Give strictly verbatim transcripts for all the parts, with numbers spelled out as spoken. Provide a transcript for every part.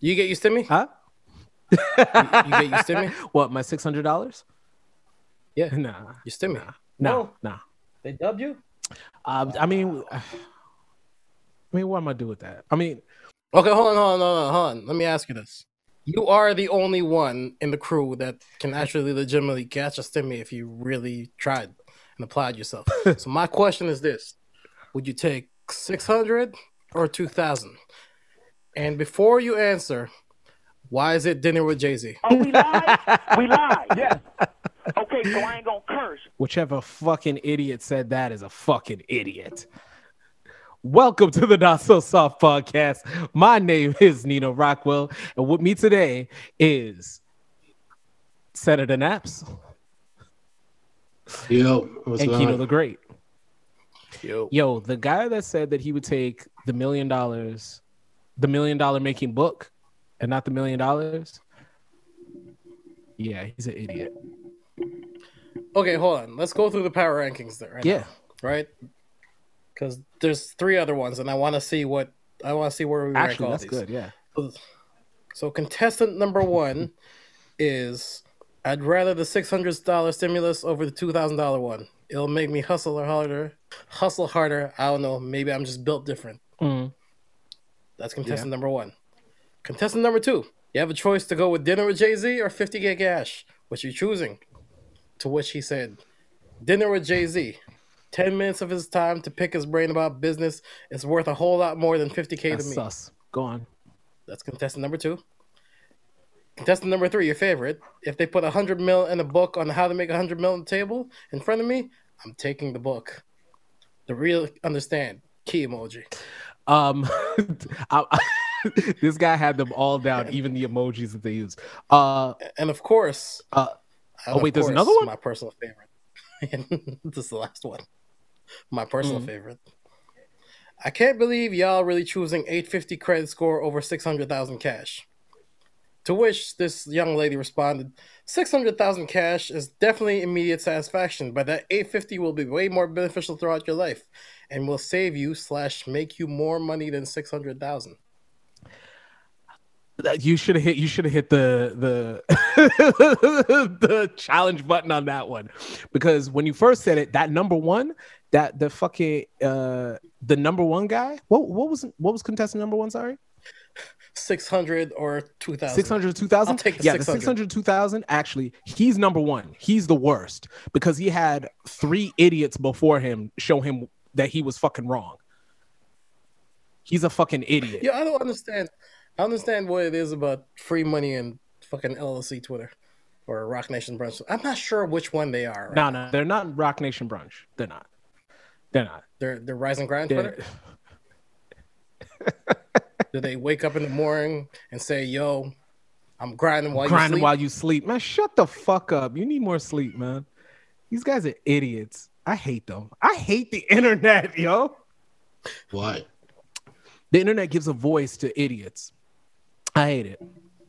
You get used to me? Huh? you, you get used to me? What, my six hundred dollars? Yeah. Nah. You still me? Nah. No. Nah. They dubbed you? Um, I mean, I mean, what am I do with that? I mean, okay, hold on, hold on, hold on, hold on. Let me ask you this. You are the only one in the crew that can actually legitimately catch a stimmy if you really tried and applied yourself. So my question is this. Would you take six hundred or two thousand? And before you answer, why is it dinner with Jay-Z? Oh, we lied? We lied, yes. Okay, so I ain't gonna curse. Whichever fucking idiot said that is a fucking idiot. Welcome to the Not So Soft Podcast. My name is Nino Rockwell, and with me today is Senator Naps. Yo, what's and Kino the Great. Yo. Yo, the guy that said that he would take the million dollars, the million dollar making book, and not the million dollars. Yeah, he's an idiot. Okay, hold on. Let's go through the power rankings there. Right yeah. Now, right? Because there's three other ones, and I want to see what I want to see where we rank all these. Actually, that's good. Yeah. So, so contestant number one is I'd rather the six hundred dollars stimulus over the two thousand dollars one. It'll make me hustle harder. Hustle harder. I don't know. Maybe I'm just built different. Mm. That's contestant yeah. number one. Contestant number two. You have a choice to go with dinner with Jay-Z or fifty K cash. What you choosing? To which he said, dinner with Jay-Z. Ten minutes of his time to pick his brain about business is worth a whole lot more than fifty K That's to me. Sus. Go on. That's contestant number two. Contestant number three, your favorite. If they put a hundred mil in a book on how to make a hundred mil on the table in front of me, I'm taking the book. The real understand key emoji. Um, I, I, this guy had them all down, even the emojis that they use. Uh, and of course. Uh, And oh wait, there's course, another one? My personal favorite. This is the last one. My personal mm-hmm. favorite. I can't believe y'all really choosing eight fifty credit score over six hundred thousand cash. To which this young lady responded, six hundred thousand cash is definitely immediate satisfaction, but that eight fifty will be way more beneficial throughout your life and will save you slash make you more money than six hundred thousand. You should have hit. You should have hit the the the challenge button on that one, because when you first said it, that number one, that the fucking uh, the number one guy. What what was what was contestant number one? Sorry, six hundred or two thousand. Six hundred or two thousand. I'll take the yeah, six hundred. The six hundred two thousand. Actually, he's number one. He's the worst because he had three idiots before him show him that he was fucking wrong. He's a fucking idiot. Yeah, I don't understand. I understand what it is about free money and fucking L L C Twitter or Rock Nation Brunch. I'm not sure which one they are. Right? No, no, they're not Rock Nation Brunch. They're not. They're not. They're they're Rise and Grind they're... Twitter? Do they wake up in the morning and say, yo, I'm grinding while I'm grinding you sleep? While you sleep. Man, shut the fuck up. You need more sleep, man. These guys are idiots. I hate them. I hate the internet, yo. What? The internet gives a voice to idiots. I hate it.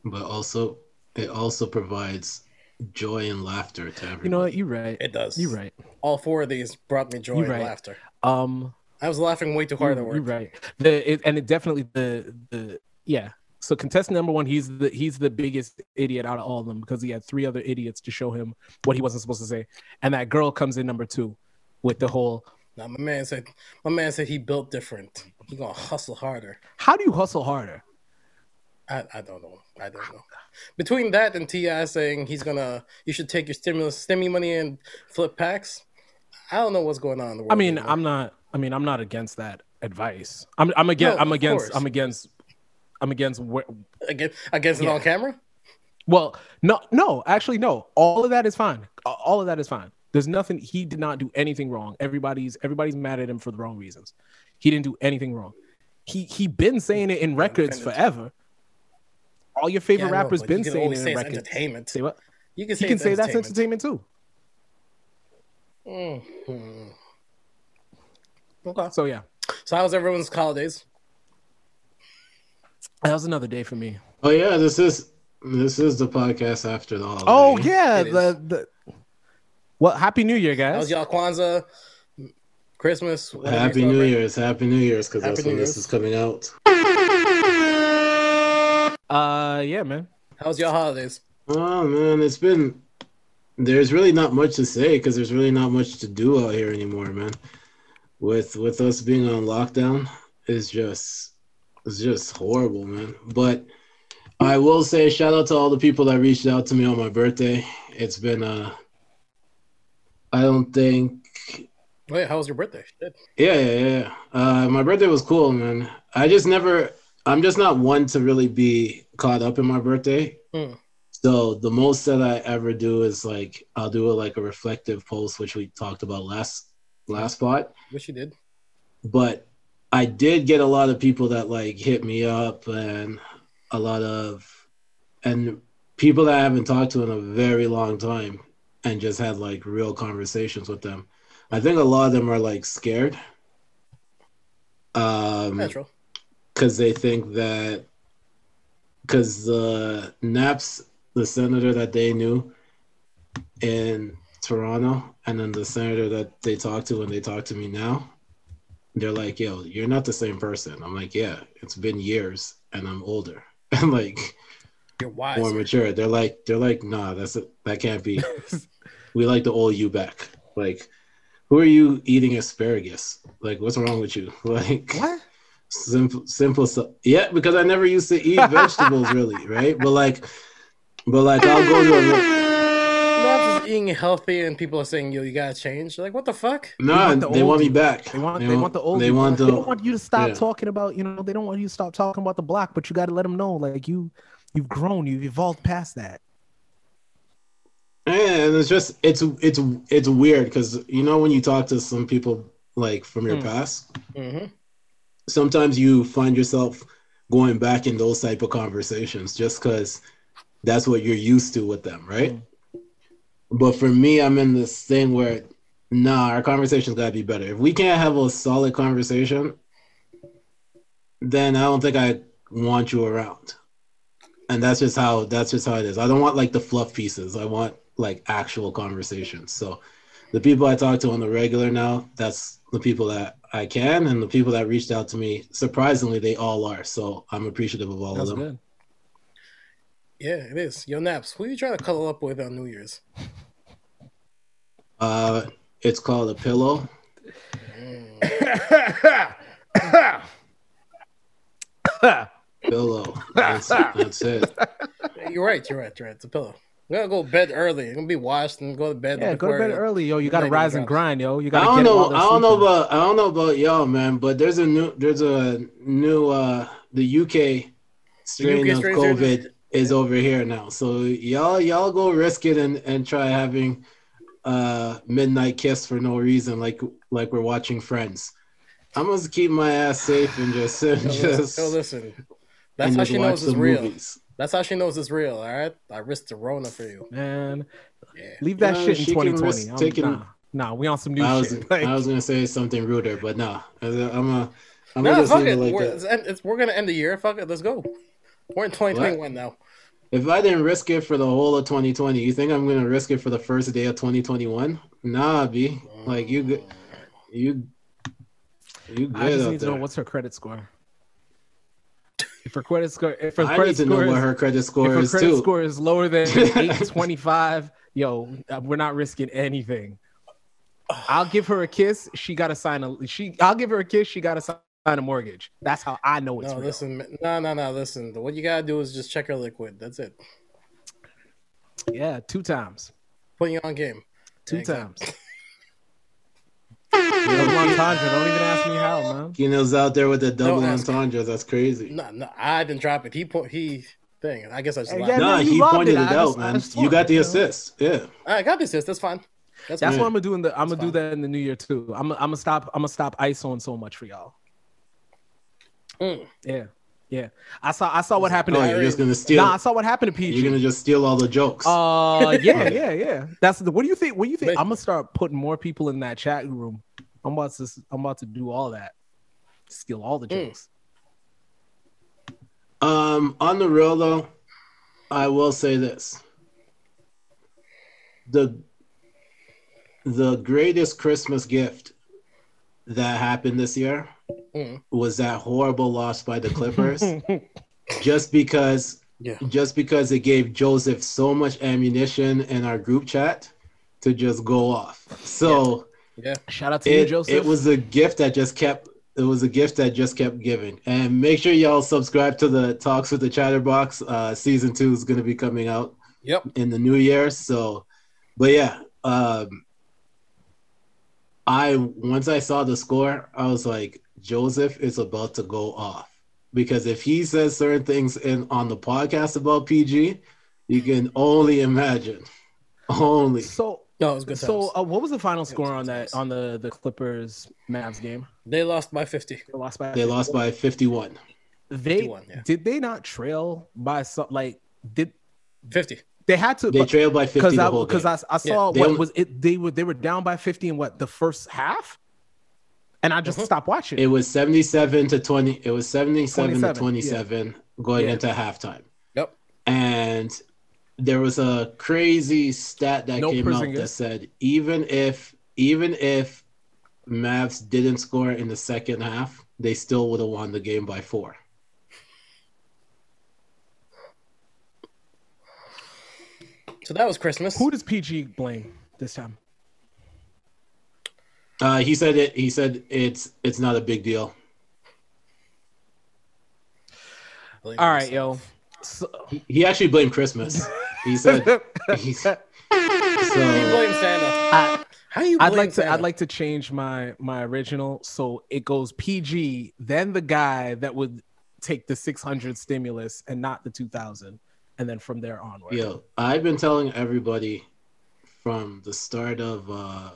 But also, it also provides joy and laughter to everyone. You know what? You're right. It does. You're right. All four of these brought me joy right. and laughter. Um, I was laughing way too hard at work. You're right. The it, and it definitely the the yeah. So contestant number one, he's the he's the biggest idiot out of all of them because he had three other idiots to show him what he wasn't supposed to say. And that girl comes in number two with the whole. Now my man said my man said he built different. He gonna hustle harder. How do you hustle harder? I, I don't know. I don't know. Between that and T I saying he's gonna, you should take your stimulus, stimmy money, and flip packs. I don't know what's going on in the world. I mean, anymore. I'm not. I mean, I'm not against that advice. I'm. I'm against. No, I'm against. Course. I'm against. I'm against. Where, against. Against yeah. it on camera. Well, no, no. Actually, no. All of that is fine. All of that is fine. There's nothing. He did not do anything wrong. Everybody's. Everybody's mad at him for the wrong reasons. He didn't do anything wrong. He he been saying it in records forever. All your favorite yeah, rappers know, been saying it in records. Entertainment. Say what? You can say, you can say entertainment. That's entertainment too. Mm-hmm. Okay. So yeah. So how was everyone's holidays? That was another day for me. Oh yeah, this is this is the podcast after the holiday. Oh yeah, the, the well, Happy New Year, guys. How's y'all Kwanzaa, Christmas? Happy New Year's, Happy New Year's, because that's when this is coming out. Uh, uh, yeah, man. How's your holidays? Oh, man, it's been... There's really not much to say because there's really not much to do out here anymore, man. With with us being on lockdown, it's just it's just horrible, man. But I will say shout out to all the people that reached out to me on my birthday. It's been uh, I don't think. Wait, how was your birthday? Shit. Yeah, yeah, yeah. Uh, my birthday was cool, man. I just never. I'm just not one to really be caught up in my birthday. Mm. So the most that I ever do is like I'll do a, like a reflective post, which we talked about last last spot. Which you did. But I did get a lot of people that like hit me up, and a lot of and people that I haven't talked to in a very long time, and just had like real conversations with them. I think a lot of them are like scared. Um, Natural. Because they think that because uh, Naps. The senator that they knew in Toronto, and then the senator that they talked to when they talk to me now, they're like, yo, you're not the same person. I'm like, yeah, it's been years and I'm older and like you're wise, more mature. They're like, they're like, nah, that's a, that can't be. We like the old you back. Like, who are you eating asparagus? Like, what's wrong with you? Like, what? Simple, simple stuff. Yeah, because I never used to eat vegetables really, right? But like, But, like, I'll go to a... Naps is eating healthy, and people are saying, yo, you gotta change. They're like, what the fuck? No, nah, they, the they want me back. They want, they, they want, want the old... They want, the, they don't want you to stop yeah. talking about, you know, they don't want you to stop talking about the block, but you gotta let them know, like, you, you've grown, you've evolved past that. And it's just, it's, it's, it's weird, because, you know, when you talk to some people, like, from your mm. past, mm-hmm. sometimes you find yourself going back in those type of conversations, just because... That's what you're used to with them, right? Mm. But for me, I'm in this thing where, nah, our conversation's got to be better. If we can't have a solid conversation, then I don't think I want you around. And that's just how that's just how it is. I don't want, like, the fluff pieces. I want, like, actual conversations. So the people I talk to on the regular now, that's the people that I can, and the people that reached out to me, surprisingly, they all are. So I'm appreciative of all that's of them. Good. Yeah, it is. Yo, Naps, who are you trying to cuddle up with on New Year's? Uh, it's called a pillow. Pillow. That's, that's it. You're right, you're right, you're right. It's a pillow. You gotta go to bed early. You're gonna be washed and go to bed. Yeah, go to bed early, yo. You gotta rise and grind, yo. You gotta. I don't know. I don't know about. I don't know about y'all, man. But there's a new. There's a new. Uh, the U K strain of COVID. Is over here now, so y'all y'all go risk it and, and try having uh midnight kiss for no reason, like like we're watching Friends. I'm gonna keep my ass safe and just and yo, just yo, listen. That's how she knows it's real. Movies. That's how she knows it's real. All right, I risked the Rona for you, man. Yeah. Leave that you know, shit in twenty twenty. Taking... Nah, nah, we on some new I was, shit. Like... I was gonna say something ruder, but nah, I'm a. I'm nah, fuck it. Like we're, it's, it's, we're gonna end the year. Fuck it, let's go. We're in twenty twenty-one what? Now. If I didn't risk it for the whole of twenty twenty, you think I'm going to risk it for the first day of twenty twenty-one? Nah, B. Like, you good. You, you good I just need there. to know what's her credit score. If her credit score, if her I credit need to score know is, what her credit score if her is, credit too. score is lower than eight twenty-five, yo, we're not risking anything. I'll give her a kiss. She got to sign a... She. I'll give her a kiss. She got to sign... a mortgage. That's how I know it's no, real. Listen, no, no, no. Listen, what you gotta do is just check her liquid. That's it. Yeah, two times. Putting you on game. Two times. Double entendre. Don't even ask me how, man. Kino's out there with the double entendre. That's crazy. No, no, I didn't drop it. He put he thing. I guess I just. Hey, yeah, no, he pointed it, it out, just, man. You got it, the you know? assist. Yeah, I got the assist. That's fine. That's, That's what I'm gonna do in the. I'm That's gonna fine. do that in the new year too. I'm. I'm gonna stop. I'm gonna stop ISOing so much for y'all. Mm. Yeah, yeah. I saw. I saw what happened. Oh, to you're just gonna steal. Nah, I saw what happened to P G. You're gonna just steal all the jokes. Uh, yeah, yeah, yeah. That's the. What do you think? What do you think? Wait. I'm gonna start putting more people in that chat room. I'm about to. I'm about to do all that. Steal all the jokes. Mm. Um, on the real though, I will say this: the the greatest Christmas gift that happened this year. Mm. Was that horrible loss by the Clippers? Just because Yeah. Just because it gave Joseph so much ammunition in our group chat to just go off. So yeah, yeah. Shout out to it, you, Joseph. It was a gift that just kept it was a gift that just kept giving. And make sure y'all subscribe to the Talks with the Chatterbox. Uh, season two is going to be coming out yep. in the new year. So, but yeah, um, I once I saw the score, I was like, Joseph is about to go off. Because if he says certain things in on the podcast about P G, you can only imagine. Only. So, no, it was good so uh, what was the final score on that on the, the Clippers Mavs game? They lost by fifty. They lost by. They lost by fifty-one. They fifty-one, yeah. Did they not trail by some, like did fifty? They had to. They trailed by fifty the I, whole game. Because I, I saw yeah. what only, was it? They were they were down by fifty in what the first half. And I just mm-hmm. stopped watching. It was seventy-seven to twenty. It was seventy-seven to twenty-seven yeah. going yeah. into halftime. Yep. And there was a crazy stat that no came out good. that said even if even if Mavs didn't score in the second half, they still would have won the game by four. So that was Christmas. Who does P G blame this time? Uh, he said it. He said it's it's not a big deal. All right, yo. So, he, he actually blamed Christmas. He said he, so, he blamed Santa. I, How do you? Blame I'd like Santa? to. I'd like to change my my original so it goes P G, then the guy that would take the six hundred stimulus and not the two thousand, and then from there onward. Yo, I've been telling everybody from the start of. Uh,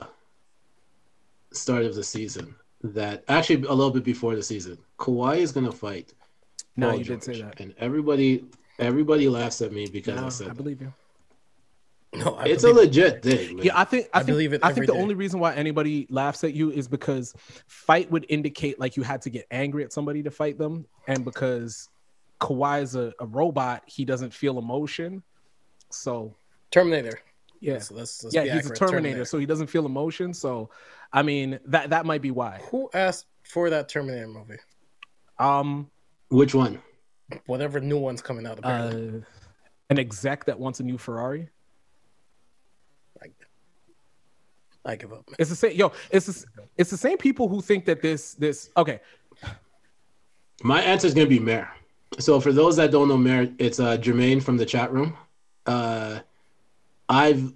start of the season that actually a little bit before the season Kawhi is gonna fight no Paul you George. Did say that and everybody everybody laughs at me because no, I said I believe that. you no I it's a legit thing man. yeah I think I, I think, believe it I think the day. only reason why anybody laughs at you is because fight would indicate like you had to get angry at somebody to fight them, and because Kawhi is a, a robot, he doesn't feel emotion. So Terminator. Yeah, let's, let's, let's yeah, he's accurate. a Terminator, Terminator, so he doesn't feel emotion. So, I mean, that that might be why. Who asked for that Terminator movie? Um, Which one? Whatever new one's coming out, apparently. Uh, an exec that wants a new Ferrari? I, I give up. Man. It's the same, yo, it's the, it's the same people who think that this, this okay. My answer is going to be Mare. So for those that don't know Mare, it's uh, Jermaine from the chat room. Uh I've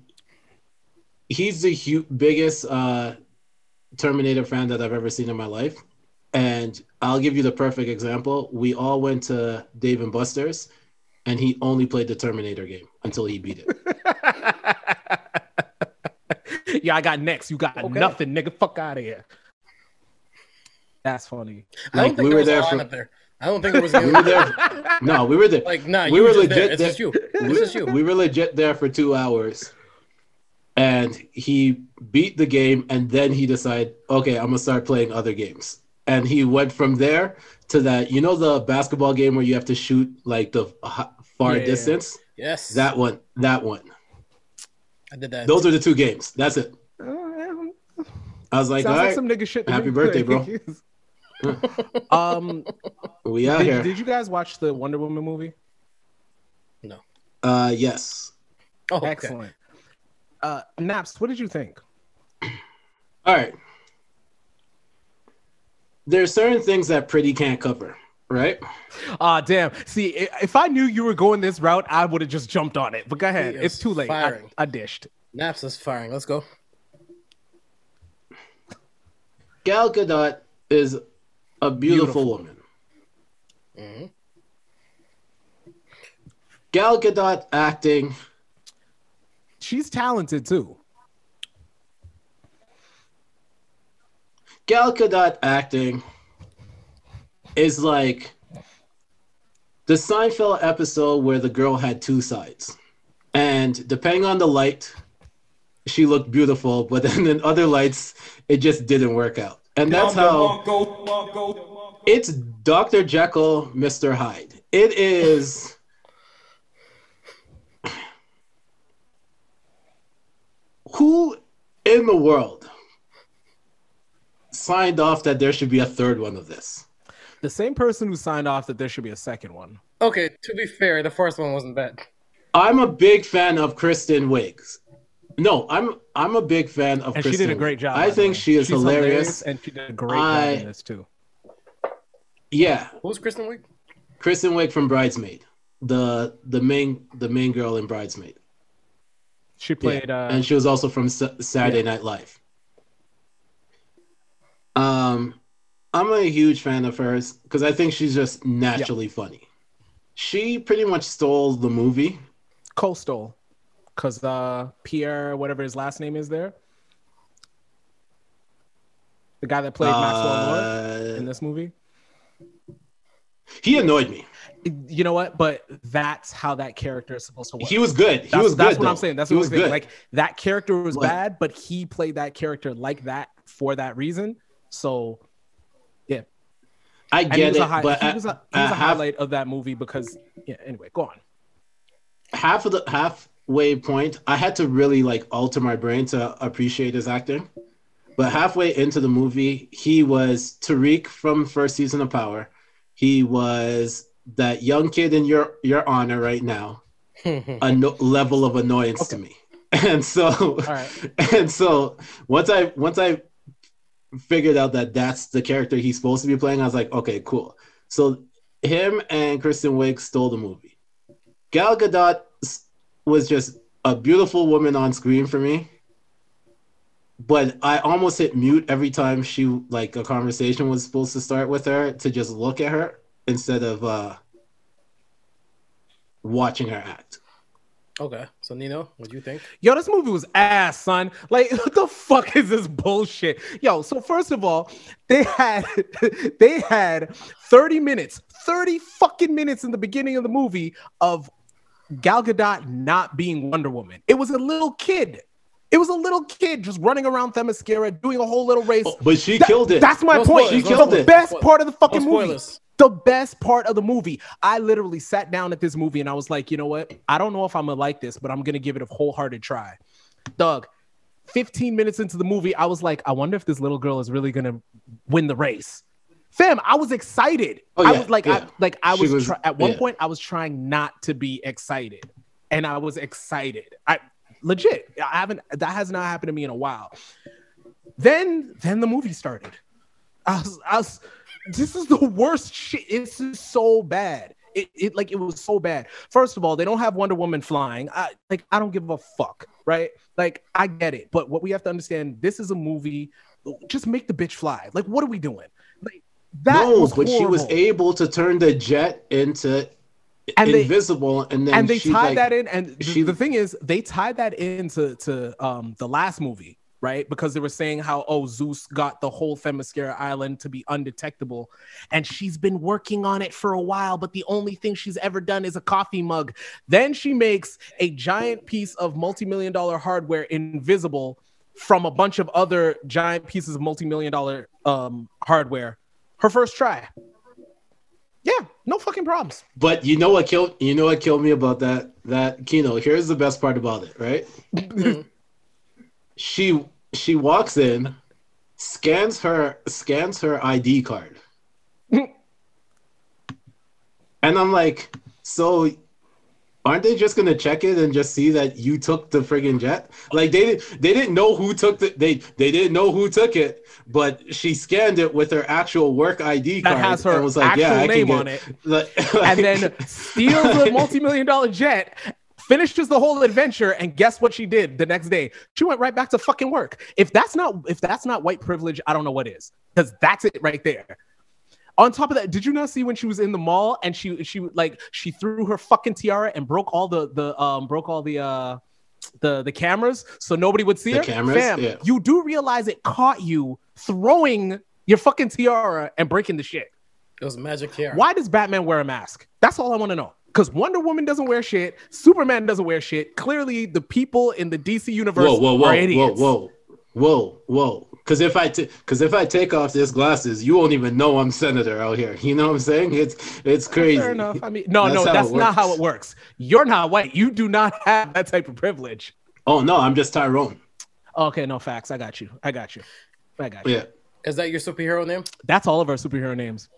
he's the hu- biggest uh, Terminator fan that I've ever seen in my life, and I'll give you the perfect example. We all went to Dave and Buster's, and he only played the Terminator game until he beat it. Yeah, I got next. You got okay. nothing, nigga. Fuck out of here. That's funny. I like, don't think we were there for. There. I don't think it was. We were there. No, we were there. Like, nah, we were legit. There. It's there. Just you. It's just you. We were legit there for two hours, and he beat the game, and then he decided, okay, I'm gonna start playing other games, and he went from there to that. You know the basketball game where you have to shoot like the far yeah, distance. Yeah. Yes. That one. That one. I did that. Those are the two games. That's it. Oh, yeah. I was like, sounds all right, like some nigga shit. Happy birthday, play. bro. um we out did, here. Did you guys watch the Wonder Woman movie? No. Uh yes. Oh, excellent. Okay. Uh Naps, what did you think? All right. There are certain things that Pretty can't cover, right? Ah, uh, damn. See, if I knew you were going this route, I would have just jumped on it. But go ahead. He it's too late. I, I dished. Naps is firing. Let's go. Gal Gadot is a beautiful, beautiful. woman. Mm-hmm. Gal Gadot acting. She's talented too. Gal Gadot acting is like the Seinfeld episode where the girl had two sides. And depending on the light, she looked beautiful, but then in other lights, it just didn't work out. And that's how it's Doctor Jekyll, Mister Hyde. It is. Who in the world signed off that there should be a third one of this? the same person who signed off that there should be a second one. Okay, to be fair, the first one wasn't bad. I'm a big fan of Kristen Wiig. No, I'm I'm a big fan of and Kristen. She did a great job. I think she is hilarious. hilarious, and she did a great I, job in this too. Yeah. Who's Kristen Wiig? Kristen Wiig from Bridesmaid, the the main the main girl in Bridesmaid. She played, yeah. uh, and she was also from S- Saturday yeah. Night Live. Um, I'm a huge fan of hers because I think she's just naturally yep. funny. She pretty much stole the movie. Co-stole. Because uh, Pierre, whatever his last name is there, the guy that played uh, Maxwell Lord in this movie. He annoyed me. You know what? But that's how that character is supposed to work. He was good. He that's, was that's good. That's what though. I'm saying. That's what I'm saying. Like, that character was what? bad, but he played that character like that for that reason. So, yeah. I get it. He was, it, a, high, but he was, a, he was a highlight half, of that movie because, yeah, anyway, go on. Half of the, half. Way point, I had to really like alter my brain to appreciate his acting. But halfway into the movie, he was Tariq from first season of Power. He was that young kid in your your honor right now. A no- level of annoyance okay. to me, and so All right. and so once I once I figured out that that's the character he's supposed to be playing, I was like, okay, cool. So him and Kristen Wiig stole the movie. Gal Gadot was just a beautiful woman on screen for me. But I almost hit mute every time she, like, a conversation was supposed to start with her to just look at her instead of uh, watching her act. Okay. So, Nino, what do you think? Yo, this movie was ass, son. Like, what the fuck is this bullshit? Yo, so first of all, they had they had thirty minutes, thirty fucking minutes in the beginning of the movie of Gal Gadot not being Wonder Woman. It was a little kid. It was a little kid just running around Themyscira doing a whole little race. Oh, but she that, killed it. That's my no point. Spoilers, she killed no it. The best part of the fucking no movie. The best part of the movie. I literally sat down at this movie and I was like, you know what? I don't know if I'm going to like this, but I'm going to give it a wholehearted try. Doug, fifteen minutes into the movie, I was like, I wonder if this little girl is really going to win the race. Fam, I was excited. Oh, yeah, I was like, yeah. I, like I was, was try- at one yeah. point, I was trying not to be excited, and I was excited. I legit, I haven't. That has not happened to me in a while. Then, then the movie started. I was, I was. This is the worst shit. This is so bad. It, it, like, it was so bad. First of all, they don't have Wonder Woman flying. I, like, I don't give a fuck, right? Like, I get it, but what we have to understand, this is a movie. Just make the bitch fly. Like, what are we doing? Like. That no, was but horrible. She was able to turn the jet into and invisible, they, and then and they she, tied like, that in. And she, the thing is, they tied that into to um the last movie, right? Because they were saying how oh Zeus got the whole Themyscira Island to be undetectable, and she's been working on it for a while. But the only thing she's ever done is a coffee mug. Then she makes a giant piece of multi-million dollar hardware invisible from a bunch of other giant pieces of multi-million dollar um hardware. Her first try. Yeah, no fucking problems. But you know what killed you know what killed me about that that Kino? Here's the best part about it, right? Mm-hmm. She she walks in, scans her scans her I D card. Mm-hmm. And I'm like, so aren't they just gonna check it and just see that you took the friggin' jet? Like they didn't they didn't know who took the they they didn't know who took it, but she scanned it with her actual work I D card that has her and was like, actual yeah, I name can on it. Like, and then steals the multi-million dollar jet, finishes the whole adventure, and guess what she did the next day? She went right back to fucking work. If that's not if that's not white privilege, I don't know what is. Because that's it right there. On top of that, did you not see when she was in the mall and she she like she threw her fucking tiara and broke all the the um broke all the uh the the cameras so nobody would see the her? Cameras? Fam, yeah. You do realize it caught you throwing your fucking tiara and breaking the shit. It was magic tiara. Why does Batman wear a mask? That's all I want to know. Because Wonder Woman doesn't wear shit, Superman doesn't wear shit. Clearly, the people in the D C universe whoa, whoa, whoa, are idiots. Whoa, whoa, whoa, whoa. Because if I t- cause if I take off these glasses, you won't even know I'm Senator out here. You know what I'm saying? It's it's crazy. Fair enough. I mean, no, that's no, that's not how it works. You're not white. You do not have that type of privilege. Oh no, I'm just Tyrone. Okay, no facts. I got you. I got you. I got you. Yeah. Is that your superhero name? That's all of our superhero names.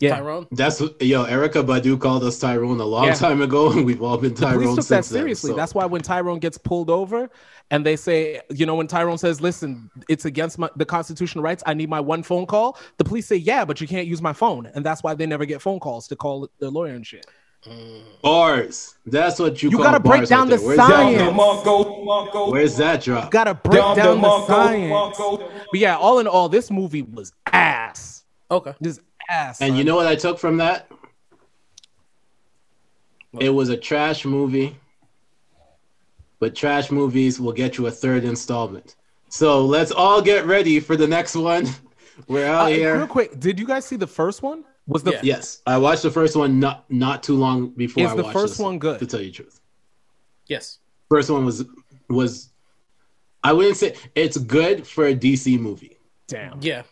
Yeah, Tyrone. That's yo. Erykah Badu called us Tyrone a long yeah. time ago, and we've all been Tyrone. The police took since that seriously. Then, so. That's why when Tyrone gets pulled over, and they say, you know, when Tyrone says, "Listen, it's against my, the constitutional rights. I need my one phone call." The police say, "Yeah, but you can't use my phone," and that's why they never get phone calls to call their lawyer and shit. Mm. Bars. That's what you. You call gotta break bars down right the Where's science. That Marco, Marco. Where's that drop? You gotta break down, down the Marco, science. Marco. But yeah, all in all, this movie was ass. Okay. This. Ass, and son. You know what I took from that? What? It was a trash movie, but trash movies will get you a third installment. So let's all get ready for the next one. We're out uh, here. Real quick, did you guys see the first one? Was the yeah. yes? I watched the first one not not too long before. Is I the watched first this one good? To tell you the truth, yes. First one was was I wouldn't say it's good for a D C movie. Damn. Yeah.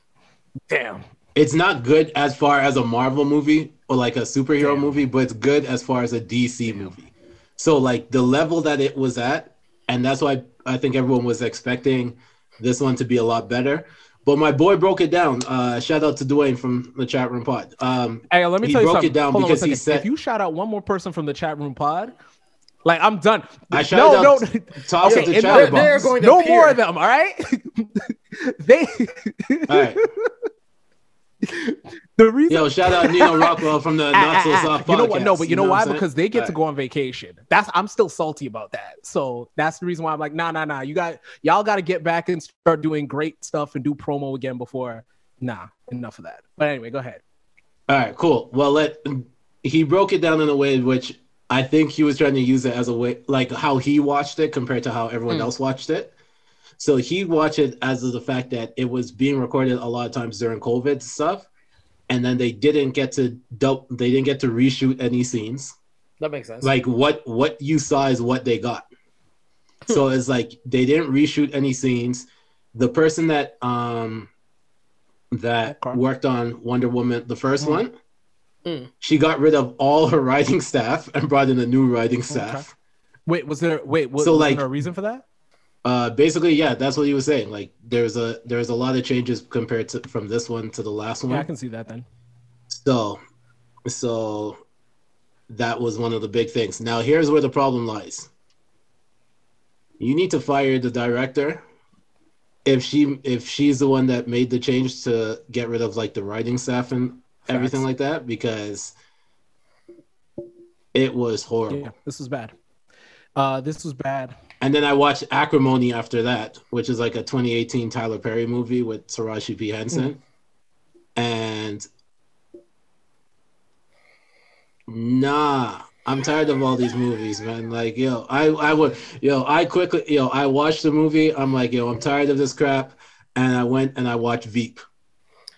Damn. It's not good as far as a Marvel movie or like a superhero Damn. movie, but it's good as far as a D C Damn. movie. So like the level that it was at, and that's why I think everyone was expecting this one to be a lot better. But my boy broke it down. Uh, shout out to Dwayne from the chat room pod. Um, hey, let me he tell you broke something. It down Hold because on he said, if you shout out one more person from the chat room pod, like I'm done. I shouted no, out no. Toss okay, the chat box. No appear. More of them. All right. they. All right. The reason Yo, shout out Nino Rockwell from the Not So Soft Podcast. You know what? No, but you, you know, know why? Because they get right. to go on vacation. That's I'm still salty about that. So that's the reason why I'm like, nah, nah, nah. You got y'all got to get back and start doing great stuff and do promo again before. Nah, enough of that. But anyway, go ahead. All right, cool. Well, let he broke it down in a way in which I think he was trying to use it as a way, like how he watched it compared to how everyone mm. else watched it. So he watched it as of the fact that it was being recorded a lot of times during COVID stuff, and then they didn't get to do- they didn't get to reshoot any scenes. That makes sense. Like what what you saw is what they got. So it's like they didn't reshoot any scenes. The person that um that okay. worked on Wonder Woman, the first mm. one, mm. she got rid of all her writing staff and brought in a new writing staff. Okay. Wait, was there wait what, so was like, there a reason for that? Uh, basically, yeah, that's what he was saying. Like, there's a there's a lot of changes compared to from this one to the last one. Yeah, I can see that then. So, so that was one of the big things. Now, here's where the problem lies. You need to fire the director if she if she's the one that made the change to get rid of like the writing staff and everything Facts. like that, because it was horrible. Yeah, this was bad. Uh, this was bad. And then I watched Acrimony after that, which is like a twenty eighteen Tyler Perry movie with Taraji P. Henson. Mm. And nah, I'm tired of all these movies, man. Like, yo, I, I would, yo, I quickly, yo, I watched the movie. I'm like, yo, I'm tired of this crap. And I went and I watched Veep.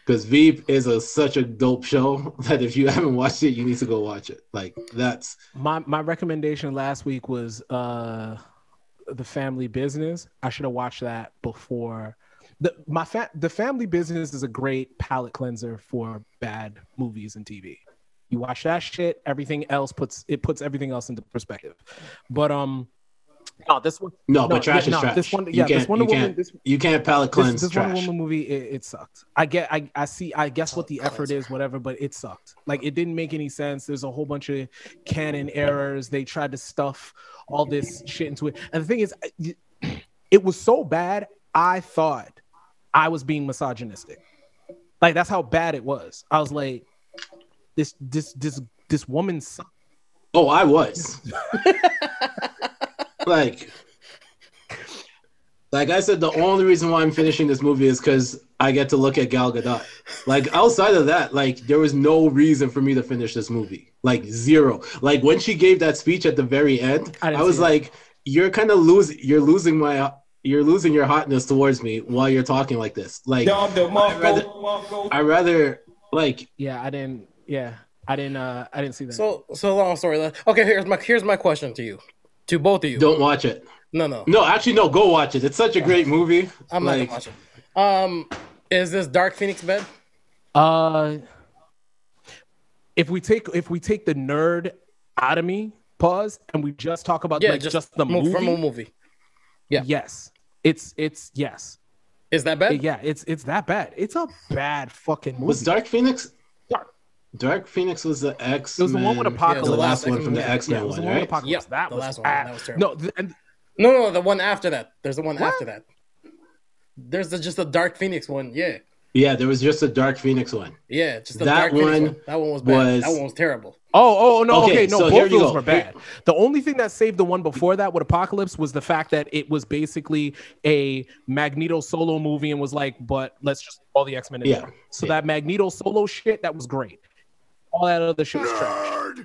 Because Veep is a, such a dope show that if you haven't watched it, you need to go watch it. Like, that's. My, my recommendation last week was, uh, The Family Business. I should have watched that before. The my fa- the Family Business is a great palate cleanser for bad movies and T V. You watch that shit, everything else puts it puts everything else into perspective. But um, no, this one. No, no but trash yeah, is no, trash. This one, yeah, you this Wonder Woman. Can't, this, you can't palate cleanse. This, this Wonder Woman movie, it, it sucked. I get, I, I see, I guess what the effort is, whatever, but it sucked. Like it didn't make any sense. There's a whole bunch of canon errors. They tried to stuff all this shit into it. And the thing is, it was so bad, I thought I was being misogynistic. Like, that's how bad it was. I was like, this this this this woman sucks. Oh, I was. like, like I said, the only reason why I'm finishing this movie is because I get to look at Gal Gadot. Like, outside of that, like, there was no reason for me to finish this movie. Like, zero. Like, when she gave that speech at the very end, I, I was like, "You're kind of losing. You're losing my. You're losing your hotness towards me while you're talking like this." Like, I rather, I rather, like, yeah, I didn't. Yeah, I didn't. Uh, I didn't see that. So, so long story. Okay, here's my here's my question to you, to both of you. Don't watch it. No, no, no. Actually, no. Go watch it. It's such a great movie. I'm like, not gonna watch it. Um, is this Dark Phoenix bad? Uh. If we take if we take the nerd out of me, pause, and we just talk about yeah, like just, just the movie from a movie, yeah, yes, it's it's yes, is that bad? Yeah, it's it's that bad. It's a bad fucking movie. Was Dark Phoenix? Dark. Dark Phoenix was the X-Men. It was the one with Apocalypse. Yeah, the last one from the X-Men yeah, one, one, right? Yes, that the was last one. That was terrible. No, th- and- no, no, the one after that. There's the one what? after that. There's the, just the Dark Phoenix one, yeah. Yeah, there was just a Dark Phoenix one. Yeah, just the that Dark one Phoenix one. That one was bad. Was... That one was terrible. Oh, oh no, okay, okay no, so both of those were bad. The only thing that saved the one before that with Apocalypse was the fact that it was basically a Magneto solo movie and was like, but let's just all the X-Men in yeah. there. So yeah. that Magneto solo shit, that was great. All that other shit was trash.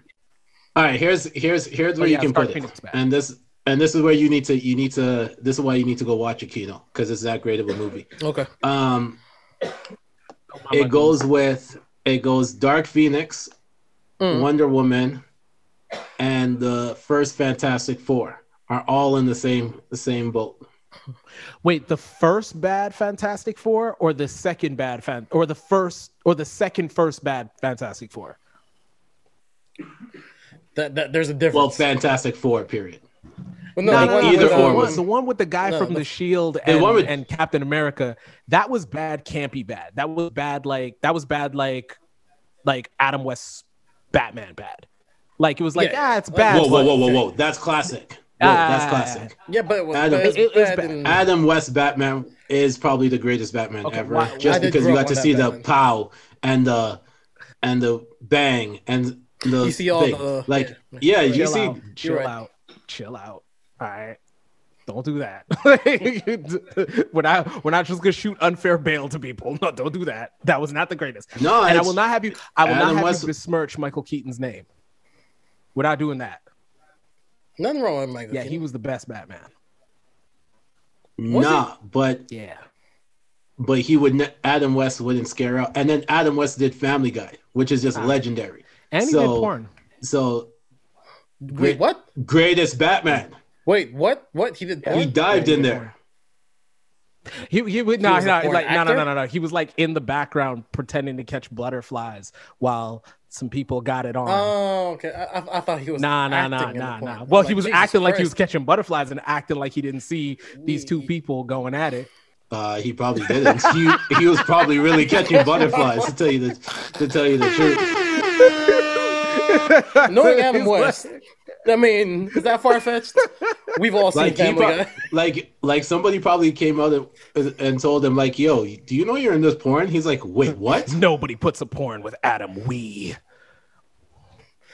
All right, here's here's here's where oh, yeah, you can Dark put Phoenix it. Bad. And this and this is where you need to you need to this is why you need to go watch a Kino, because it's that great of a movie. Okay. Um It goes with it goes Dark Phoenix, mm. Wonder Woman, and the first Fantastic Four are all in the same the same boat. Wait, the first bad Fantastic Four or the second bad fan or the first or the second first bad Fantastic Four? That, that there's a difference. Well, Fantastic Four, period. Well, no, like no, no, either no, no, or was the one with the guy no, from the, the Shield and, the with, and Captain America. That was bad, campy bad. That was bad, like that was bad, like like Adam West Batman bad. Like it was like yeah. ah, it's bad. Whoa, whoa, whoa, whoa, whoa! That's classic. Whoa, ah, that's classic. Yeah, but it was, Adam, but it, it, bad bad and... Adam West Batman is probably the greatest Batman okay, ever. Why, just why because you got to see Batman. the pow and the and the bang and the you see all thing. the like yeah, yeah you see out, chill right. out chill out. All right, don't do that. we're not we're not just gonna shoot unfair bail to people. No, don't do that. That was not the greatest. No, and I will not have you. I will Adam not have West... you besmirch Michael Keaton's name. We're not doing that. Nothing wrong with Michael. Yeah, Keaton. He was the best Batman. Was nah, he? but yeah, but he would. Ne- Adam West wouldn't scare out, and then Adam West did Family Guy, which is just ah. legendary. And he so, did porn. So wait, great, what? Greatest Batman. Wait, what? What he did? Porn? He dived in there. He he would no, no, like, no, no, no, no, no. He was like in the background pretending to catch butterflies while some people got it on. Oh, okay. I, I thought he was. Nah, nah, nah, nah, nah. Well, like, he was Jesus acting Christ. like he was catching butterflies and acting like he didn't see these two people going at it. Uh, he probably didn't. he he was probably really catching butterflies. To tell you the to tell you the truth. Knowing Adam West. I mean, is that far-fetched? We've all seen like Family Guy. Pro- like, like somebody probably came out and, and told him, like, yo, do you know you're in this porn? He's like, wait, what? Nobody puts a porn with Adam Wee.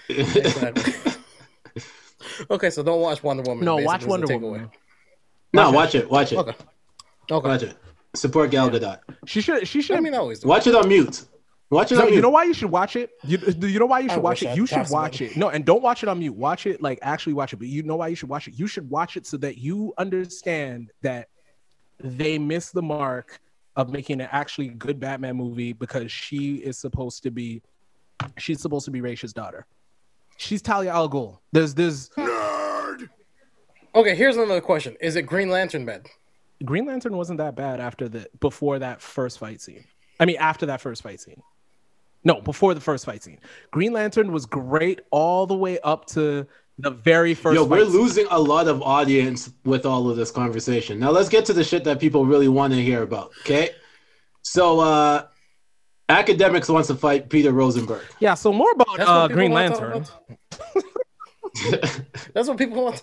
Exactly. Okay, so don't watch Wonder Woman. No, watch Wonder Woman. Watch no, it. watch it. Watch it. Okay. okay. Watch it. Support Gal Gadot. Yeah. She should. She should. I mean, I always do. Watch it on mute. Watch it no, on you mute. know why you should watch it? You, you know why you should I watch it? You should watch it. No, and don't watch it on mute. Watch it, like actually watch it. But you know why you should watch it? You should watch it so that you understand that they missed the mark of making an actually good Batman movie because she is supposed to be, she's supposed to be Ra's daughter. She's Talia al Ghul. There's this. Nerd! Okay, here's another question. Is it Green Lantern bad? Green Lantern wasn't that bad after the, before that first fight scene. I mean, after that first fight scene. No, before the first fight scene. Green Lantern was great all the way up to the very first Yo, fight we're scene. losing a lot of audience with all of this conversation. Now, let's get to the shit that people really want to hear about, okay? So, uh, academics wants to fight Peter Rosenberg. Yeah, so more about uh, Green Lantern. About. That's what people want.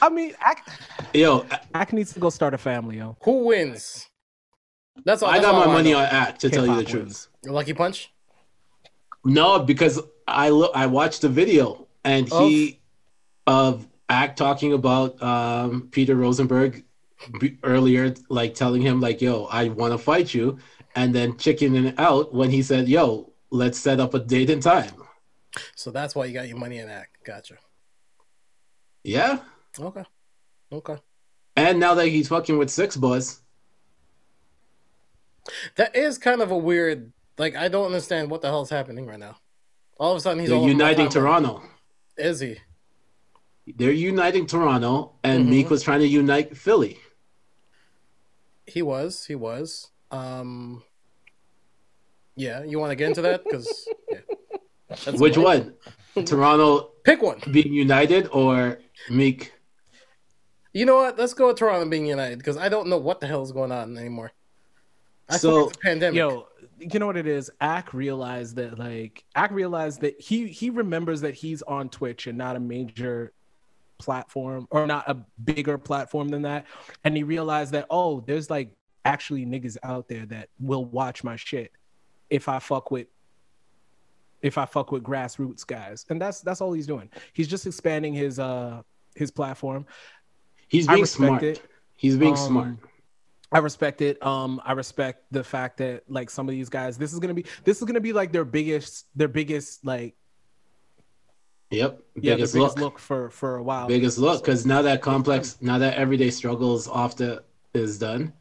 I mean, Ak... Yo, Ak needs to go start a family, yo. Who wins? That's all. I that's got all my I money know. on Ak, to K-pop tell you the wins. truth. Lucky Punch? No, because I lo- I watched the video and he oh. of Ak talking about um, Peter Rosenberg b- earlier, like telling him like, "Yo, I want to fight you," and then chickening out when he said, "Yo, let's set up a date and time." So that's why you got your money in Ak. Gotcha. Yeah. Okay. Okay. And now that he's fucking with Six Buzz, that is kind of a weird. Like, I don't understand what the hell is happening right now. All of a sudden, he's all uniting Toronto. Is he? They're uniting Toronto, and mm-hmm. Meek was trying to unite Philly. He was. He was. Um, yeah, you want to get into that? Because yeah, Which one? Toronto Pick one. being united or Meek? You know what? Let's go with Toronto being united, because I don't know what the hell is going on anymore. I so, think it's a pandemic. Yo, you know what it is? Ak realized that like Ak realized that he he remembers that he's on Twitch and not a major platform or not a bigger platform than that. And he realized that, oh, there's like actually niggas out there that will watch my shit if I fuck with if I fuck with grassroots guys. And that's that's all he's doing. He's just expanding his uh his platform. He's being smart. It. He's being um, smart. I respect it. Um, I respect the fact that like some of these guys, this is gonna be this is gonna be like their biggest their biggest like. Yep. Yeah, biggest, biggest look. look for for a while. Biggest look, because now that complex, now that Everyday Struggles off the is done,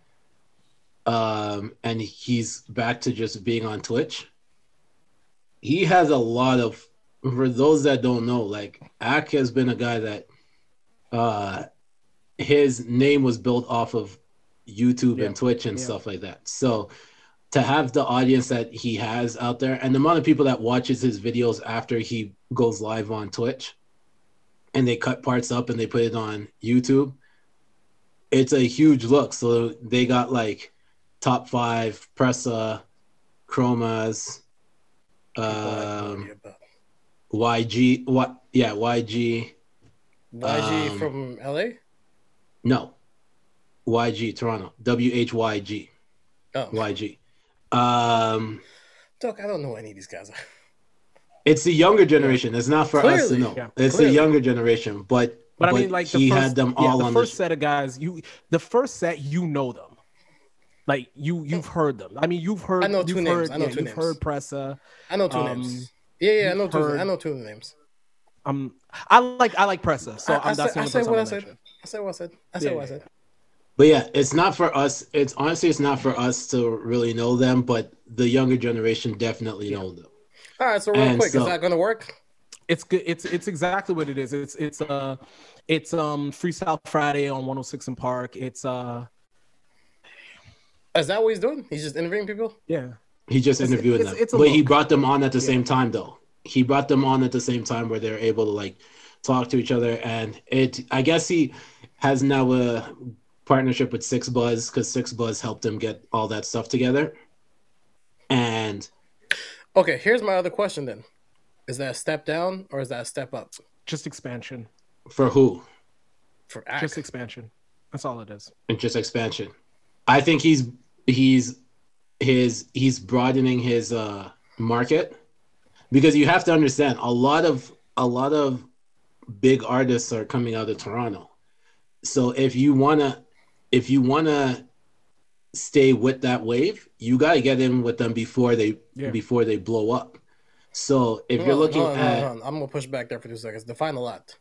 um, and he's back to just being on Twitch. He has a lot of, for those that don't know, like Ak has been a guy that, uh, his name was built off of YouTube yeah. and Twitch and yeah. stuff like that. So to have the audience that he has out there and the amount of people that watches his videos after he goes live on Twitch and they cut parts up and they put it on YouTube, it's a huge look. So they got like top five, Pressa, Chromas, um, Y G, what? Yeah, Y G. Y G um, from L A? No. Y G Toronto, W H Y G. Oh, Y G. Um, Doc, I don't know any of these guys. It's the younger generation. It's not for clearly, us to know. Yeah, it's clearly. the younger generation, but but, but I mean, like he the first, had them all yeah, the on the first set of guys. You the first set, you know them, like you you've heard them. I mean, you've heard. I know two you've names. Heard, I know yeah, two you've names. Heard Pressa. I know two um, names. Yeah, yeah, I know two. Heard, I know two of the names. Um, I like I like Pressa. So I, I that's said, I said what I said. I said what I said. I said yeah. what I said. But yeah, it's not for us. It's honestly, it's not for us to really know them, but the younger generation definitely yeah. know them. All right, so real and quick, so, is that going to work? It's good. It's it's exactly what it is. It's it's uh, it's um Freestyle Friday on one oh six and Park. It's uh, is that what he's doing? He's just interviewing people. Yeah, he just it's, interviewed it's, them, it's, it's but look. he brought them on at the yeah. same time though. He brought them on at the same time where they're able to like talk to each other, and it. I guess he has now a. Uh, partnership with Six Buzz because Six Buzz helped him get all that stuff together. And okay, here's my other question then: is that a step down or is that a step up? Just expansion. For who? For Ak. Just expansion. That's all it is. And just expansion. I think he's he's his he's broadening his uh, market, because you have to understand a lot of a lot of big artists are coming out of Toronto. So if you wanna. If you want to stay with that wave, you got to get in with them before they yeah. before they blow up. So if no, you're looking no, no, at... No, no. I'm going to push back there for two seconds. Define a lot.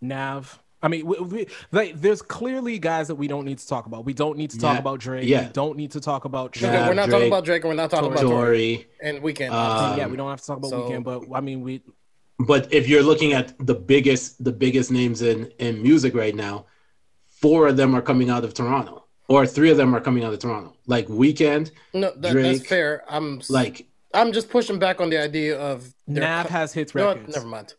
Nav. I mean, we, we, like, there's clearly guys that we don't need to talk about. We don't need to talk yeah. about Drake. Yeah. We don't need to talk about Drake. Okay, we're not Drake, talking about Drake and we're not talking Tory, about Tory. And Weekend. Um, yeah, we don't have to talk about so... Weekend, but I mean, we... But if you're looking at the biggest the biggest names in, in music right now, four of them are coming out of Toronto, or three of them are coming out of Toronto. Like Weekend, no, that, Drake, that's fair. I'm like, I'm just pushing back on the idea of Nav co- has hits no, records. Never mind.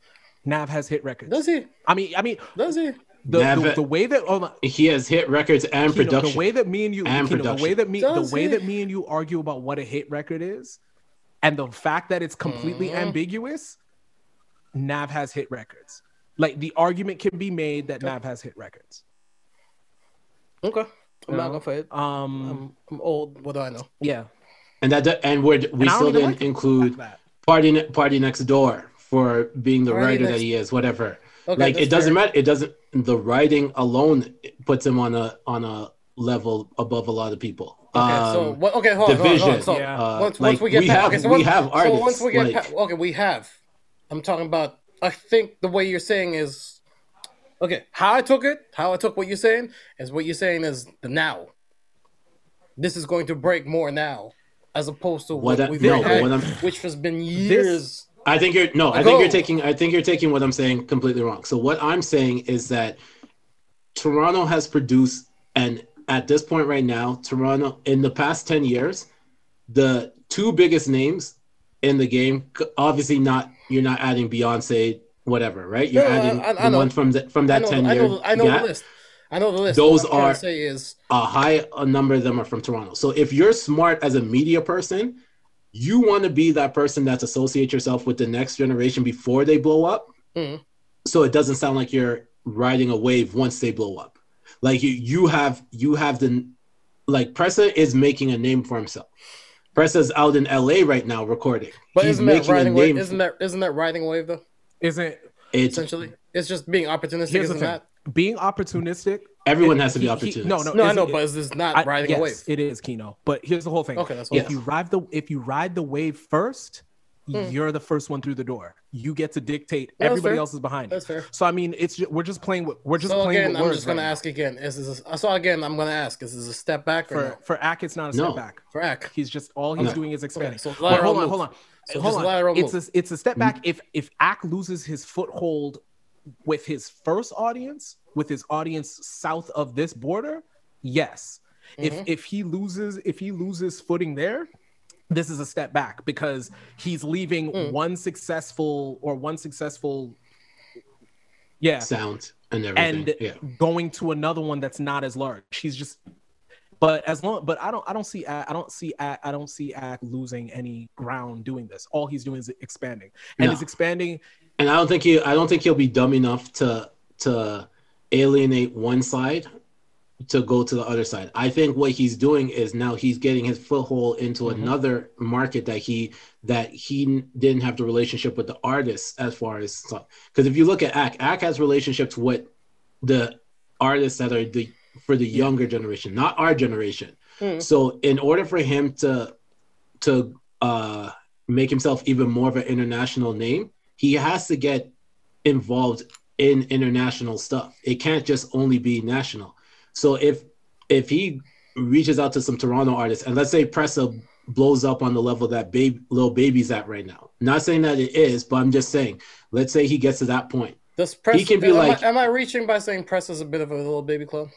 Nav has hit records. Does he? I mean, I mean, does he? The, Nav, the, the way that oh my, he has hit records and Kino, production. The way that me and you, and Kino, the way that me, does the way he? that me and you argue about what a hit record is, and the fact that it's completely mm. ambiguous. Nav has hit records. Like the argument can be made that okay. Nav has hit records. Okay, I'm no. not gonna fight. Um, I'm, I'm old. What do I know? Yeah, and that and we're, we and still didn't like include party party next door for being the party writer next... that he is. Whatever. Okay, like it doesn't fair. matter. It doesn't. The writing alone puts him on a on a level above a lot of people. Okay, um, so what, okay, hold on. Division. Hold on, hold on. So, yeah. uh, once, like, once we get we past, have okay, so once, we have artists. So once we get like, past, okay, we have. I'm talking about. I think the way you're saying is. Okay, how I took it, how I took what you're saying, is what you're saying is the now. This is going to break more now, as opposed to what, what I, we've no, had, what which has been years. This, I think you're no, ago. I think you're taking, I think you're taking what I'm saying completely wrong. So what I'm saying is that Toronto has produced, and at this point right now, Toronto in the past ten years, the two biggest names in the game. Obviously, not you're not adding Beyonce. Whatever, right? You're no, adding I, I, I the know. one from that from that I know, ten year. I know, I know the list. I know the list. Those what are say is... a high a number of them are from Toronto. So if you're smart as a media person, you want to be that person that's associate yourself with the next generation before they blow up. Mm. So it doesn't sound like you're riding a wave once they blow up. Like you, you have, you have the, like Pressa is making a name for himself. Pressa's out in L A right now recording. But He's isn't that riding a wave? Isn't that, isn't that riding a wave though? Isn't it essentially? It's just being opportunistic. Isn't that being opportunistic? Everyone has to be opportunistic. He, he, no, no, no, I know, it, but it's, it's not I, riding yes, a wave. It is Kino. But here's the whole thing. Okay, that's what if you ride the if you ride the wave first, mm. you're the first one through the door. You get to dictate. No, everybody else is behind. That's fair. So I mean, it's we're just playing with we're just so playing. Again, with I'm words just gonna right ask again. Is this a, so again? I'm gonna ask. Is this a step back or for no? For Ak? It's not a no. step back. For Ak, he's just all he's no. doing is expanding. Okay, so well, hold move. on, hold on, so hold on. It's a, it's a step back if if Ak loses his foothold with his first audience. With his audience south of this border, yes. Mm-hmm. If if he loses if he loses footing there, this is a step back because he's leaving mm. one successful or one successful, yeah, sound and everything, and yeah. going to another one that's not as large. He's just, but as long, but I don't I don't see I don't see I don't see Ak losing any ground doing this. All he's doing is expanding, and no. he's expanding. And I don't think he I don't think he'll be dumb enough to to. alienate one side to go to the other side. I think what he's doing is now he's getting his foothold into mm-hmm. another market that he that he didn't have the relationship with the artists as far as because if you look at Ak, Ak has relationships with the artists that are the for the younger generation, not our generation. Mm. So in order for him to to uh, make himself even more of an international name, he has to get involved in international stuff. It can't just only be national. So if if he reaches out to some Toronto artists, and let's say Pressa blows up on the level that baby, Lil Baby's at right now. Not saying that it is, but I'm just saying, let's say he gets to that point. Does Pressa, he can be am like, I, am I reaching by saying Pressa's a bit of a Lil Baby clone?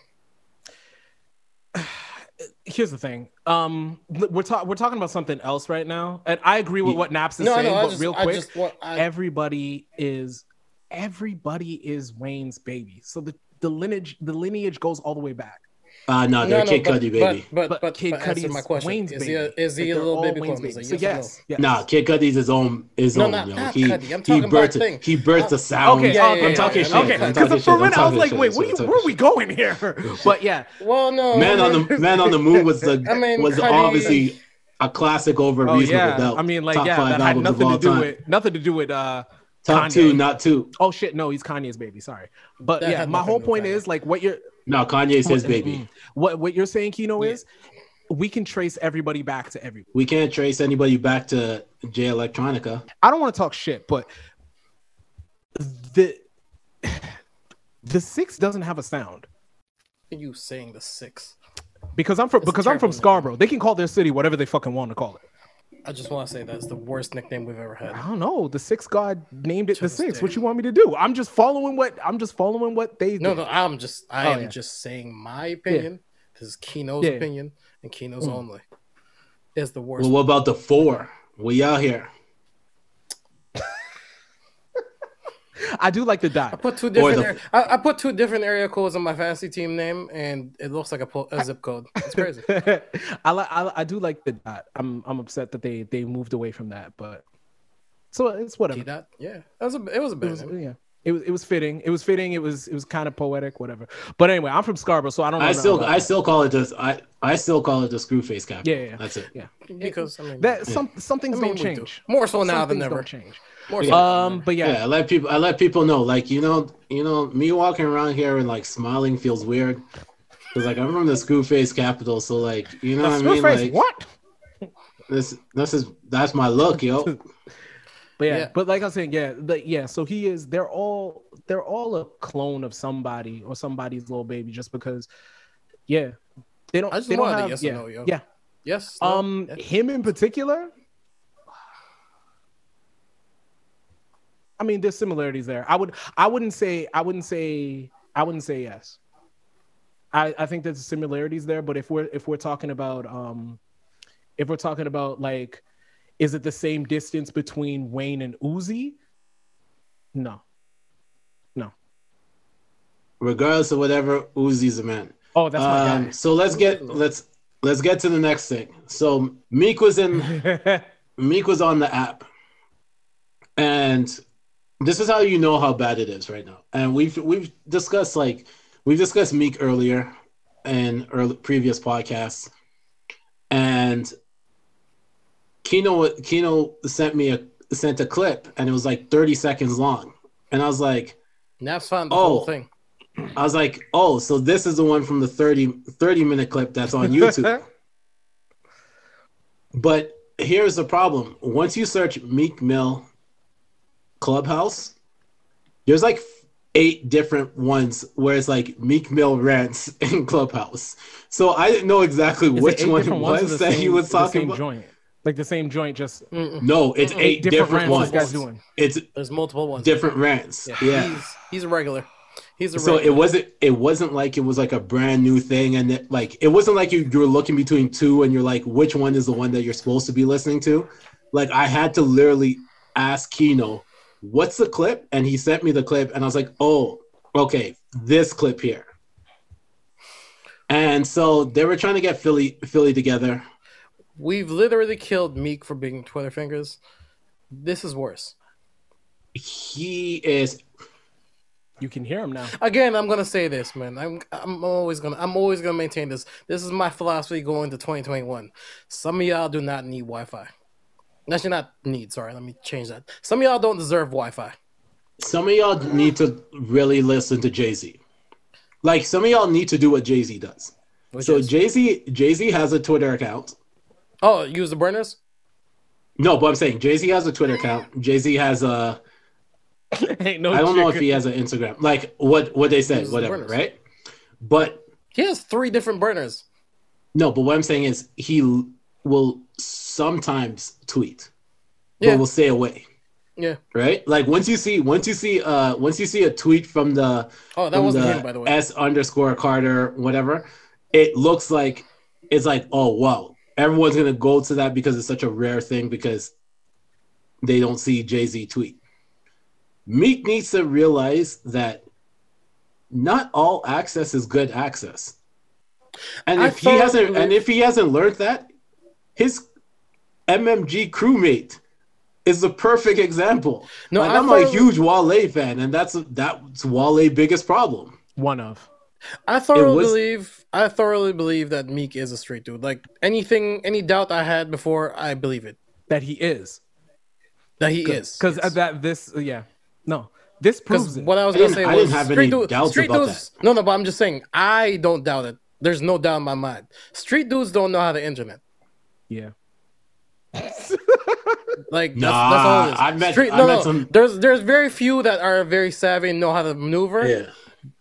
Here's the thing. Um, we're talking we're talking about something else right now, and I agree with what Naps is no, saying. No, but just, real quick, just, well, I... everybody is. Everybody is Wayne's baby, so the, the lineage the lineage goes all the way back. Uh no, they're no, no, Kid Cudi baby. But but, but Kid Cudi is my question. Wayne's is baby. He a, is he like a little baby clone? Baby. Like, so yes, no. yes. Nah, Kid Cudi's his own. His no, own. Not, yo. Not he Cudi. I'm talking he birthed, about thing. He birthed the sound. Okay, yeah, yeah, I'm yeah, talking yeah, shit. Okay, because for a minute I was like, wait, where are we going here? But yeah, well, no. Man on the Man on the Moon was the was obviously a classic over Reasonable Doubt. I mean, like yeah, that had nothing to do with nothing to do with uh. Top Kanye. Two, not two. Oh shit, no, he's Kanye's baby. Sorry, but that yeah, my whole point is like what you're. No, Kanye's his baby. What what you're saying, Kino, yeah. is we can trace everybody back to everybody. We can't trace anybody back to Jay Electronica. I don't want to talk shit, but the the six doesn't have a sound. Are you saying the six? Because I'm from it's because I'm from Scarborough. Name. They can call their city whatever they fucking want to call it. I just want to say that's the worst nickname we've ever had. I don't know. The Six God named it just the Six. Day. What you want me to do? I'm just following what I'm just following what they. No, do. no. I'm just. I oh, am yeah. just saying my opinion. Yeah. This is Kino's yeah. opinion and Kino's mm. only. Is the worst. Well, what about the four? We out here. I do like the dot. I put two different. The... Area, I, I put two different area codes on my fantasy team name, and it looks like a, po- a zip code. It's crazy. I like. I, I do like the dot. I'm. I'm upset that they they moved away from that, but so it's whatever. Dot. Yeah. That was a, it was a bad. It was, yeah. It was. It was fitting. It was fitting. It was. It was kind of poetic. Whatever. But anyway, I'm from Scarborough, so I don't. I still. I still call it the. I. I still call it the Screwface Cap. Yeah, yeah. That's it. Yeah. Because I mean, that yeah. some some things I mean, don't change. Do. More so now some than never. Don't change. Yeah. Um, but yeah. yeah, I let people. I let people know, like you know, you know, me walking around here and like smiling feels weird, cause like I'm from the Screwface capital, so like you know the what I mean. Face, like what? This, this is that's my look, yo. But yeah, yeah, but like I was saying, yeah, like yeah. So he is. They're all they're all a clone of somebody or somebody's little baby, just because. Yeah, they don't. I just they don't have, yes yeah, or no, yo. Yeah, yes. No, um, yes. Him in particular. I mean, there's similarities there. I would, I wouldn't say, I wouldn't say, I wouldn't say yes. I, I think there's similarities there, but if we're, if we're talking about, um, if we're talking about like, is it the same distance between Wayne and Uzi? No, no. Regardless of whatever, Uzi's a man. Oh, that's my um, guy. So let's get, let's, let's get to the next thing. So Meek was in Meek was on the app, and this is how you know how bad it is right now. And we've we've discussed like we've discussed Meek earlier in early, previous podcasts, and Kino Kino sent me a sent a clip, and it was like thirty seconds long, and I was like, Naps found the oh. whole thing. I was like, oh, so this is the one from the thirty minute clip that's on YouTube. But here's the problem. Once you search Meek Mill Clubhouse, there's like eight different ones where it's like Meek Mill rants in Clubhouse. So I didn't know exactly is which one it was that same, he was talking about. Joint. Like the same joint, just... Mm-mm. No, it's Mm-mm. eight different, different ones. This guy's doing. It's There's multiple ones. Different rants. Yeah. yeah. He's, he's a regular. He's a so regular. it wasn't it wasn't like it was like a brand new thing, and it, like it wasn't like you, you were looking between two and you're like, which one is the one that you're supposed to be listening to? Like I had to literally ask Kino, what's the clip? And he sent me the clip, and I was like, oh, okay, this clip here. And so they were trying to get Philly Philly together. We've literally killed Meek for being Twitter fingers. This is worse. He is. You can hear him now. Again, I'm gonna say this, man. I'm I'm always gonna I'm always gonna maintain this. This is my philosophy going to twenty twenty-one. Some of y'all do not need Wi-Fi. Actually, not need. Sorry, let me change that. Some of y'all don't deserve Wi-Fi. Some of y'all need to really listen to Jay-Z. Like some of y'all need to do what Jay-Z does. Which so Jay-Z Jay-Z has a Twitter account. Oh, use the burners? No, but I'm saying Jay-Z has a Twitter account. Jay-Z has a. Ain't no I don't chicken. know if he has an Instagram. Like what, what they said, whatever, the right? But he has three different burners. No, but what I'm saying is he l- will sometimes tweet, yeah. but will stay away. Yeah. Right? Like once you see, once you see, uh, once you see a tweet from the oh, that from wasn't the him, by the way. S underscore Carter, whatever, it looks like it's like oh wow, everyone's gonna go to that because it's such a rare thing because they don't see Jay-Z tweet. Meek needs to realize that not all access is good access, and if he hasn't, and if he hasn't learned that, his M M G crewmate is the perfect example. No, like, I'm a huge Wale fan, and that's that's Wale's biggest problem. One of. I thoroughly was, believe. I thoroughly believe that Meek is a straight dude. Like anything, any doubt I had before, I believe it. That he is. That he is. Because yes. that this, yeah. No, this proves it. What I was going to say I was... I didn't have any dude, doubts about dudes, that. No, no, but I'm just saying, I don't doubt it. There's no doubt in my mind. Street dudes don't know how to internet. Yeah. Like, nah, that's, that's all it is. I met, street, I no, met no. some... There's, there's very few that are very savvy and know how to maneuver. Yeah.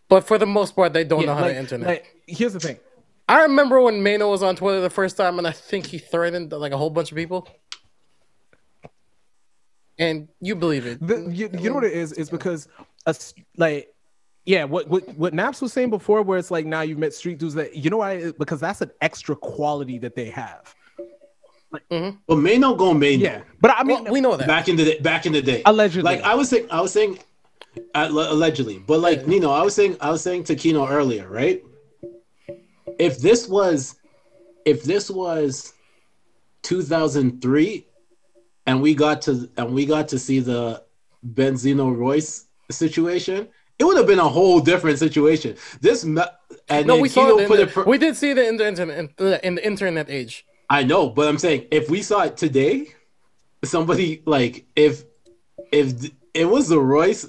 But for the most part, they don't yeah, know how like, to internet. Like, here's the thing. I remember when Mano was on Twitter the first time, and I think he threatened like a whole bunch of people. And you believe it. The, you, you know what it is? It's because, a, like, yeah, what, what what Naps was saying before, where it's like, now nah, you've met street dudes that, you know why? Because that's an extra quality that they have. Like, mm-hmm. But Mano go Mano. Yeah, but I mean, well, we know that back in the day, back in the day, allegedly. Like I was saying, I was saying, uh, allegedly. But like yeah. Nino, I was saying, I was saying to Kino earlier, right? If this was, if this was, two thousand three. And we got to and we got to see the Benzino Royce situation. It would have been a whole different situation. This and no, we saw it. Put the, it per- we did see it in the internet in the internet age. I know, but I'm saying if we saw it today, somebody like if if it was the Royce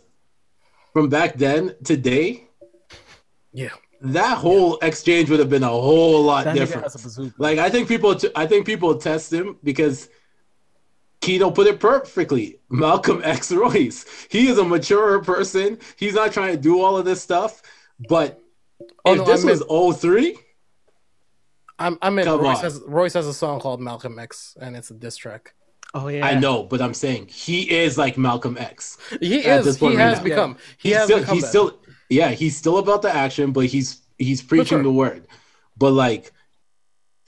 from back then today, yeah, that whole yeah. exchange would have been a whole lot that different. Like I think people, I think people test him because. Kino put it perfectly. Malcolm X Royce. He is a mature person. He's not trying to do all of this stuff. But oh, if no, this I meant, was oh three, I'm I meant Royce has, Royce has a song called Malcolm X, and it's a diss track. Oh yeah, I know, but I'm saying he is like Malcolm X. He is. He right has now. become. Yeah. He he's has still. Become he's that. still. Yeah, he's still about the action, but he's he's preaching sure. the word. But like.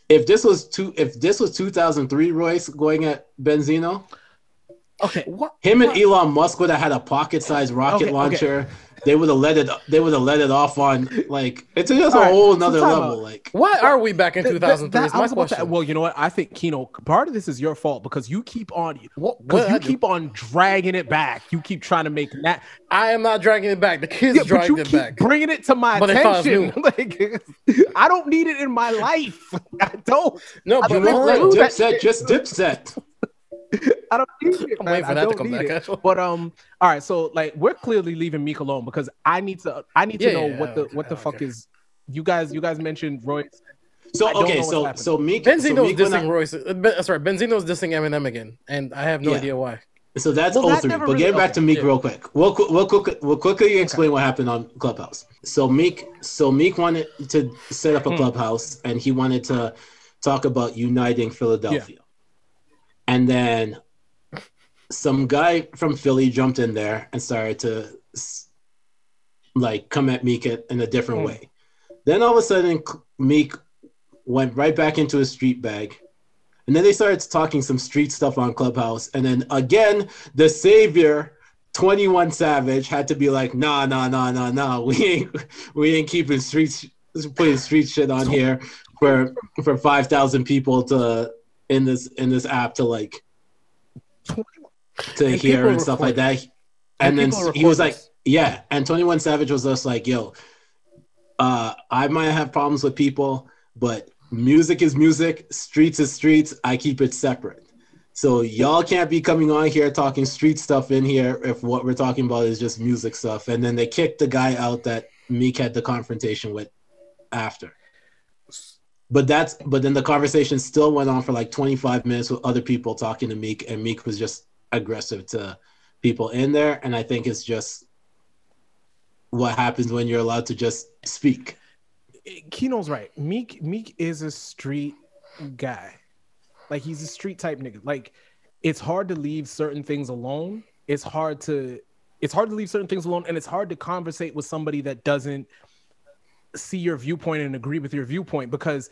If this was two, if this was two thousand three, Royce going at Benzino, okay, what, him what? and Elon Musk would have had a pocket-sized rocket okay, launcher. Okay. they would have let it. They would have let it off on like it's just all a whole right, another level. Out. Like, why are we back in two thousand three? Is my question. To, well, you know what? I think Kino, part of this is your fault because you keep on. What, what you keep on dragging it back. You keep trying to make that. I am not dragging it back. The kids yeah, dragged it back. Bringing it to my but attention. Like, I don't need it in my life. I don't. No, I but don't like Dipset, just Dipset. I don't need it. I'm waiting for that to come back. But um, all right. So like, we're clearly leaving Meek alone because I need to. I need yeah, to know yeah, what the what the fuck care. Is. You guys, you guys mentioned Royce. So okay, so so Meek. Benzino's dissing Royce. Uh, sorry, Benzino's dissing Eminem again, and I have no yeah. idea why. So that's well, oh three. That but really, getting back okay, to Meek yeah. real quick. We'll we'll quick we'll quickly explain okay. what happened on Clubhouse. So Meek, so Meek wanted to set up a Clubhouse, and he wanted to talk about uniting Philadelphia. Yeah. And then some guy from Philly jumped in there and started to like come at Meek in a different mm. way. Then all of a sudden, Meek went right back into his street bag. And then they started talking some street stuff on Clubhouse. And then again, the savior, twenty-one Savage, had to be like, nah, nah, nah, nah, nah. We ain't, we ain't keeping streets, putting street shit on here for, for five thousand people to... in this in this app to like to and hear and stuff like that, and, and then he was like, yeah. And twenty-one Savage was just like, yo, uh, I might have problems with people, but music is music, streets is streets. I keep it separate, so y'all can't be coming on here talking street stuff in here if what we're talking about is just music stuff. And then they kicked the guy out that Meek had the confrontation with after. But that's but then the conversation still went on for like twenty-five minutes with other people talking to Meek, and Meek was just aggressive to people in there. And I think it's just what happens when you're allowed to just speak. Kino's right. Meek Meek is a street guy. Like, he's a street type nigga. Like, it's hard to leave certain things alone. It's hard to it's hard to leave certain things alone, and it's hard to conversate with somebody that doesn't see your viewpoint and agree with your viewpoint, because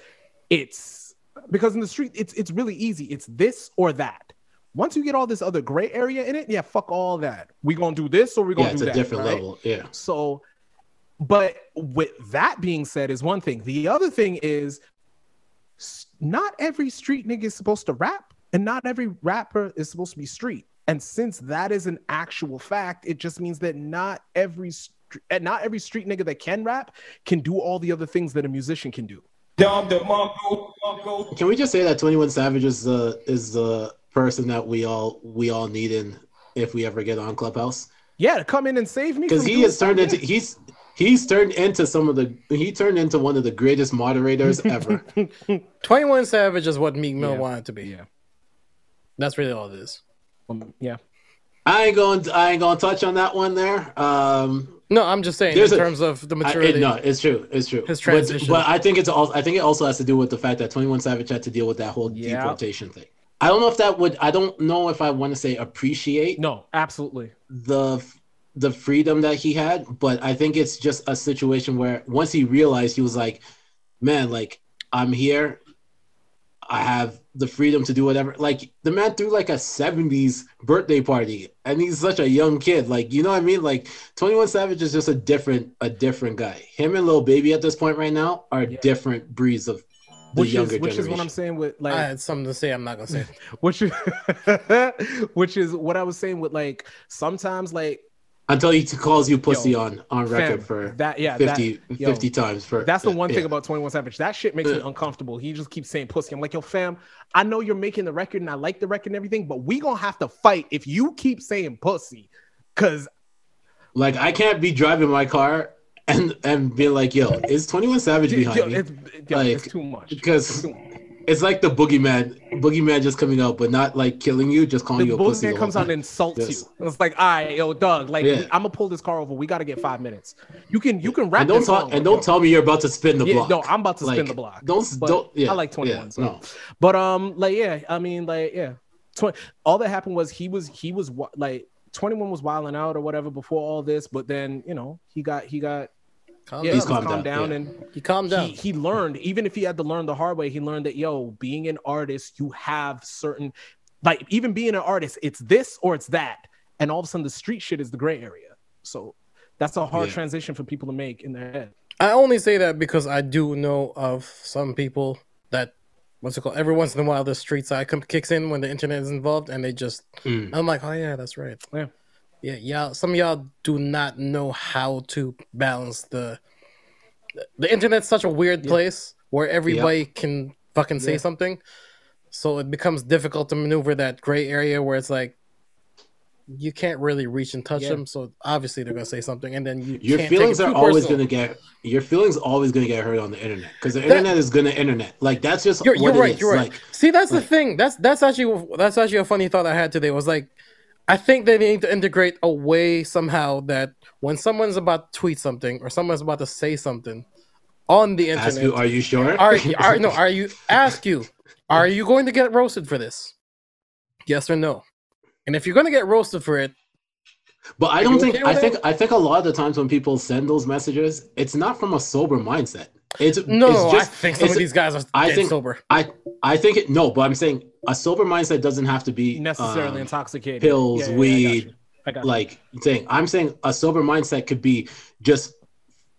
it's because in the street it's it's really easy. It's this or that. Once you get all this other gray area in it, yeah, fuck all that. We gonna do this or we gonna yeah, do that. It's a different right? level, yeah. So, but with that being said, is one thing. The other thing is, not every street nigga is supposed to rap, and not every rapper is supposed to be street. And since that is an actual fact, it just means that not every And not every street nigga that can rap can do all the other things that a musician can do. Can we just say that twenty-one Savage is the is the person that we all we all need in if we ever get on Clubhouse? Yeah, to come in and save me, because he has turned into he's he's turned into some of the he turned into one of the greatest moderators ever. twenty-one Savage is what Meek Mill yeah. wanted to be. Yeah, that's really all it is. Um, yeah. I ain't going. To, I ain't going to touch on that one there. Um, no, I'm just saying in a, terms of the maturity. I, it, no, it's true. It's true. His transition. But, but I think it's all. I think it also has to do with the fact that twenty-one Savage had to deal with that whole yeah. deportation thing. I don't know if that would. I don't know if I want to say appreciate. No, absolutely. The the freedom that he had, but I think it's just a situation where once he realized, he was like, man, like, I'm here. I have the freedom to do whatever. Like, the man threw like a seventies birthday party, and he's such a young kid. Like, you know what I mean? Like, twenty-one Savage is just a different, a different guy. Him and Lil Baby at this point right now are yeah. different breeds of the which younger is, which generation. Which is what I'm saying with like. I had something to say. I'm not gonna say. which is, which is what I was saying with like sometimes like. Until he calls you pussy yo, on, on record fam, for that, yeah, fifty, that, yo, fifty times. For, that's the one yeah. thing about twenty-one Savage. That shit makes me uncomfortable. He just keeps saying pussy. I'm like, yo, fam, I know you're making the record and I like the record and everything, but we gonna have to fight if you keep saying pussy. Because... like, I can't be driving my car and, and be like, yo, is twenty-one Savage behind yo, me? It's, yo, like, it's too much. Because... it's like the boogeyman, boogeyman just coming out, but not like killing you, just calling the you a pussy. The boogeyman comes out and insults yes. you. It's like, all right, yo, Doug, like yeah. I'm gonna pull this car over. We gotta get five minutes. You can, you can wrap. And don't talk, and don't you. Tell me you're about to spin the yeah, block. No, I'm about to like, spin the block. Don't, don't. Yeah, I like twenty-one. Yeah, so. No. But um, like yeah, I mean like yeah, twenty. All that happened was he was he was like twenty-one was wilding out or whatever before all this, but then you know he got he got. Calm yeah, he's calmed calm down, down yeah. and he calmed down. He, he learned, even if he had to learn the hard way, he learned that yo, being an artist, you have certain, like even being an artist, it's this or it's that, and all of a sudden the street shit is the gray area. So That's a hard yeah. transition for people to make in their head. I only say that because I do know of some people that, what's it called? Every once in a while, the street side come, kicks in when the internet is involved, and they just, mm. I'm like, oh yeah, that's right. Yeah, yeah, y'all. Some of y'all do not know how to balance the. The internet's such a weird yeah. place where everybody yep. can fucking say yeah. something, so it becomes difficult to maneuver that gray area where it's like, you can't really reach and touch yeah. them, so obviously they're gonna say something, and then you your can't feelings take it are always personal. gonna get your feelings always gonna get hurt on the internet because the that, internet is gonna internet like that's just you're, you're right. You're right. Like, see, that's like, the thing. That's that's actually that's actually a funny thought I had today. Was like, I think they need to integrate a way somehow that when someone's about to tweet something or someone's about to say something on the internet, ask you, are you sure? Are, are no? Are you ask you? Are you going to get roasted for this? Yes or no? And if you're gonna get roasted for it, but I don't think okay I think it? I think a lot of the times when people send those messages, it's not from a sober mindset. It's no, it's just, I think some of these guys are I think, sober. I I think it no, but I'm saying a sober mindset doesn't have to be necessarily um, intoxicated. Pills, yeah, yeah, weed, I got I got like thing. I'm saying a sober mindset could be just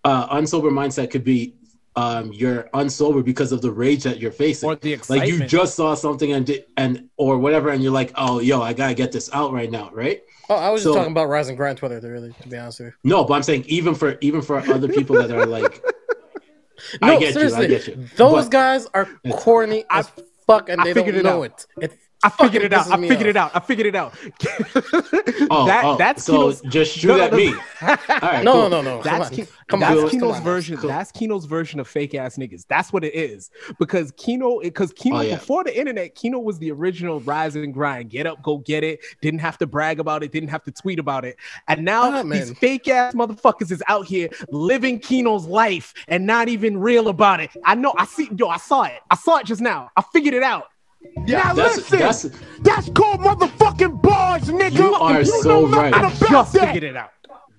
uh, unsober mindset could be. Um, you're unsober because of the rage that you're facing, or the excitement. Like you just saw something and di- and or whatever, and you're like, oh, yo, I gotta get this out right now, right? Oh, I was so, just talking about Rise and Grind Twitter, really, to be honest with you. No, but I'm saying even for even for other people that are like, no, I get seriously, you, I get you. Those but, guys are corny as fuck, and I they don't know it. it. It's I figured it out. I figured it out. I figured it out. oh, that, oh, that's so Kino's... just shoot no, no, at no. me. All right, no, cool. no, no, no. That's, Ki- come that's on. Kino's come version. On. That's Kino's version of fake ass niggas. That's what it is. Because Kino, because Kino oh, yeah. before the internet, Kino was the original Rise and Grind. Get up, go get it. Didn't have to brag about it. Didn't have to tweet about it. And now oh, these fake ass motherfuckers is out here living Kino's life and not even real about it. I know. I see. Yo, I saw it. I saw it just now. I figured it out. Yeah, now that's, listen, that's, that's called motherfucking bars, nigga. You are you so right. I just figured it out.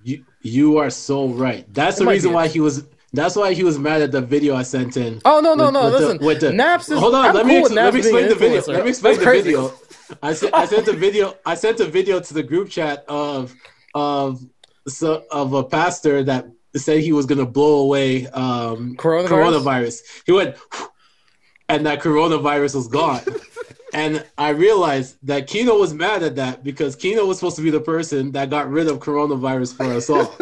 You you are so right. That's it the reason why he was. That's why he was mad at the video I sent in. Oh no no with, no! With listen, the, with the, Naps is. Hold on, I'm let, cool me ex- let me explain the video. Let me explain the video. I sent I sent the video. I sent the video to the group chat of of so, of a pastor that said he was gonna blow away um, coronavirus. coronavirus. He went. And that coronavirus was gone. And I realized that Kino was mad at that because Kino was supposed to be the person that got rid of coronavirus for us all.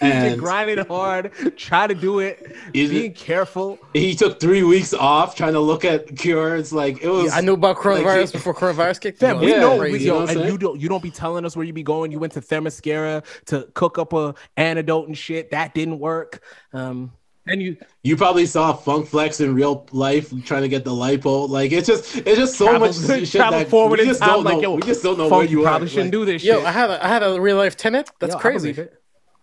And grinding hard, try to do it, being careful. He took three weeks off trying to look at cures. Like it was. Yeah, I knew about coronavirus like, before coronavirus kicked. Damn, we yeah, know, we you know, know and you don't. You don't be telling us where you be going. You went to Themyscira to cook up a antidote and shit. That didn't work. Um, And you, you probably saw Funk Flex in real life trying to get the lipo. Like it's just, it's just so travel, much shit that forward we just in time, don't know. Like, yo, we just don't know where you probably are. shouldn't like, do this. Yo, shit. I had a, I had a real life tenant. That's yo, crazy.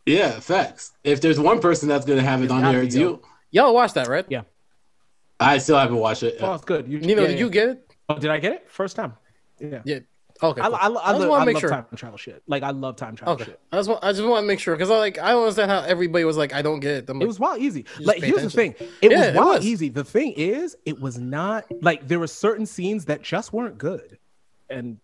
Yeah, facts. If there's one person that's gonna have it it's on here, it's yo. you. Y'all watched that, right? Yeah. I still haven't watched it. Oh, it's good. You, Nino, yeah, did yeah. you get it? Oh, did I get it? First time. Yeah. Yeah. Okay. I, I, I, I, I just want to make love sure. time travel shit. Like I love time travel okay. shit. I just want, I just want to make sure because I like I don't understand how everybody was like I don't get it. Like, it was wild easy. Like here's attention. the thing. It yeah, was wild it was. easy. The thing is, it was not like there were certain scenes that just weren't good, and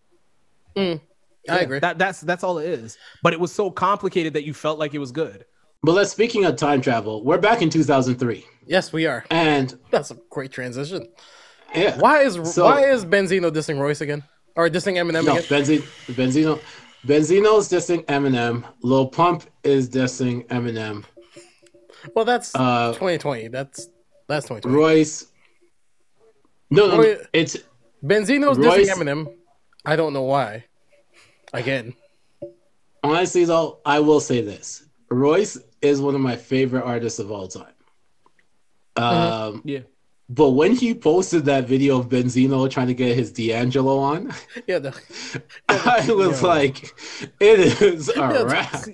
mm, yeah, I agree. That, that's that's all it is. But it was so complicated that you felt like it was good. But let's speaking of time travel, we're back in two thousand three. Yes, we are. And that's a great transition. Yeah. Why is so, why is Benzino dissing Royce again? Or dissing Eminem no, again? Benzino, Benzino's dissing Eminem. Lil Pump is dissing Eminem. Well, that's uh, twenty twenty. That's that's twenty twenty. Royce. No, no, Roy, it's Benzino's Royce, dissing Eminem. I don't know why. Again. Honestly, though, I will say this: Royce is one of my favorite artists of all time. Mm-hmm. Um, yeah. But when he posted that video of Benzino trying to get his D'Angelo on, yeah, no. I was yeah. like, it is a yeah, wrap.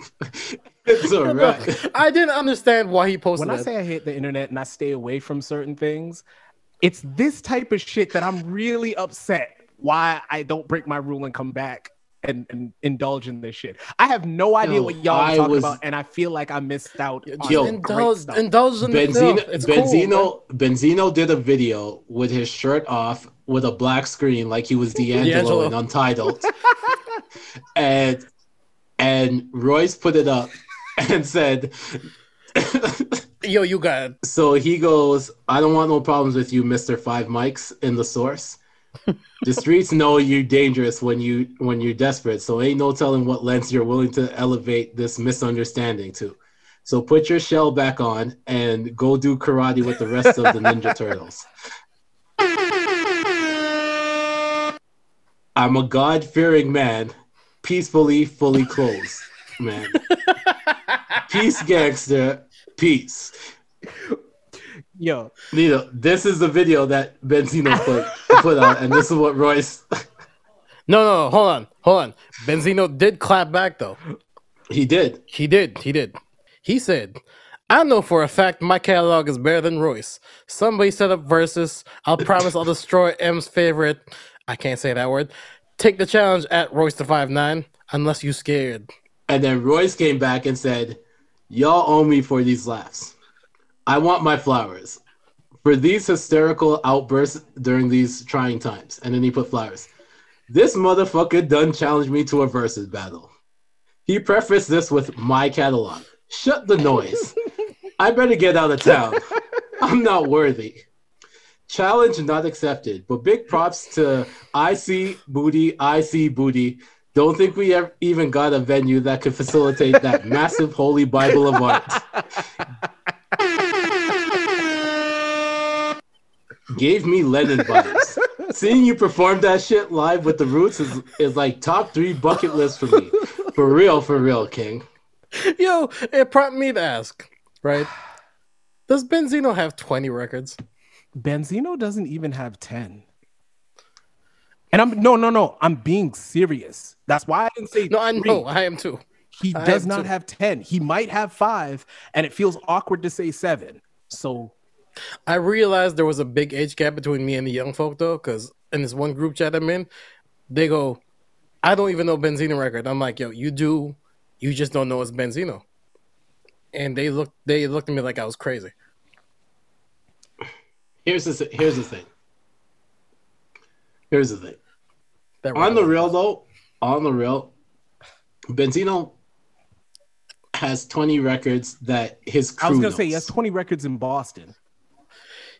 It's a wrap. I didn't understand why he posted that. When I say I hate the internet and I stay away from certain things, it's this type of shit that I'm really upset why I don't break my rule and come back and, and indulge in this shit. I have no idea yo, what y'all are talking was, about, and I feel like I missed out. Yo, indulge, indulge in Benzino, it's Benzino, cool, Benzino did a video with his shirt off with a black screen, like he was D'Angelo, D'Angelo. and Untitled, and and Royce put it up, and said, yo, you got it. So he goes, I don't want no problems with you, Mister Five Mics in The Source. The streets know you're dangerous when, you, when you're desperate, so ain't no telling what lengths you're willing to elevate this misunderstanding to. So put your shell back on and go do karate with the rest of the Ninja Turtles. I'm a God-fearing man, peacefully, fully clothed, man. Peace, gangster. Peace. Yo. Nino, this is the video that Benzino put, put on, and this is what Royce... No, no, no, hold on, hold on. Benzino did clap back, though. He did. He did, he did. He said, I know for a fact my catalog is better than Royce. Somebody set up verses. I'll promise I'll destroy M's favorite... I can't say that word. Take the challenge at Royce da five nine, unless you scared. And then Royce came back and said, y'all owe me for these laughs. I want my flowers. For these hysterical outbursts during these trying times. And then he put flowers. This motherfucker done challenged me to a versus battle. He prefaced this with my catalog. Shut the noise. I better get out of town. I'm not worthy. Challenge not accepted, but big props to I See Booty, I See Booty. Don't think we ever even got a venue that could facilitate that massive holy Bible of art. Gave me Lennon vibes. Seeing you perform that shit live with the Roots is, is like top three bucket list for me. For real, for real, King. Yo, it prompted me to ask, right? Does Benzino have twenty records? Benzino doesn't even have ten. And I'm no, no, no. I'm being serious. That's why I didn't say no, I know. I am too. He I does not too. have ten. He might have five, and it feels awkward to say seven. So I realized there was a big age gap between me and the young folk, though, because in this one group chat I'm in, they go, I don't even know Benzino record. I'm like, yo, you do. You just don't know it's Benzino. And they looked, they looked at me like I was crazy. Here's the here's the thing. Here's the thing. That on the real though, on the real, Benzino has twenty records that his crew I was gonna knows. say he has twenty records in Boston.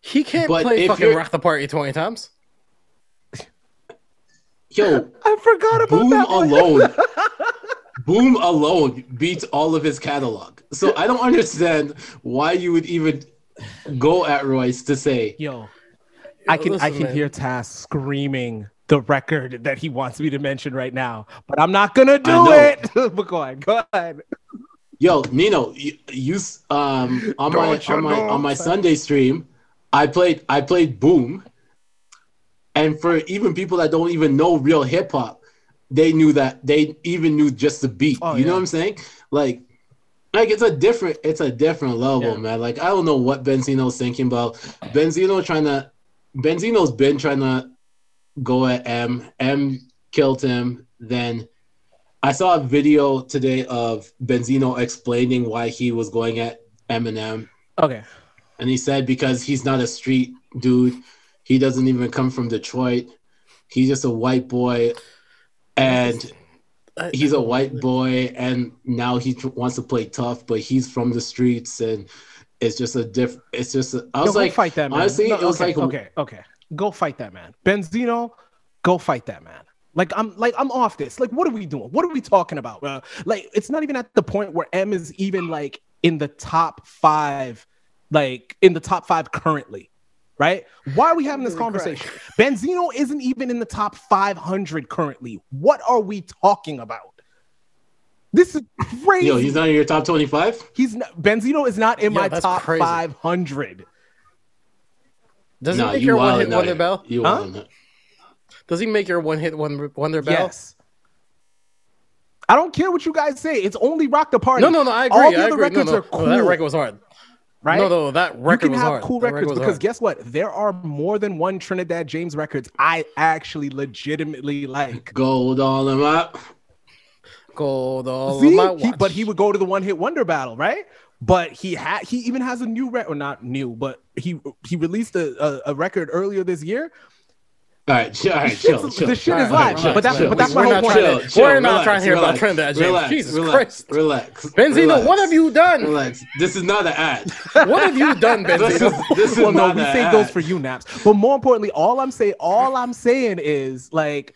He can't but play fucking you're... Rock the Party twenty times. Yo, I forgot about Boom that alone. Boom alone beats all of his catalog. So I don't understand why you would even go at Royce to say, yo, I can listen, I can man. hear Taz screaming the record that he wants me to mention right now, but I'm not gonna do it. But go ahead, go ahead. Yo, Nino, you, you um on my on my on my Sunday stream, I played I played Boom, and for even people that don't even know real hip hop, they knew that they even knew just the beat. Oh, you yeah. know what I'm saying? Like. Like it's a different, it's a different level, yeah. man. Like I don't know what Benzino's thinking about. Benzino trying to, Benzino's been trying to go at M. M killed him. Then I saw a video today of Benzino explaining why he was going at Eminem. Okay, and he said because he's not a street dude. He doesn't even come from Detroit. He's just a white boy, and. He's a white boy, and now he wants to play tough, but he's from the streets, and it's just a diff. It's just a- I was no, like, go fight that man. Honestly, no, it was okay, like, okay, okay, go fight that man, Benzino, go fight that man. Like I'm, like I'm off this. Like, what are we doing? What are we talking about? Uh, like, it's not even at the point where M is even like in the top five, like in the top five currently. Right? Why are we having this conversation? Benzino isn't even in the top five hundred currently. What are we talking about? This is crazy. Yo, he's not in your top twenty-five? He's not, Benzino is not in Yo, my top crazy. five hundred. Doesn't nah, he make your one hit wonder bell? You huh? Does he make your one hit wonder bell? Yes. I don't care what you guys say. It's only Rock the Party. No, no, no. I agree. All the I other agree. records no, no. are cool. No, that record was hard. Right? No, no, that record was hard. You can have cool records because guess what? There are more than one Trinidad James records I actually legitimately like. Gold all in my... Gold all in my watch. He, but he would go to the one-hit wonder battle, right? But he had he even has a new record, or not new, but he he released a, a, a record earlier this year All right, chill, all right, chill, chill. This shit is live, right, but that's chill. But that's my whole point. Chill, chill, We're not relax, trying to hear relax, about Trinidad. Relax, Jesus relax, Christ, relax. Benzino, relax, what have you done? Relax. This is not an ad. What have you done, Benzino? This is, this is well, not no, we saved those for you, Naps. But more importantly, all I'm saying, all I'm saying is like,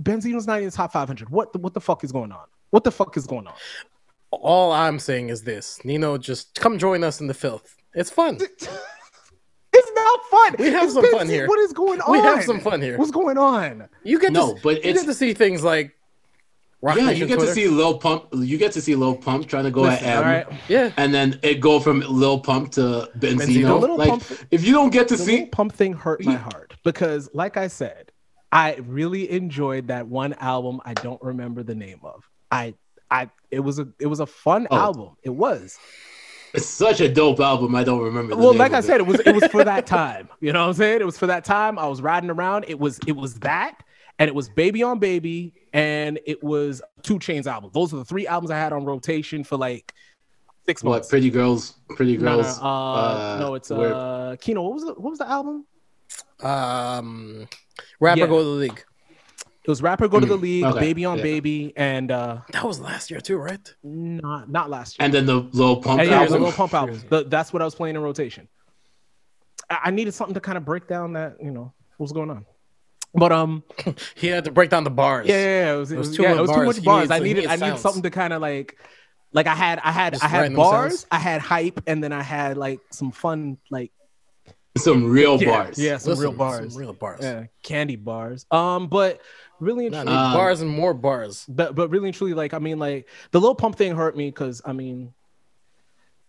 Benzino's not in the top five hundred. What the, what the fuck is going on? What the fuck is going on? All I'm saying is this: Nino, just come join us in the filth. It's fun. It's not fun. We have it's some busy. fun here. What is going on? We have some fun here. What's going on? You get no, to, but you get to see things like Rock yeah, Nation you get Twitter. to see Lil Pump. You get to see Lil Pump trying to go Listen, at M, right. yeah, and then it go from Lil Pump to Benzino. Benzino. Like, Pump, if you don't get to the see Lil Pump thing, hurt my heart because, like I said, I really enjoyed that one album. I don't remember the name of. I, I, it was a, it was a fun oh. album. It was. It's such a dope album. I don't remember. The well, name like of I it. said, it was it was for that time. You know what I'm saying? It was for that time. I was riding around. It was it was that, and it was Baby on Baby, and it was Two Chainz album. Those are the three albums I had on rotation for like six what, months. What? Pretty Girls, Pretty Girls. No, no, uh, uh, no it's uh, Kino. What was the, what was the album? Um, Rapper yeah. Go to the League. It was Rapper Go to the League, okay. Baby on yeah. Baby, and uh, that was last year too, right? Not not last year. And then the Lil Pump and, yeah, album. The Lil Pump album. The, that's what I was playing in rotation. I, I needed something to kind of break down that, you know, what was going on. But um, he had to break down the bars. Yeah, yeah, yeah. It was, it was, too, yeah, much it was too much bars. Needs, I needed I needed something to kind of like, like I had I had Just I had bars, sounds. I had hype, and then I had like some fun like. Some real yeah, bars. Yeah, some Listen, real bars. Some real bars. Yeah, candy bars. Um, but really and truly, um, bars and more bars. But but really and truly, like I mean, like the Lil Pump thing hurt me because I mean,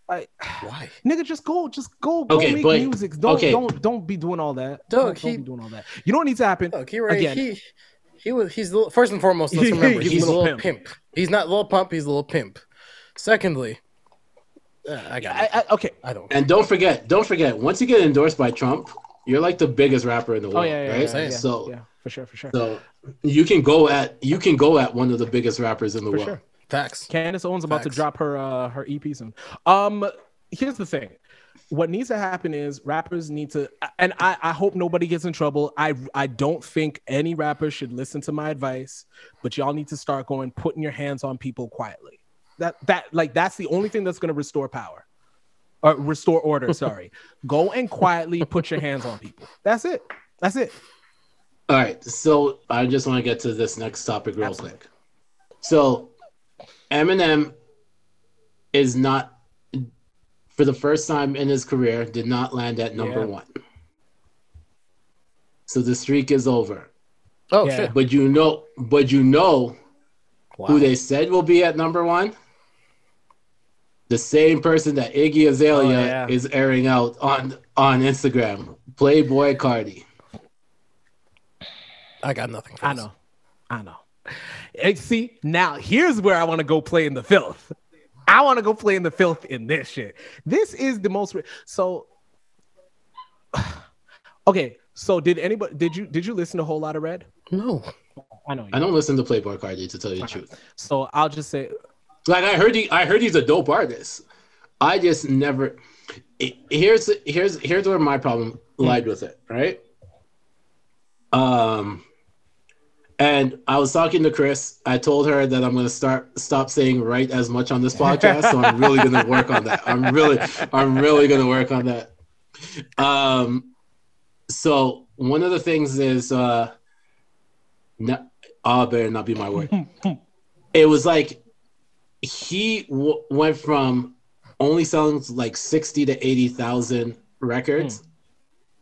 like why? Nigga, just go, just go, go okay, make but, music. Don't okay. don't don't be doing all that. Doug, don't, he, don't be doing all that. You know what needs to happen? Look, he, right, Again. he he was he's little, first and foremost. Let's remember he's, he's a little pimp. pimp. He's not Lil Pump. He's a little pimp. Secondly. Uh, I got it. I, I, okay. I don't. And don't forget, don't forget. Once you get endorsed by Trump, you're like the biggest rapper in the world, oh, yeah, yeah, right? Yeah, yeah, so yeah, for sure, for sure. So you can go at you can go at one of the biggest rappers in the for world. Sure. Facts. Candace Owens Facts. about to drop her uh, her E P soon. Um, here's the thing. What needs to happen is rappers need to, and I, I hope nobody gets in trouble. I I don't think any rapper should listen to my advice, but y'all need to start going putting your hands on people quietly. That that like that's the only thing that's gonna restore power, or restore order. Sorry, go and quietly put your hands on people. That's it. That's it. All right. So I just want to get to this next topic real Absolutely. quick. So Eminem is not, for the first time in his career, did not land at number yeah. one. So the streak is over. Oh yeah. shit! But you know, but you know wow. who they said will be at number one. The same person that Iggy Azalea oh, yeah. is airing out on, on Instagram, Playboi Carti. I got nothing for I this. know. I know. And see, now here's where I want to go play in the filth. I want to go play in the filth in this shit. This is the most... Re- so... okay, so did anybody... Did you did you listen to a whole lot of Red? No. I know. You I don't know. listen to Playboi Carti, to tell you the okay. truth. So I'll just say... Like I heard, he, I heard he's a dope artist. I just never. Here's here's here's where my problem lied with it, right? Um, and I was talking to Chris. I told her that I'm gonna start stop saying right as much on this podcast. So I'm really gonna work on that. I'm really I'm really gonna work on that. Um, so one of the things is uh, no, oh, better not be my word. It was like. He w- went from only selling like sixty to eighty thousand records mm.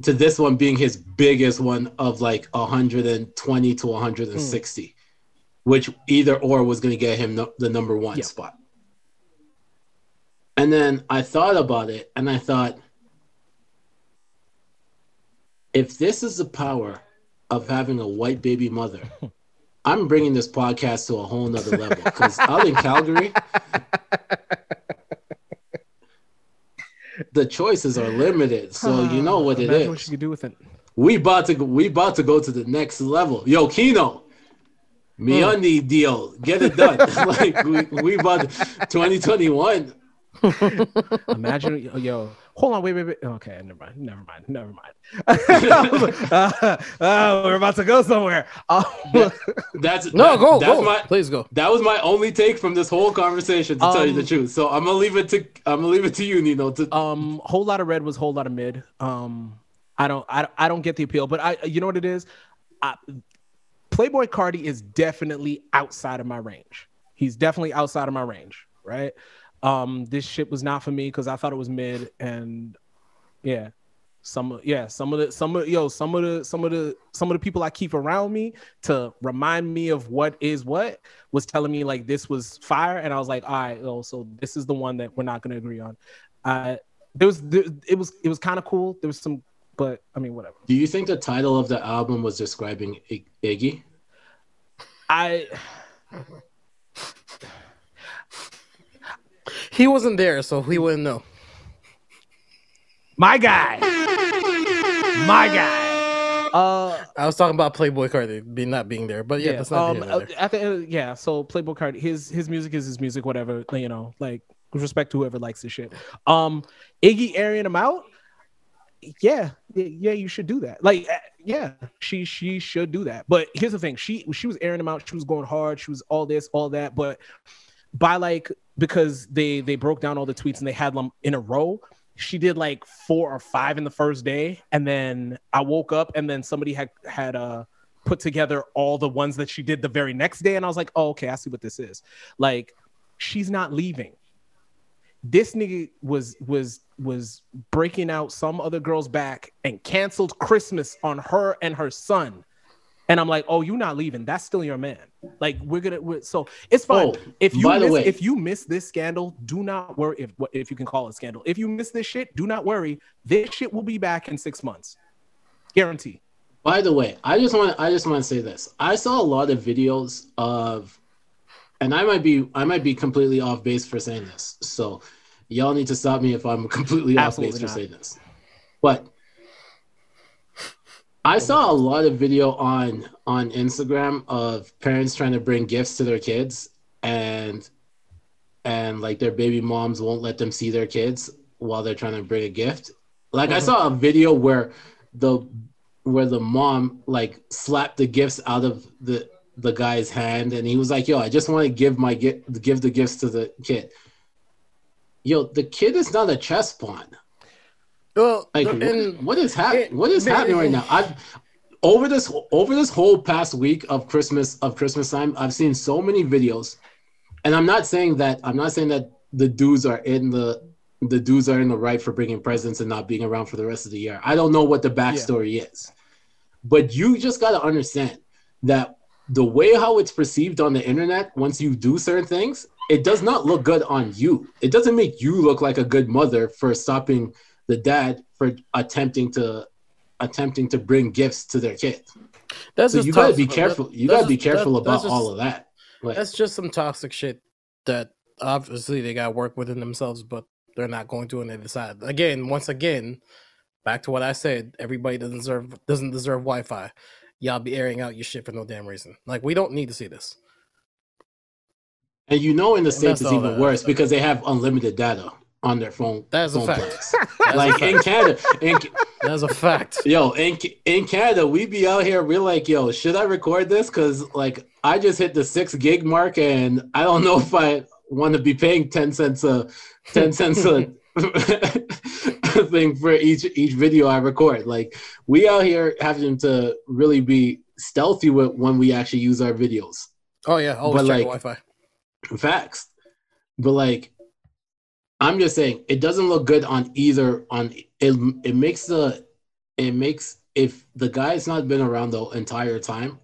to this one being his biggest one of like one hundred and twenty to one hundred and sixty, mm. which either or was going to get him no- the number one yeah. spot. And then I thought about it, and I thought, if this is the power of having a white baby mother. I'm bringing this podcast to a whole nother level because out in Calgary, the choices are limited. So you know what it is. What you can do with it. We about to we about to go to the next level. Yo, Kino, Miondi mm. deal, get it done. like we, we about to, twenty twenty-one. Imagine, yo, Hold on, wait, wait, wait. Okay, never mind, never mind, never mind. uh, uh, we're about to go somewhere. that, that's no, that, go, that's go. My, Please go. That was my only take from this whole conversation, to um, tell you the truth. So I'm gonna leave it to I'm gonna leave it to you, Nino. To... Um, whole lot of red was whole lot of mid. Um, I don't, I, I don't get the appeal, but I, you know what it is. I, Playboi Carti is definitely outside of my range. He's definitely outside of my range, right? Um, this shit was not for me because I thought it was mid, and yeah, some yeah some of the some of yo some of the some of the some of the people I keep around me to remind me of what is what was telling me like this was fire, and I was like, all right, yo, so this is the one that we're not gonna agree on. Uh, there was there, it was it was kind of cool. There was some, but I mean, whatever. Do you think the title of the album was describing I- Iggy? I. He wasn't there, so he wouldn't know. My guy. My guy. Uh, I was talking about Playboi Carti be not being there, but yeah, yeah that's not um, there. At the end, yeah, so Playboi Carti, his his music is his music, whatever, you know, like with respect to whoever likes this shit. Um, Iggy airing him out, yeah, yeah, you should do that. Like, yeah, she she should do that. But here's the thing: she she was airing him out, she was going hard, she was all this, all that, but by like. Because they they broke down all the tweets and they had them in a row. She did like four or five in the first day, and then I woke up and then somebody had had uh put together all the ones that she did the very next day, and I was like, oh, okay, I see what this is. Like, she's not leaving. This nigga was was was breaking out some other girl's back and canceled Christmas on her and her son. And I'm like, oh, you're not leaving. That's still your man. Like, we're gonna. We're, so it's fine. Oh, if you miss, way, if you miss this scandal, do not worry. If if you can call it scandal, if you miss this shit, do not worry. This shit will be back in six months, guarantee. By the way, I just want I just want to say this. I saw a lot of videos of, and I might be I might be completely off base for saying this. So y'all need to stop me if I'm completely Absolutely off base not. for saying this. But. I saw a lot of video on on Instagram of parents trying to bring gifts to their kids, and and like their baby moms won't let them see their kids while they're trying to bring a gift. Like mm-hmm. I saw a video where the where the mom like slapped the gifts out of the the guy's hand, and he was like, "Yo, I just want to give my gift give the gifts to the kid." Yo, the kid is not a chess pawn. Well, like, and, what is happening? What is happening right now? I've over this over this whole past week of Christmas of Christmas time, I've seen so many videos, and I'm not saying that I'm not saying that the dudes are in the the dudes are in the right for bringing presents and not being around for the rest of the year. I don't know what the backstory yeah. is, but you just got to understand that the way how it's perceived on the internet, once you do certain things, it does not look good on you. It doesn't make you look like a good mother for stopping. The dad for attempting to attempting to bring gifts to their kid. That's so just you gotta toxic. be careful. You that's gotta just, be careful that, about just, all of that. Like, that's just some toxic shit that obviously they got work within themselves, but they're not going to on the other side. Again, once again, back to what I said. Everybody doesn't deserve doesn't deserve Wi-Fi. Y'all be airing out your shit for no damn reason. Like, we don't need to see this. And you know, in the and States, it's even worse that. because they have unlimited data. On their phone, that's phone a fact. That's like a fact. in Canada, in, that's a fact. Yo, in in Canada, we be out here. We're like, yo, should I record this? Cause like I just hit the six gig mark, and I don't know if I want to be paying ten cents a ten cents a thing for each each video I record. Like, we out here having to really be stealthy with when we actually use our videos. Oh yeah, always but, check like, the Wi-Fi. Facts, but like. I'm just saying it doesn't look good on either on it it makes the it makes if the guy's not been around the entire time,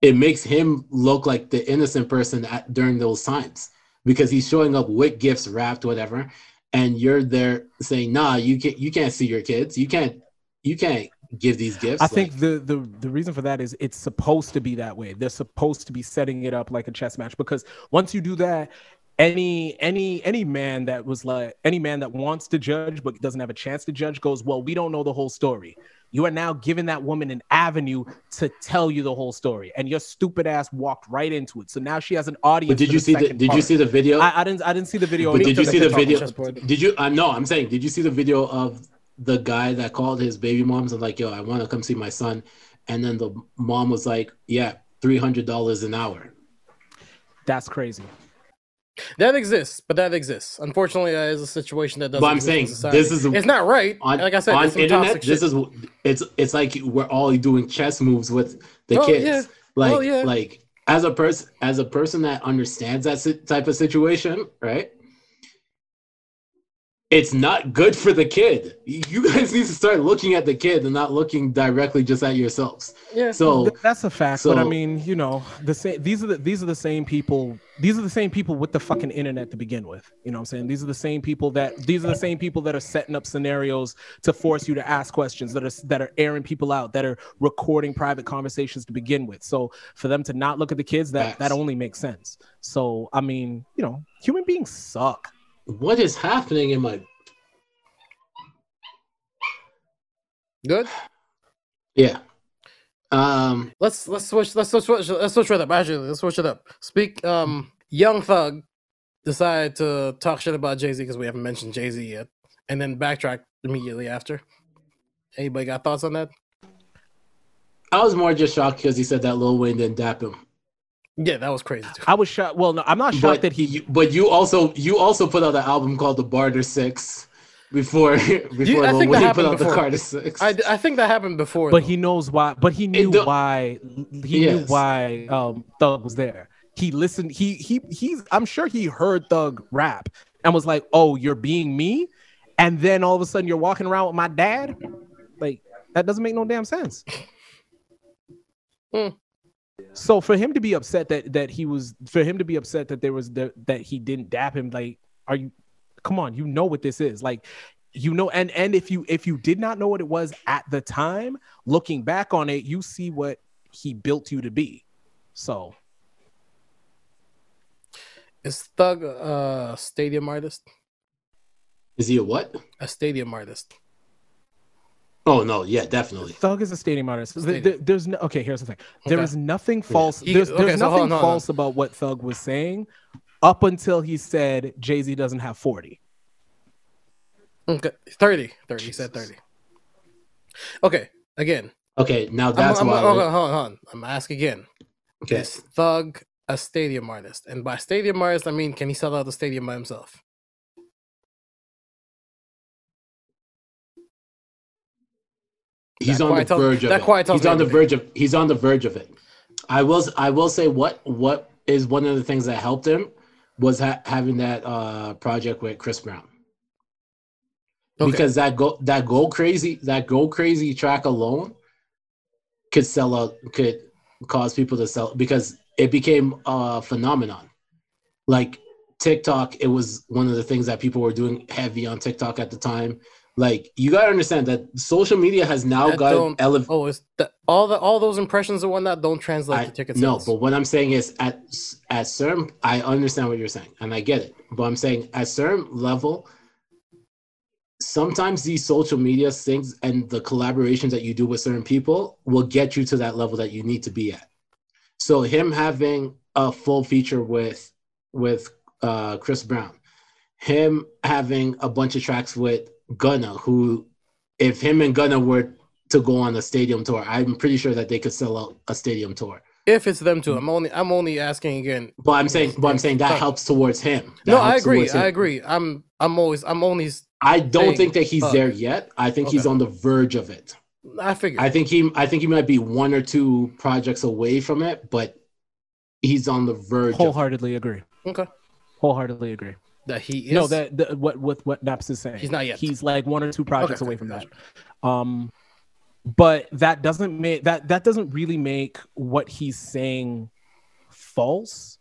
it makes him look like the innocent person at, during those times, because he's showing up with gifts wrapped, whatever, and you're there saying, nah, you can't you can't see your kids. You can't you can't give these gifts. I like, think the, the the reason for that is it's supposed to be that way. They're supposed to be setting it up like a chess match, because once you do that, any any any man that was like any man that wants to judge but doesn't have a chance to judge goes, well, we don't know the whole story. You are now giving that woman an avenue to tell you the whole story, and your stupid ass walked right into it. So now she has an audience. But did you see the Did part. you see the video? I, I didn't. I didn't see the video. But did you see the video? Did you? Uh, no, I'm saying, did you see the video of the guy that called his baby moms and like, yo, I want to come see my son, and then the mom was like, yeah, three hundred dollars an hour. That's crazy. That exists, but that exists. Unfortunately, that is a situation that doesn't. But I'm saying this is a, it's not right. On, like I said, on internet, this is it's it's like we're all doing chess moves with the oh, kids. Yeah. Like oh, yeah. like as a person as a person that understands that si- type of situation, right? It's not good for the kid. You guys need to start looking at the kid and not looking directly just at yourselves. Yeah, so th- that's a fact. So, but I mean, you know, the same. These are the these are the same people. These are the same people with the fucking internet to begin with. You know what I'm saying? These are the same people that these are the same people that are setting up scenarios to force you to ask questions, that are that are airing people out, that are recording private conversations to begin with. So for them to not look at the kids, that, that only makes sense. So I mean, you know, human beings suck. What is happening in my... Good? Yeah. Um, let's let's switch let's switch let's switch it up. Actually, let's switch it up. Speak um Young Thug decided to talk shit about Jay-Z because we haven't mentioned Jay-Z yet, and then backtrack immediately after. Anybody got thoughts on that? I was more just shocked because he said that Lil Wayne didn't dap him. Yeah, that was crazy too. I was shocked. Well, no, I'm not shocked but, that he. You, but you also you also put out an album called The Barter Six before before you, I think when he put out before. The Carter Six. I, I think that happened before. But though. he knows why. But he knew why. He yes. knew why um, Thug was there. He listened. He he he's. I'm sure he heard Thug rap and was like, "Oh, you're being me," and then all of a sudden you're walking around with my dad. Like, that doesn't make no damn sense. Hmm. So for him to be upset that that he was for him to be upset that there was the, that he didn't dap him, like, are you come on, you know what this is, like, you know, and and if you if you did not know what it was at the time, looking back on it, you see what he built you to be. So is Thug a stadium artist? Is he a what? A stadium artist. Oh, no, yeah, definitely. Thug is a stadium artist. Stadium. There, there's no, okay, here's the thing. There okay. is nothing false. Yeah. There's, okay, there's so nothing hold on, hold on. false about what Thug was saying up until he said Jay-Z doesn't have forty. Okay, thirty. thirty. He said thirty. Okay, again. Okay, now that's I'm, I'm, why. Hold on, hold on. I'm going to ask again. Okay. Is Thug a stadium artist? And by stadium artist, I mean, can he sell out the stadium by himself? He's on the verge of it. He's on the verge of he's on the verge of it. I will I will say what what is one of the things that helped him was ha- having that uh, project with Chris Brown. Okay. Because that go that go crazy that go crazy track alone could sell out, could cause people to sell, because it became a phenomenon. Like TikTok, it was one of the things that people were doing heavy on TikTok at the time. Like, you gotta understand that social media has now that gotten elevated. Oh, it's the, all the all those impressions and whatnot don't translate I, to ticket sales. No, but what I'm saying is, at at certain, I understand what you're saying and I get it, but I'm saying at certain level, sometimes these social media things and the collaborations that you do with certain people will get you to that level that you need to be at. So him having a full feature with with uh, Chris Brown, him having a bunch of tracks with Gunna, who, if him and Gunna were to go on a stadium tour, I'm pretty sure that they could sell out a stadium tour. If it's them too, I'm only I'm only asking again. But I'm saying, but I'm saying that helps towards him. That no, I agree. I agree. I'm I'm always I'm only. I don't saying, think that he's uh, there yet. I think okay. he's on the verge of it. I figure. I think he I think he might be one or two projects away from it, but he's on the verge. Wholeheartedly of it. agree. Okay. Wholeheartedly agree. That he is no that, that what with what Naps is saying, he's not yet. He's like one or two projects okay, away from that. Um, but that doesn't make that that doesn't really make what he's saying false.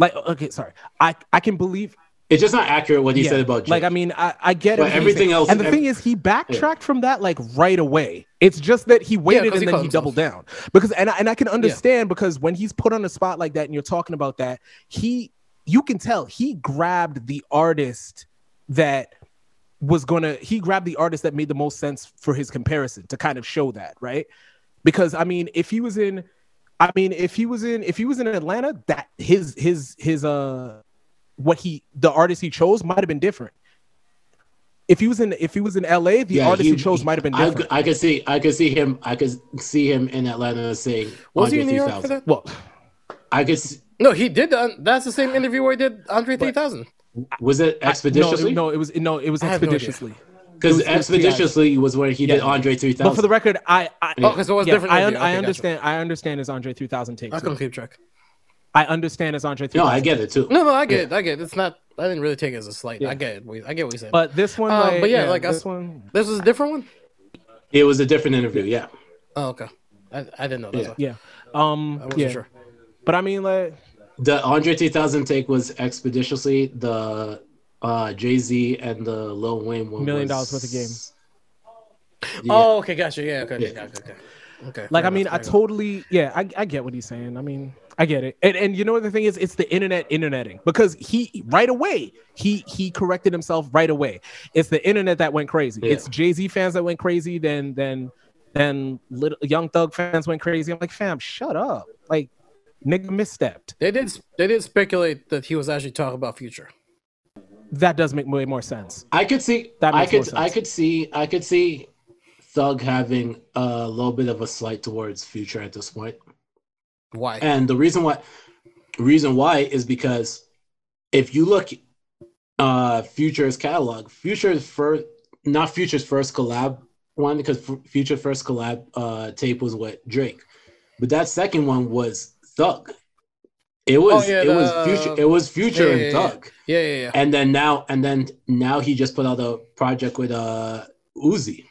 Like, okay, sorry, I I can believe it's just not accurate what he yeah. said about Jay. Like, I mean, I I get it. Everything else, and the every... thing is, he backtracked yeah. from that like right away. It's just that he waited yeah, and he then he himself. doubled down because and I, and I can understand yeah. because when he's put on a spot like that and you're talking about that, he. you can tell he grabbed the artist that was gonna, he grabbed the artist that made the most sense for his comparison to kind of show that, right? Because I mean, if he was in, I mean, if he was in, if he was in Atlanta, that his his his uh, what he the artist he chose might have been different. If he was in, if he was in L A, the yeah, artist he, he chose might have been different. I, I could see, I could see him, I could see him in Atlanta saying, "Was he in New York for that?" Well, I could. See, no, he did. The, that's the same interview where he did Andre three thousand. Was it expeditiously? I, no, it, no, it was no, it was expeditiously. Because no expeditiously was, was where he yeah. did Andre three thousand. But for the record, I I oh, yeah. so it was yeah, different. I, un- okay, I understand. Gotcha. I understand his Andre three thousand take. I couldn't keep track. I understand his Andre three thousand. No, I get it too. No, no, I get yeah. it. I get it. It's not. I didn't really take it as a slight. Yeah. I get it. I get what you said. But this one, uh, like, but yeah, yeah like this I, one, this was a different one. It was a different interview. Yeah. Oh, okay. I, I didn't know that. Yeah. yeah. Um. I wasn't yeah. sure. But I mean, like, the Andre three thousand take was expeditiously. The uh, Jay-Z and the Lil Wayne one million dollars worth of game. Yeah. Oh, okay, gotcha. Yeah, okay, yeah. okay, okay. okay. Like, I mean, I totally, yeah, I, I get what he's saying. I mean, I get it. And and you know what the thing is? It's the internet interneting, because he right away he he corrected himself right away. It's the internet that went crazy. Yeah. It's Jay-Z fans that went crazy. Then then then little Young Thug fans went crazy. I'm like, fam, shut up, like. Nigga misstepped. They did. They did speculate that he was actually talking about Future. That does make way more sense. I could see. That makes I could. More sense. I could see. I could see Thug having a little bit of a slight towards Future at this point. Why? And the reason why, reason why is because if you look, uh, Future's catalog, Future's first, not Future's first collab one, because Future first collab uh, tape was with Drake, but that second one was Thug. It was oh, yeah, it the, was Future it was Future yeah, yeah, and Thug. Yeah. yeah, yeah, yeah. And then now and then now he just put out a project with uh Uzi.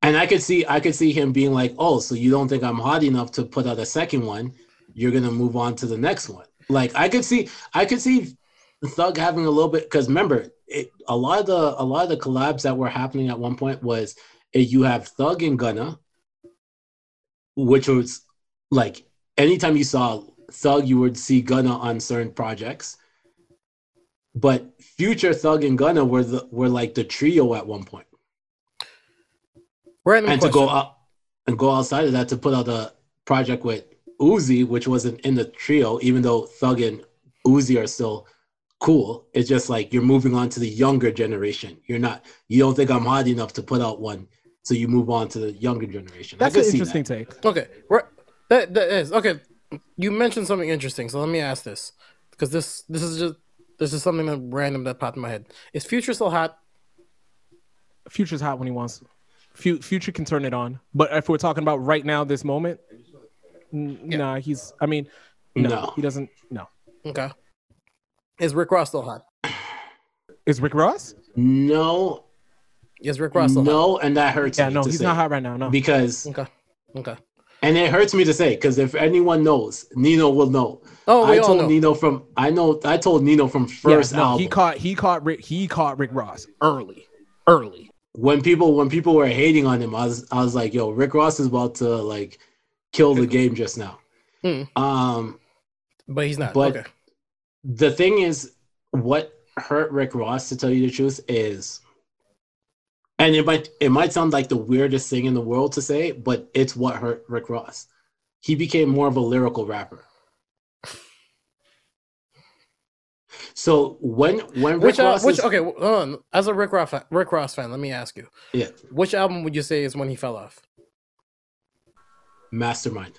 And I could see I could see him being like, "Oh, so you don't think I'm hot enough to put out a second one? You're going to move on to the next one." Like I could see I could see Thug having a little bit, cuz remember, it, a lot of the a lot of the collabs that were happening at one point was you have Thug and Gunna, which was like anytime you saw Thug, you would see Gunna on certain projects. But Future, Thug, and Gunna were the, were like the trio at one point. Random and question. to go out and go outside of that to put out a project with Uzi, which wasn't in the trio, even though Thug and Uzi are still cool. It's just like you're moving on to the younger generation. You're not. You don't think I'm hot enough to put out one, so you move on to the younger generation. That's an interesting that. take. Okay. We're- That that is okay. You mentioned something interesting, so let me ask this, because this this is just this is something that random that popped in my head. Is Future still hot? Future's hot when he wants. F- Future can turn it on, but if we're talking about right now, this moment, n- yeah. nah, he's. I mean, no, no, he doesn't. No. Okay. Is Rick Ross still hot? Is Rick Ross? No. Is Rick Ross still no, hot? And that hurts. Yeah, me no, to he's say. Not hot right now. No, because okay, okay. And it hurts me to say, because if anyone knows, Nino will know. Oh, we I told all know. Nino from I know I told Nino from first yeah, no, album. He caught he caught Rick he caught Rick Ross early, early. When people when people were hating on him, I was I was like, yo, Rick Ross is about to like kill the game just now. Hmm. Um, but he's not. But okay. The thing is, what hurt Rick Ross, to tell you the truth, is. And it might it might sound like the weirdest thing in the world to say, but it's what hurt Rick Ross. He became more of a lyrical rapper. So when when which Rick al- Ross which is, okay, hold on. As a Rick Ross Rick Ross fan, let me ask you. Yeah. Which album would you say is when he fell off? Mastermind.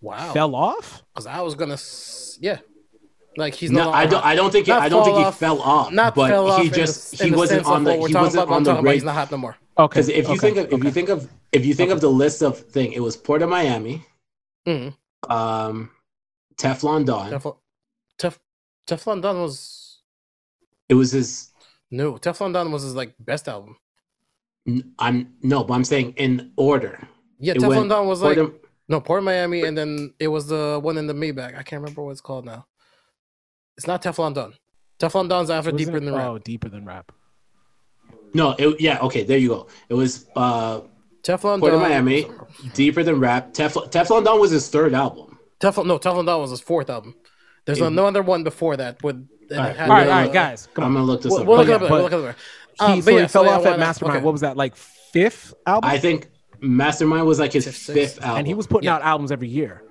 Wow. Fell off? Because I was gonna yeah. Like he's not. No, I don't. I don't think. He, I don't think he off, fell off. Not but fell off. He just. The, he wasn't on the. He wasn't about, on the. He's not hot no more. Okay. Because if, okay. okay. if you think of, if you think okay. of the list of thing, it was Port of Miami, mm. um, Teflon Don. Tefl- Tef- Teflon Don was. It was his. No, Teflon Don was his like best album. N- I'm no, but I'm saying in order. Yeah, it Teflon went, Don was Port like of, no Port of Miami, and then it was the one in the Maybach. I can't remember what it's called now. It's not Teflon Don. Teflon Don's after Deeper Than Rap. Oh, Deeper Than Rap. No, it, yeah, okay, there you go. It was uh, Teflon Port Don. Of Miami, Deeper Than Rap. Teflon, Teflon Don was his third album. Teflon, no, Teflon Don was his fourth album. There's it, no other one before that. With all right, all right, all right, guys, come on. I'm gonna look this up. We'll look it up. We'll look it up. Um, he, so yeah, he fell so off yeah, at Mastermind. Okay. What was that, like fifth album? I think Mastermind was like his fifth, fifth album, and he was putting yeah. out albums every year.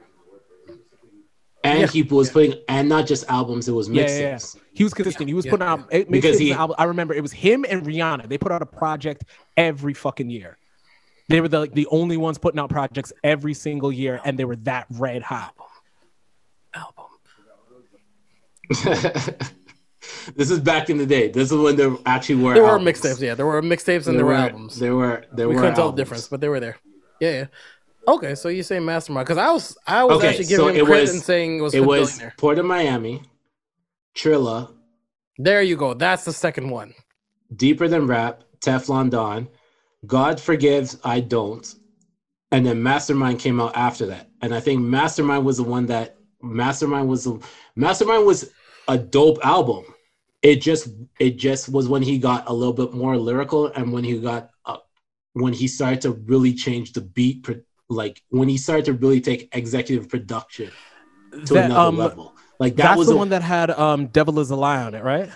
And yeah. he was yeah. putting, and not just albums, it was mixtapes. Yeah, yeah, yeah. He was consistent. He was yeah. putting out yeah. mixtapes. I remember it was him and Rihanna. They put out a project every fucking year. They were the like, the only ones putting out projects every single year, and they were that red hot. Album. This is back in the day. This is when there actually were. There albums. were mixtapes. Yeah, there were mixtapes and there, there were albums. There were. There we were. We couldn't albums. tell the difference, but they were there. Yeah. yeah. Okay, so you say Mastermind because I was I was okay, actually giving so him credit was, and saying it was it was there. Port of Miami, Trilla. There you go. That's the second one. Deeper Than Rap, Teflon Don, God Forgives, I Don't, and then Mastermind came out after that. And I think Mastermind was the one that Mastermind was the, Mastermind was a dope album. It just it just was when he got a little bit more lyrical and when he got uh, when he started to really change the beat. Like when he started to really take executive production to that, another um, level, like that that's was the a, one that had um, "Devil Is a Lie" on it, right?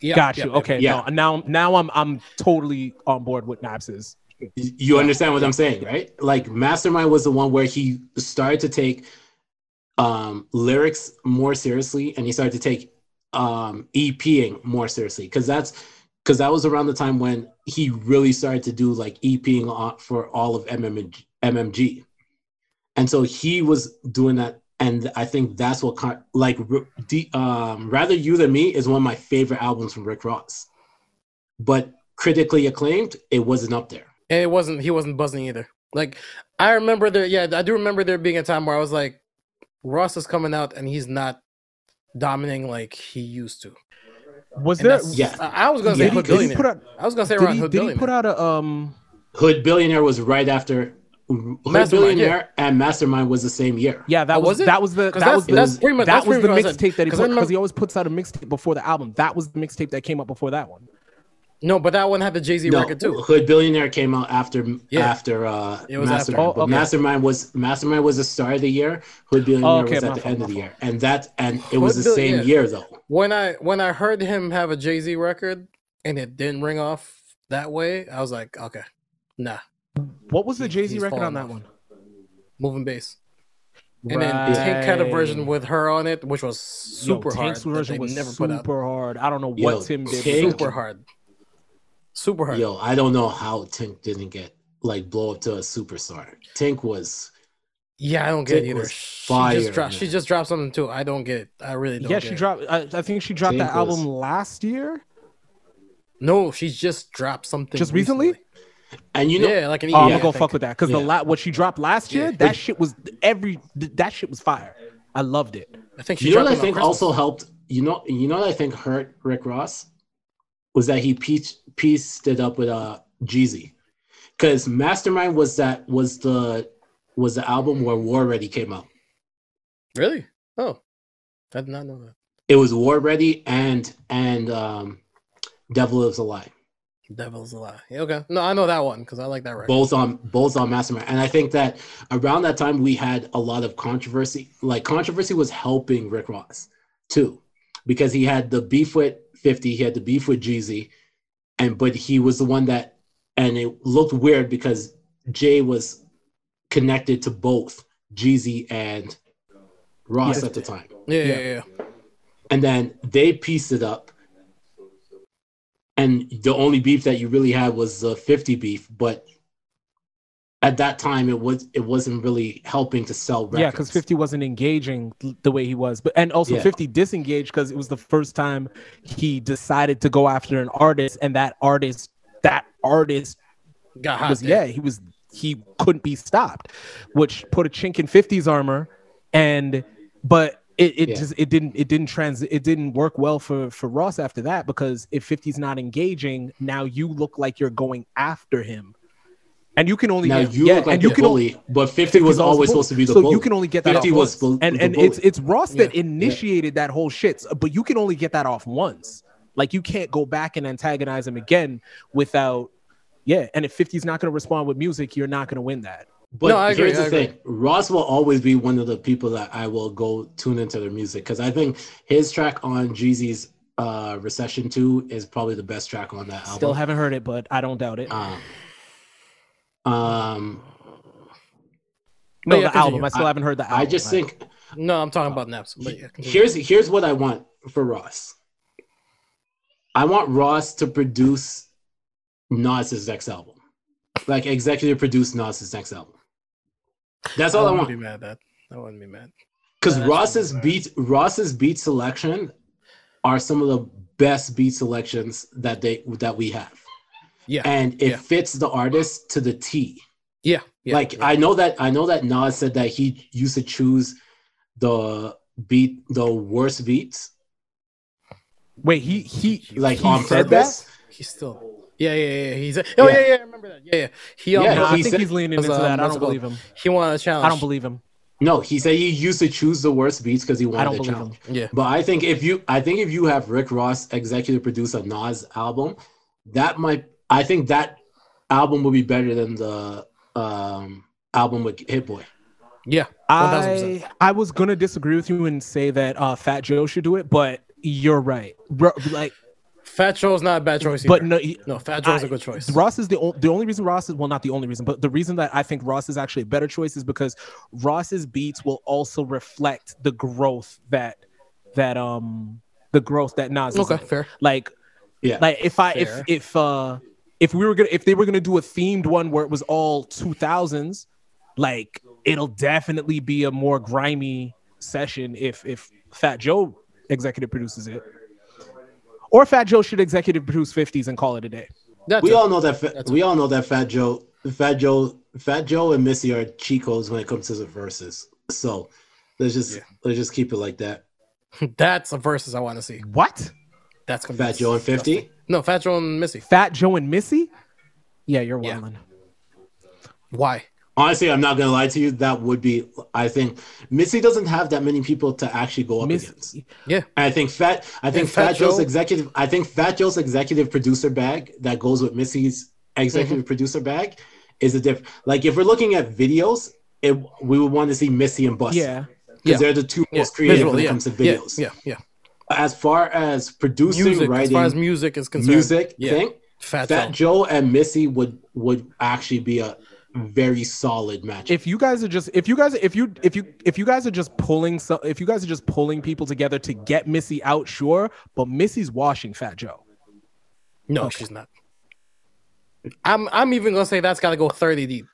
Yeah, got you. Yeah, okay, yeah. No, now now I'm I'm totally on board with Naps's. You understand what I'm saying, right? Like Mastermind was the one where he started to take um, lyrics more seriously, and he started to take um, EPing more seriously, because that's. Because that was around the time when he really started to do like EPing on, for all of M M G. And so he was doing that. And I think that's what, like, um, Rather You Than Me is one of my favorite albums from Rick Ross. But critically acclaimed, it wasn't up there. And it wasn't, he wasn't buzzing either. Like, I remember there, yeah, I do remember there being a time where I was like, Ross is coming out and he's not dominating like he used to. Was and there? Yeah, I was gonna say yeah, Hood Billionaire. Put out, I was gonna say around he, Hood did Billionaire. Did he put out a um? Hood Billionaire was right after. Hood Mastermind, Billionaire yeah. and Mastermind was the same year. Yeah, that oh, was, was that was the that that's, was the, that's pretty much, that that's was pretty the mixtape that he put because he always puts out a mixtape before the album. That was the mixtape that came out before that one. No, but that one had the Jay-Z no, record too. Hood Billionaire came out after yeah. after uh it was Mastermind. After. Oh, okay. Mastermind was Mastermind was the start of the year. Hood Billionaire oh, okay, was at the fault, end of the fault. year, and that and it Hood was the Bill- same yeah. year though. When I when I heard him have a Jay-Z record and it didn't ring off that way, I was like, okay, nah. What was the Jay-Z He's record on that off. one? Moving Bass. And right. then Tank had a version with her on it, which was super Yo, hard. Tank's version was never super put hard. I don't know what Yo, Tim did. Tank, super hard. Super hard. Yo, I don't know how Tink didn't get like blow up to a superstar. Tink was, yeah, I don't get Tink it either. Fire, she, just dropped, she just dropped something too. I don't get it. I really don't. Yeah, get she it. dropped. I, I think she dropped Tink that album was... last year. No, she just dropped something just recently. recently? And you know, yeah, like an. Oh, I'm gonna go fuck with that because yeah. the la- what she dropped last year, yeah. that like, shit was every that shit was fire. I loved it. I think she you know what I think also helped. You know, you know what I think hurt Rick Ross. Was that he pieced, pieced it up with uh Jeezy, because Mastermind was that was the was the album where War Ready came out. Really? Oh, I did not know that. It was War Ready and and um, Devil Is a Lie. Devil Is a Lie. Yeah, okay, no, I know that one because I like that record. Both on both on Mastermind, and I think that around that time we had a lot of controversy. Like controversy was helping Rick Ross too, because he had the beef with. fifty, he had the beef with Jeezy, and but he was the one that, and it looked weird because Jay was connected to both Jeezy and Ross yeah. at the time. Yeah, yeah, yeah. And then they pieced it up, and the only beef that you really had was the fifty beef, but at that time it was it wasn't really helping to sell records. Yeah, because fifty wasn't engaging the way he was, but and also yeah. fifty disengaged because it was the first time he decided to go after an artist, and that artist that artist got hot. Was, yeah, he was he couldn't be stopped, which put a chink in fifty's armor, and but it, it yeah. just it didn't it didn't trans it didn't work well for for Ross after that, because if fifty's not engaging, now you look like you're going after him. And you can only now get, you yeah, look like and you the can bully, only, but fifty was always supposed to be the so bully. You can only get that fifty off was once. Bu- and and it's it's Ross yeah. that initiated yeah. that whole shit, but you can only get that off once. Like you can't go back and antagonize him again without, yeah. And if fifty's not going to respond with music, you're not going to win that. But no, I agree, here's the I thing, agree. Ross will always be one of the people that I will go tune into their music, because I think his track on Jeezy's uh, Recession two is probably the best track on that album. Still haven't heard it, but I don't doubt it. Um, um No, yeah, the album. I still I, haven't heard the album. I just think... No, I'm talking about Naps. But yeah, here's, here's what I want for Ross. I want Ross to produce Nas's next album. Like, executive produce Nas's next album. That's all I, I want. I wouldn't be mad at that. I wouldn't be mad. Because no, Ross's beat, Ross's beat selection are some of the best beat selections that they that we have. Yeah. And it yeah. fits the artist to the T. Yeah. Yeah, like yeah. I know that I know that Nas said that he used to choose the beat, the worst beats. Wait, he he like he on said purpose. That? He's still yeah yeah yeah. He's oh yeah yeah. yeah I remember that yeah yeah. He um, yeah, no, he I think said, he's leaning into uh, that. I don't believe him. He wanted a challenge. I don't believe him. No, he said he used to choose the worst beats because he wanted a challenge. Him. Yeah, but I think if you I think if you have Rick Ross executive produce a Nas album, that might I think that album would be better than the. Um, album with Hit Boy. Yeah, I I was gonna disagree with you and say that uh, Fat Joe should do it, but you're right. Bro, like, Fat Joe's not a bad choice, either. But no, he, no, Fat Joe's I, a good choice. Ross is the o- the only reason Ross is well, not the only reason, but the reason that I think Ross is actually a better choice is because Ross's beats will also reflect the growth that that um the growth that Nas. Okay, is in. Fair. Like, yeah, like if I fair. if if uh. If we were gonna, if they were gonna do a themed one where it was all two thousands, like it'll definitely be a more grimy session if if Fat Joe executive produces it, or Fat Joe should executive produce fifties and call it a day. That's we it. all know that fa- we all know that Fat Joe, Fat Joe, Fat Joe and Missy are chicos when it comes to the verses. So let's just yeah. let's just keep it like that. That's a verses I want to see. What? That's gonna Fat be Joe and fifty. No, Fat Joe and Missy. Fat Joe and Missy? Yeah, you're wilding. Yeah. Why? Honestly, I'm not going to lie to you. That would be, I think, Missy doesn't have that many people to actually go up Miss- against. Yeah. And I think Fat I think Fat, Fat Joe's Joe? executive I think Fat Joe's executive producer bag that goes with Missy's executive mm-hmm. producer bag is a different. Like, if we're looking at videos, it, we would want to see Missy and Busta. Yeah. Because yeah. they're the two yeah. most creative Visual, when yeah. it comes to videos. Yeah, yeah. yeah. As far as producing, music, writing, as far as music is concerned, music yeah. thing, Fat, Fat Joe and Missy would would actually be a very solid match. If you guys are just if you guys if you if you if you guys are just pulling so if you guys are just pulling people together to get Missy out, sure, but Missy's washing Fat Joe. No, okay. she's not. I'm I'm even gonna say that's gotta go thirty deep.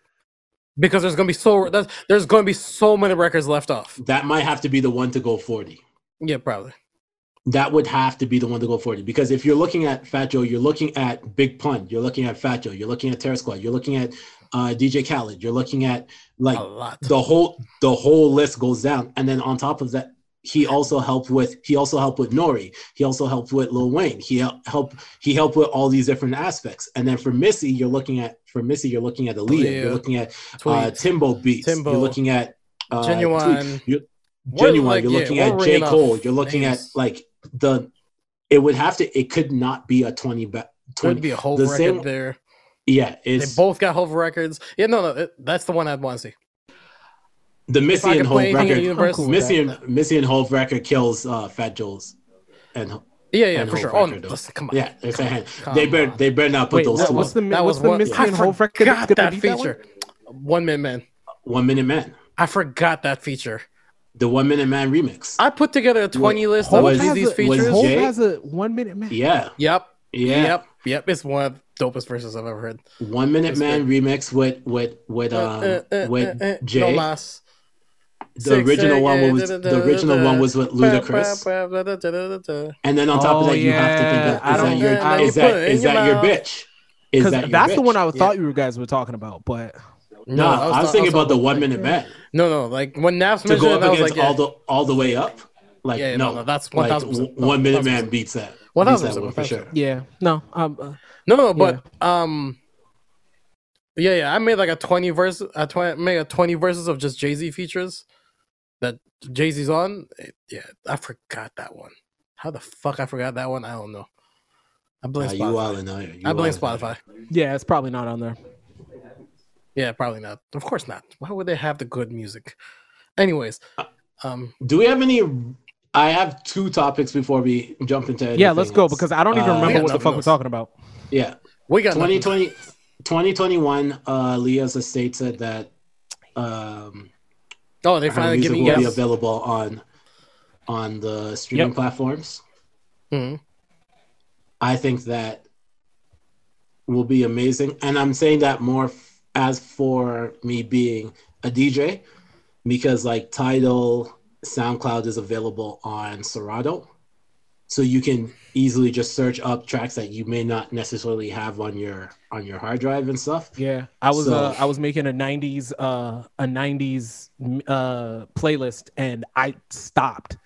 Because there's gonna be so that's, there's gonna be so many records left off. That might have to be the one to go forty. Yeah, probably. That would have to be the one to go forty, because if you're looking at Fat Joe, you're looking at Big Pun, you're looking at Fat Joe, you're looking at Terror Squad, you're looking at uh, D J Khaled, you're looking at like the whole the whole list goes down, and then on top of that, he also helped with he also helped with Nori, he also helped with Lil Wayne, he helped he helped with all these different aspects, and then for Missy, you're looking at for Missy, you're looking at Aaliyah, Aaliyah. you're looking at uh, Timbo Beats, Timbo. you're looking at uh, Genuine, you're, Genuine. Like, you're looking yeah, at J Cole, off. you're looking Thanks. at like. The it would have to it could not be a twenty back twenty be a whole the record same, there yeah it's, they both got whole records yeah no no it, that's the one I'd want to see the Missy and Hov record cool Missy and that. Missy and Hov record kills uh, Fat Joe's and yeah yeah and for Hov sure record, oh, listen, come on yeah it's come on. they better they better not put Wait, those that two was the, that was the one, Missy yeah. and Hov record that, that feature that one? one minute man one minute man I forgot that feature The One Minute Man remix. I put together a twenty what, list of these a, features. Hov has a One Minute Man. Yeah. Yep. Yeah. Yep. Yep. It's one of the dopest verses I've ever heard. One Minute it's Man good. remix with with with um uh, uh, uh, with uh, uh, Jay. No the Six, original uh, one was da, da, da, the original da, da, one was with Ludacris. Da, da, da, da, da. And then on top oh, of that, you yeah. have to think of is that your I is that is your that your bitch? Is that your that's bitch? the one I yeah. thought you guys were talking about, but. No, no, I was, I was thinking I was about the one minute man. No, no, like when Naps mentioned to go up I was against like, all yeah. the all the way up, like yeah, yeah, no, no, that's one thousand like, percent. One minute man beats that. One thousand percent for sure. Yeah, no, um, uh, no, no, but yeah. um, yeah, yeah, I made like a twenty verse, I twenty made a twenty verses of just Jay-Z features that Jay-Z's on. Yeah, I forgot that one. How the fuck I forgot that one? I don't know. I blame uh, Spotify. You I blame Spotify. Yeah, it's probably not on there. Yeah, probably not. Of course not. Why would they have the good music? Anyways, um, do we have any? I have two topics before we jump into anything. Yeah, let's go, because I don't even remember uh, what the fuck else. we're talking about. Yeah, we got twenty twenty twenty twenty-one Uh, Leah's estate said that. Um, oh, they finally giving will yes. be available on on the streaming yep. platforms. Mm-hmm. I think that will be amazing, and I'm saying that more f- as for me being a D J, because like Tidal, SoundCloud is available on Serato, so you can easily just search up tracks that you may not necessarily have on your on your hard drive and stuff. Yeah, I was so, uh, I was making a nineties uh, a nineties uh, playlist, and I stopped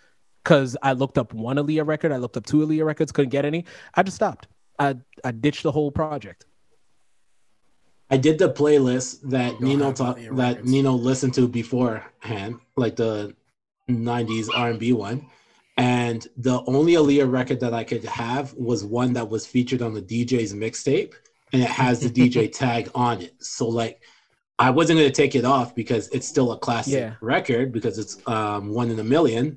because I looked up one Aaliyah record, I looked up two Aaliyah records, couldn't get any. I just stopped. I I ditched the whole project. I did the playlist that Nino ta- that records. Nino listened to beforehand, like the nineties R and B one, and the only Aaliyah record that I could have was one that was featured on the D J's mixtape, and it has the D J tag on it. So like, I wasn't going to take it off because it's still a classic yeah. record, because it's um, one in a million.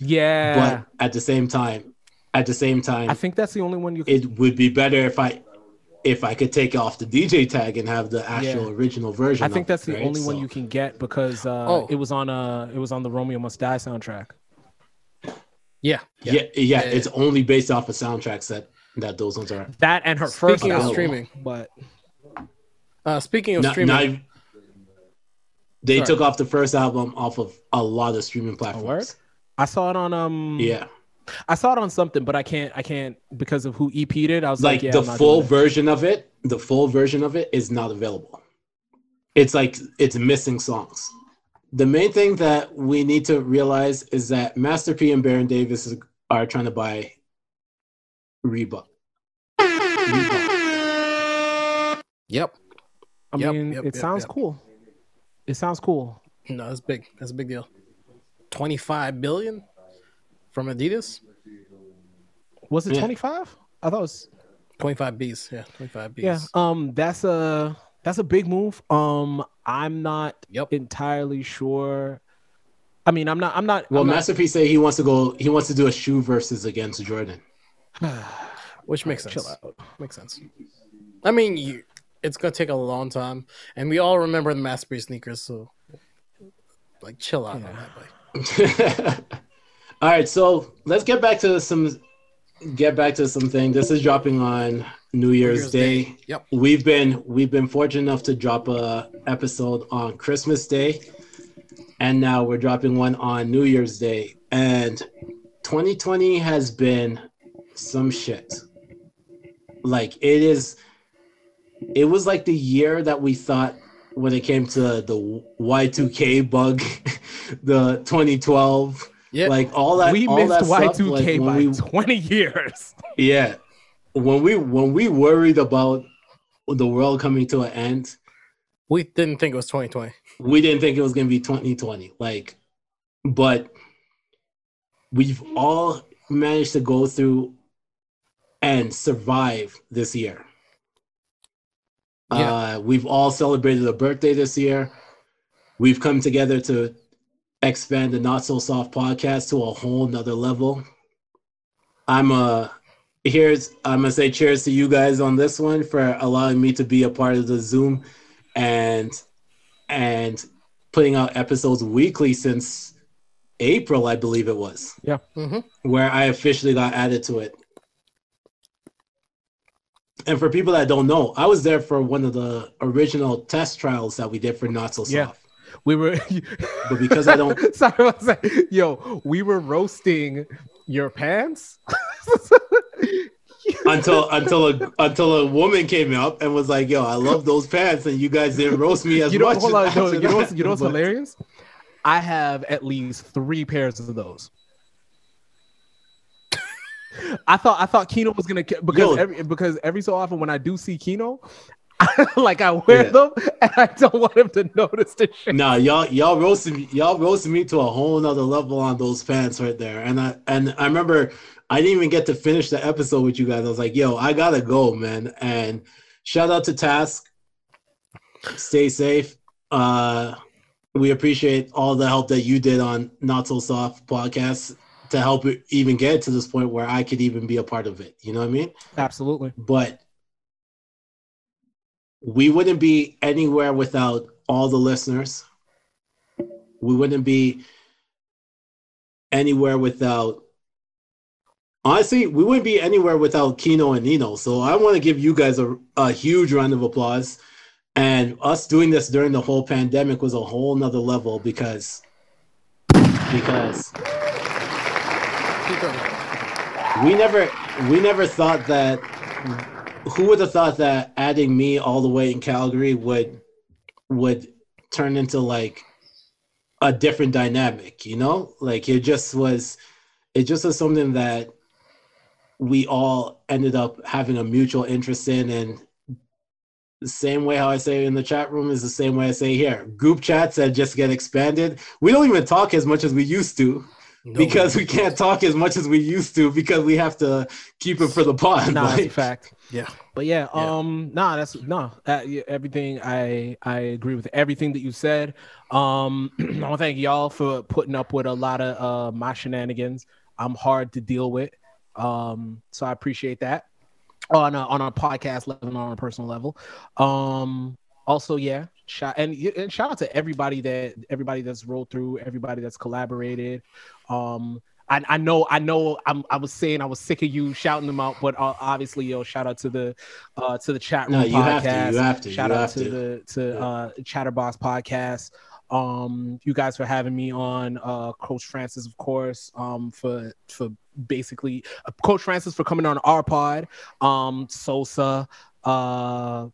Yeah. But at the same time, at the same time, I think that's the only one you. Could... It would be better if I, if I could take off the D J tag and have the actual yeah. original version. I think of that's it, the right? only so... one you can get, because uh, oh. it was on uh it was on the Romeo Must Die soundtrack. Yeah. Yeah. Yeah, yeah, yeah, it's only based off of soundtracks that, that those ones are. That and her first Speaking album. of streaming, but uh, speaking of not, streaming, not, they Sorry. took off the first album off of a lot of streaming platforms. I saw it on um yeah, I saw it on something, but I can't I can't because of who E P'd it. I was like, like yeah, the full version of it. The full version of it is not available. It's like it's missing songs. The main thing that we need to realize is that Master P and Baron Davis are trying to buy Reebok. Reebok. Yep. I yep, mean, yep, it yep, sounds yep. cool. It sounds cool. No, it's big. That's a big deal. twenty-five billion from Adidas. Was it yeah. twenty-five? I thought it was twenty-five B's. Yeah, twenty-five B's. Yeah. Um, that's a that's a big move. Um, I'm not yep. entirely sure. I mean, I'm not. I'm not. Well, Master P say he wants to go. He wants to do a shoe versus against Jordan, which makes sense. Chill out. Makes sense. I mean, you, it's gonna take a long time, and we all remember the Master P sneakers. So, like, chill out yeah. on that, like. All right, so let's get back to some get back to something. This is dropping on New Year's, New Year's Day. Day. Yep. We've been we've been fortunate enough to drop a episode on Christmas Day, and now we're dropping one on New Year's Day. And twenty twenty has been some shit. Like it is it was like the year that we thought when it came to the Y two K bug, the twenty twelve, yeah, like all that, we all missed that Y two K stuff, like by we, twenty years. Yeah, when we when we worried about the world coming to an end, we didn't think it was twenty twenty. We didn't think it was gonna be twenty twenty. Like, but we've all managed to go through and survive this year. Yeah. Uh, we've all celebrated a birthday this year. We've come together to expand the Not So Soft podcast to a whole nother level. I'm a here's I'm gonna say cheers to you guys on this one for allowing me to be a part of the Zoom and and putting out episodes weekly since April, I believe it was. Yeah, mm-hmm. Where I officially got added to it. And for people that don't know, I was there for one of the original test trials that we did for Not So Soft. Yeah, we were. But because I don't. Sorry, I was like, yo, we were roasting your pants until until a until a woman came up and was like, "Yo, I love those pants," and you guys didn't roast me as you know, much. Hold on, no, you know what's, you know what's but... hilarious? I have at least three pairs of those. I thought I thought Kino was gonna because Yo. every because every so often when I do see Kino, I, like I wear yeah. them and I don't want him to notice the shit. Nah, y'all y'all roasted me, y'all roasted me to a whole nother level on those pants right there. And I and I remember I didn't even get to finish the episode with you guys. I was like, "Yo, I gotta go, man." And shout out to Task Stay safe. Uh, we appreciate all the help that you did on Not So Soft Podcast to help it even get to this point where I could even be a part of it. You know what I mean? Absolutely. But we wouldn't be anywhere without all the listeners. We wouldn't be anywhere without, honestly, we wouldn't be anywhere without Kino and Nino. So I want to give you guys a, a huge round of applause. And us doing this during the whole pandemic was a whole nother level because, because we never, we never thought that, who would have thought that adding me all the way in Calgary would, would turn into like a different dynamic, you know? Like it just was, it just was something that we all ended up having a mutual interest in. And the same way how I say in the chat room is the same way I say here. Group chats that just get expanded. We don't even talk as much as we used to no, because we can't talk as much as we used to because we have to keep it for the pod. Nah, like, that's a fact. Yeah. But yeah, yeah. um, nah, that's nah. That, everything I I agree with everything that you said. Um, I want to thank y'all for putting up with a lot of uh, my shenanigans. I'm hard to deal with, um, so I appreciate that. on a, on a podcast level and on a personal level. Um, also, yeah, shout, and, and shout out to everybody that everybody that's rolled through, everybody that's collaborated. Um, I, I know, I know I'm, I was saying I was sick of you shouting them out, but uh, obviously, yo, shout out to the, uh, to the chat room no, you podcast. Have to, you have to, shout you out have to, to the, to yeah. uh, Chatterbox podcast. Um, you guys for having me on, uh, Coach Francis, of course, um, for, for, basically uh, Coach Francis for coming on our pod, um Sosa, uh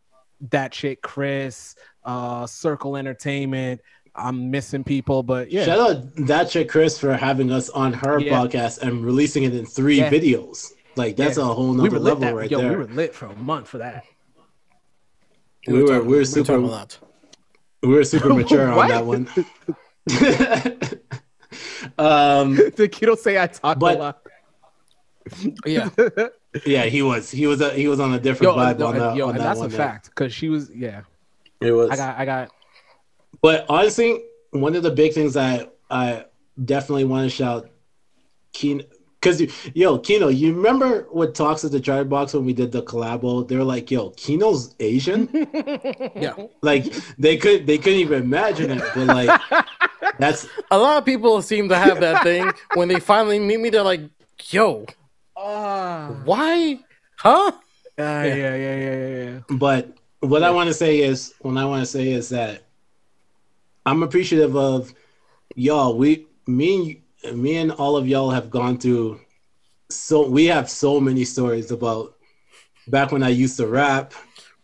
that chick Chris, uh Circle Entertainment. I'm missing people, but yeah, shout out that chick Chris for having us on her yeah. podcast and releasing it in three yeah. videos. Like that's yeah. a whole nother we level that, right yo, there. We were lit for a month for that. We, we were, were talking, we were super we were, we were super mature on that one. um the kiddo say I talk but, a lot. yeah yeah he was he was a, he was on a different yo, vibe no, on, the, yo, on that that's one a fact because she was yeah it was I got I got but honestly one of the big things I I definitely want to shout Kino because yo Kino you remember what talks at the Chatterbox when we did the collabo they were like yo Kino's Asian yeah like they could they couldn't even imagine it but like that's a lot of people seem to have that thing when they finally meet me they're like yo Uh, why? Huh? Uh, yeah. yeah, yeah, yeah, yeah, yeah. But what yeah. I want to say is, what I want to say is that I'm appreciative of y'all. We, me, me, and all of y'all have gone through. So we have so many stories about back when I used to rap.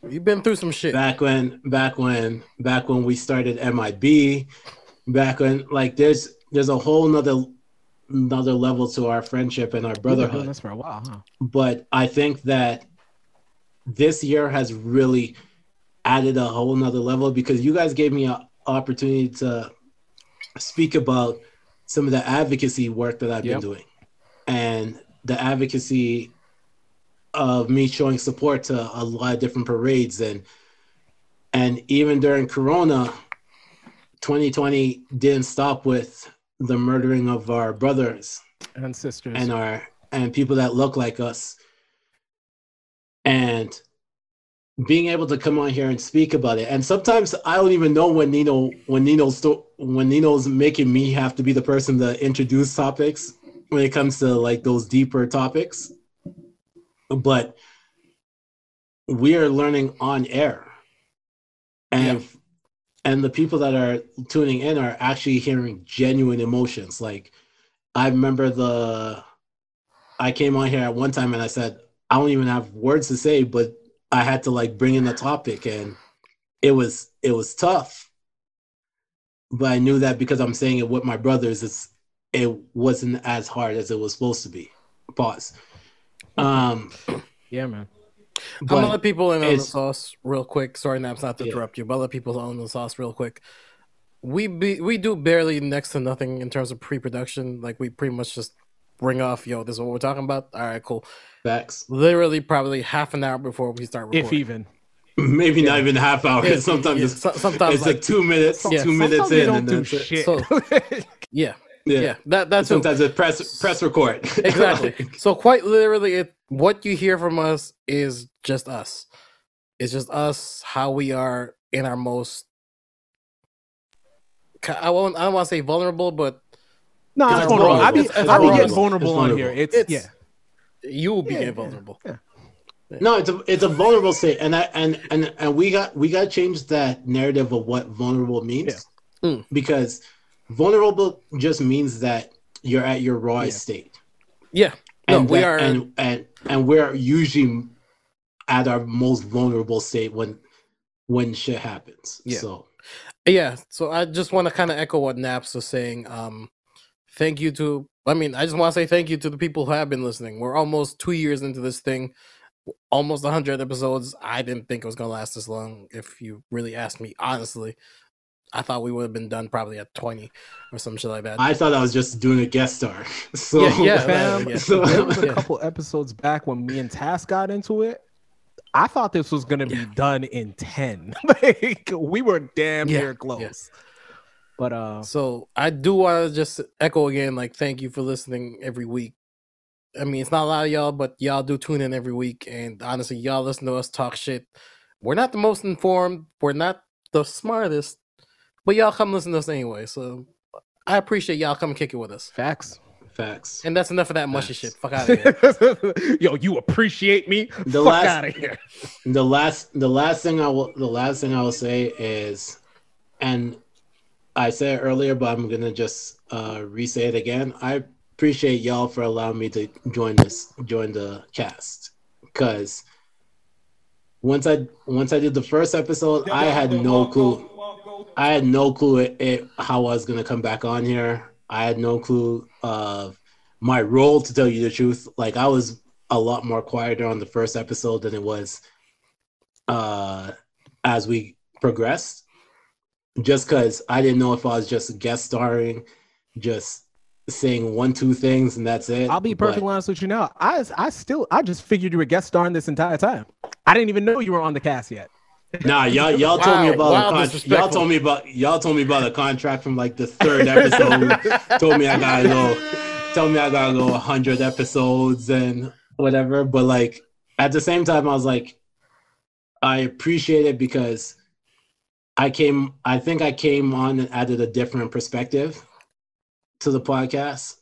You've been through some shit. Back when, back when, back when we started M I B. Back when, like, there's there's a whole nother. another level to our friendship and our brotherhood. We've been doing this for a while, huh? But I think that this year has really added a whole nother level because you guys gave me an opportunity to speak about some of the advocacy work that I've yep. been doing and the advocacy of me showing support to a lot of different parades. And, and even during Corona, twenty twenty didn't stop with the murdering of our brothers and sisters and our and people that look like us, and being able to come on here and speak about it. And sometimes I don't even know when Nino when Nino's when Nino's making me have to be the person to introduce topics when it comes to like those deeper topics. But we are learning on air, and. Yeah. And the people that are tuning in are actually hearing genuine emotions. Like, I remember the, I came on here at one time and I said, I don't even have words to say, but I had to like bring in the topic, and it was, it was tough. But I knew that because I'm saying it with my brothers, it's, it wasn't as hard as it was supposed to be. Pause. Um, yeah, man. But I'm gonna let people in on the sauce real quick. Sorry, Naps, not to yeah. interrupt you, but I'll let people on the sauce real quick. We be, we do barely next to nothing in terms of pre-production. Like, we pretty much just bring off, yo, this is what we're talking about. All right, cool. Facts. Literally, probably half an hour before we start recording. If even. Maybe yeah. not even a half hour. Yeah. Sometimes, yeah. It's, so, sometimes it's like, like two minutes, yeah. two minutes in, and that's do it. Shit. So, yeah. Yeah. yeah, that that's sometimes it press press record. Exactly. So quite literally, it, what you hear from us is just us. It's just us, how we are in our most. I won't. I don't want to say vulnerable, but no, it's vulnerable. vulnerable. I be it's, it's I be getting vulnerable, vulnerable on here. It's, it's yeah, you will be yeah, getting vulnerable. Yeah. Yeah. No, it's a it's a vulnerable state, and I and and and we got we got to change that narrative of what vulnerable means, yeah. mm. because. Vulnerable just means that you're at your rawest yeah. state. Yeah, no, and we that, are, and, and and we're usually at our most vulnerable state when when shit happens. Yeah. So, yeah. So I just want to kind of echo what Naps was saying. Um, thank you to. I mean, I just want to say thank you to the people who have been listening. We're almost two years into this thing, almost a hundred episodes. I didn't think it was gonna last this long. If you really ask me, honestly. I thought we would have been done probably at twenty or some shit like that. I thought I was just doing a guest star. So yeah, yeah, fam, yeah. So, there was a yeah. couple episodes back when me and Tass got into it. I thought this was gonna be yeah. done in ten. Like, we were damn yeah, near close. Yeah. But uh, so I do want to just echo again, like thank you for listening every week. I mean, it's not a lot of y'all, but y'all do tune in every week, and honestly, y'all listen to us talk shit. We're not the most informed. We're not the smartest. But y'all come listen to us anyway, so I appreciate y'all come kick it with us. Facts. Facts. And that's enough of that mushy Facts. shit. Fuck out of here. Yo, you appreciate me? The Fuck out of here. The last the last thing I will the last thing I will say is, and I said it earlier, but I'm gonna just uh re-say it again. I appreciate y'all for allowing me to join this join the cast. Cause once I once I did the first episode, I had no clue. I had no clue it, it, how I was going to come back on here. I had no clue of my role, to tell you the truth. Like, I was a lot more quieter on the first episode than it was uh, as we progressed, just because I didn't know if I was just guest starring, just saying one, two things, and that's it. I'll be perfectly but, honest with you now. I, I still, I just figured you were guest starring this entire time. I didn't even know you were on the cast yet. Nah, y'all y'all wow, told me about wow, the con- y'all told me about y'all told me about a contract from like the third episode. Told me I gotta go, told me I gotta go a hundred episodes and whatever. But like at the same time, I was like, I appreciate it because I came. I think I came on and added a different perspective to the podcast,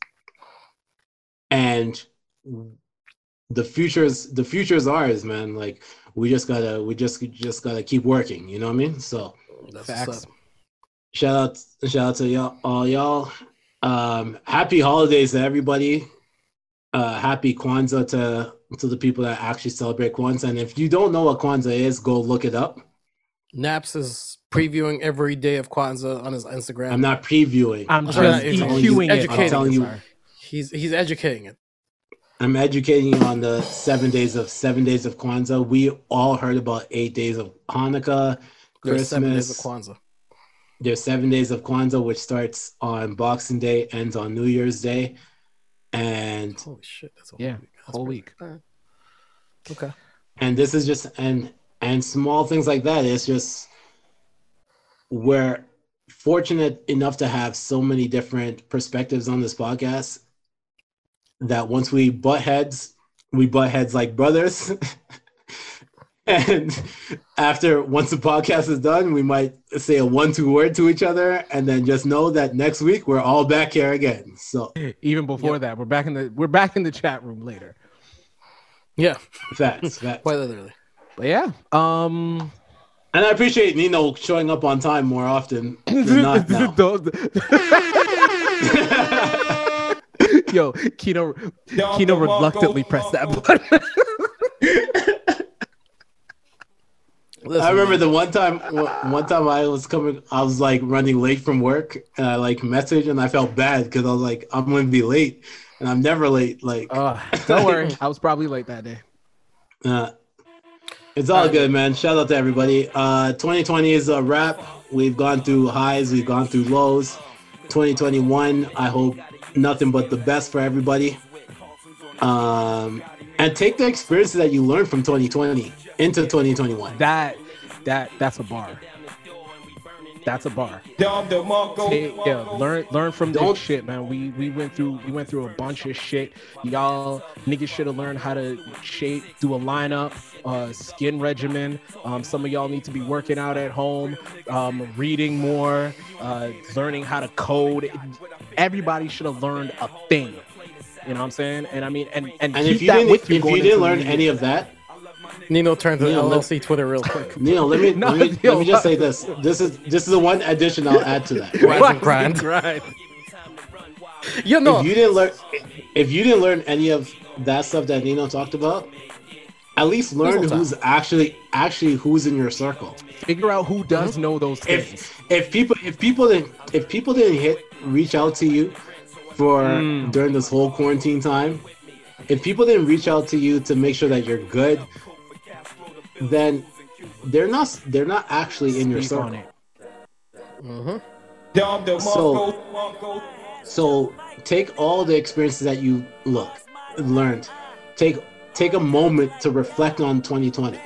and the future's the future's ours, man. Like. We just gotta, we just just gotta keep working. You know what I mean? So, facts. Shout out, shout out to y'all, all y'all. Um, happy holidays to everybody. Uh, happy Kwanzaa to to the people that actually celebrate Kwanzaa. And if you don't know what Kwanzaa is, go look it up. Naps is previewing every day of Kwanzaa on his Instagram. I'm not previewing. I'm trying to educate it. I'm telling you, he's he's educating it. I'm educating you on the seven days of seven days of Kwanzaa. We all heard about eight days of Hanukkah, Christmas. There's seven days of Kwanzaa. There's seven days of Kwanzaa, which starts on Boxing Day, ends on New Year's Day, and holy shit, that's a whole yeah, week. That's whole week. Right. Okay. And this is just and and small things like that. It's just we're fortunate enough to have so many different perspectives on this podcast. That once we butt heads, we butt heads like brothers. And after, once the podcast is done, we might say a one-two word to each other, and then just know that next week we're all back here again. So even before yep. that, we're back in the we're back in the chat room later. Yeah, facts, facts. Quite literally. But yeah, um, and I appreciate Nino showing up on time more often than not now. Yo, Kino, Kino reluctantly pressed that button. Listen, I remember man. the one time, one time I was coming, I was like running late from work, and I like messaged, and I felt bad because I was like, I'm going to be late, and I'm never late. Like, uh, don't worry, I was probably late that day. Uh, it's all, all good, right. man. Shout out to everybody. Uh, twenty twenty is a wrap. We've gone through highs, we've gone through lows. twenty twenty-one, I hope. Nothing but the best for everybody. Um, and take the experiences that you learned from twenty twenty into twenty twenty-one. That that that's a bar. That's a bar. They, yeah, learn learn from this shit, man. We we went through we went through a bunch of shit. Y'all niggas should have learned how to shape, do a lineup, uh, skin regimen. Um, some of y'all need to be working out at home, um, reading more, uh, learning how to code. Everybody should have learned a thing. You know what I'm saying? And I mean, and and, and if you that didn't, with you if you didn't learn any of that. Nino turns to L L C Twitter real quick. Nino, let me no, let me, Nino, let me just say this. This is this is the one addition I'll add to that. Rise and grind. grind. You know, if you didn't learn if you didn't learn any of that stuff that Nino talked about, at least learn who's actually actually who's in your circle. Figure out who does know those things. If if people if people didn't if people didn't hit reach out to you for mm. during this whole quarantine time, if people didn't reach out to you to make sure that you're good, then they're not they're not actually in your circle. Mm-hmm. So, so take all the experiences that you look learned. Take take a moment to reflect on twenty twenty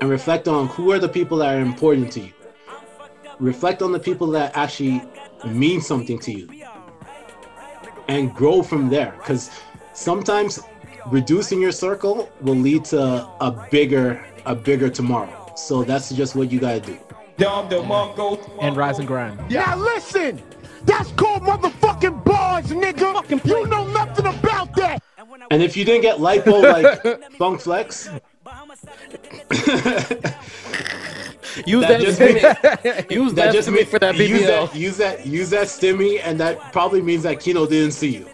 and reflect on who are the people that are important to you. Reflect on the people that actually mean something to you, and grow from there. Because sometimes reducing your circle will lead to a bigger. A bigger tomorrow. So that's just what you gotta do. Yeah. And rise and grind. Yeah. Now listen, that's called motherfucking bars, nigga. Fucking you know nothing about that. And if you didn't get lipo like Funk Flex, use that, that just mean, use that, that just mean, for that video. Use that, use that, use that stimmy, and that probably means that Kino didn't see you.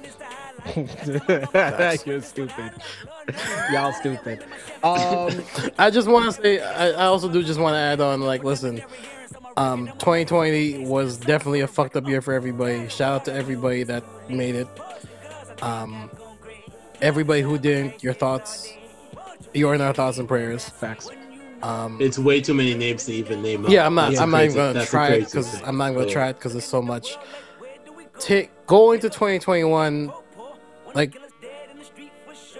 You're stupid. Y'all stupid. Um, I just want to say, I, I also do just want to add on, like, listen, um, twenty twenty was definitely a fucked up year for everybody. Shout out to everybody that made it. Um, everybody who didn't, your thoughts, you're in our thoughts and prayers. Facts. Um, it's way too many names to even name. Yeah, I'm not. I'm not even gonna try it because I'm not gonna try it because there's so much. Take going to twenty twenty-one. Like,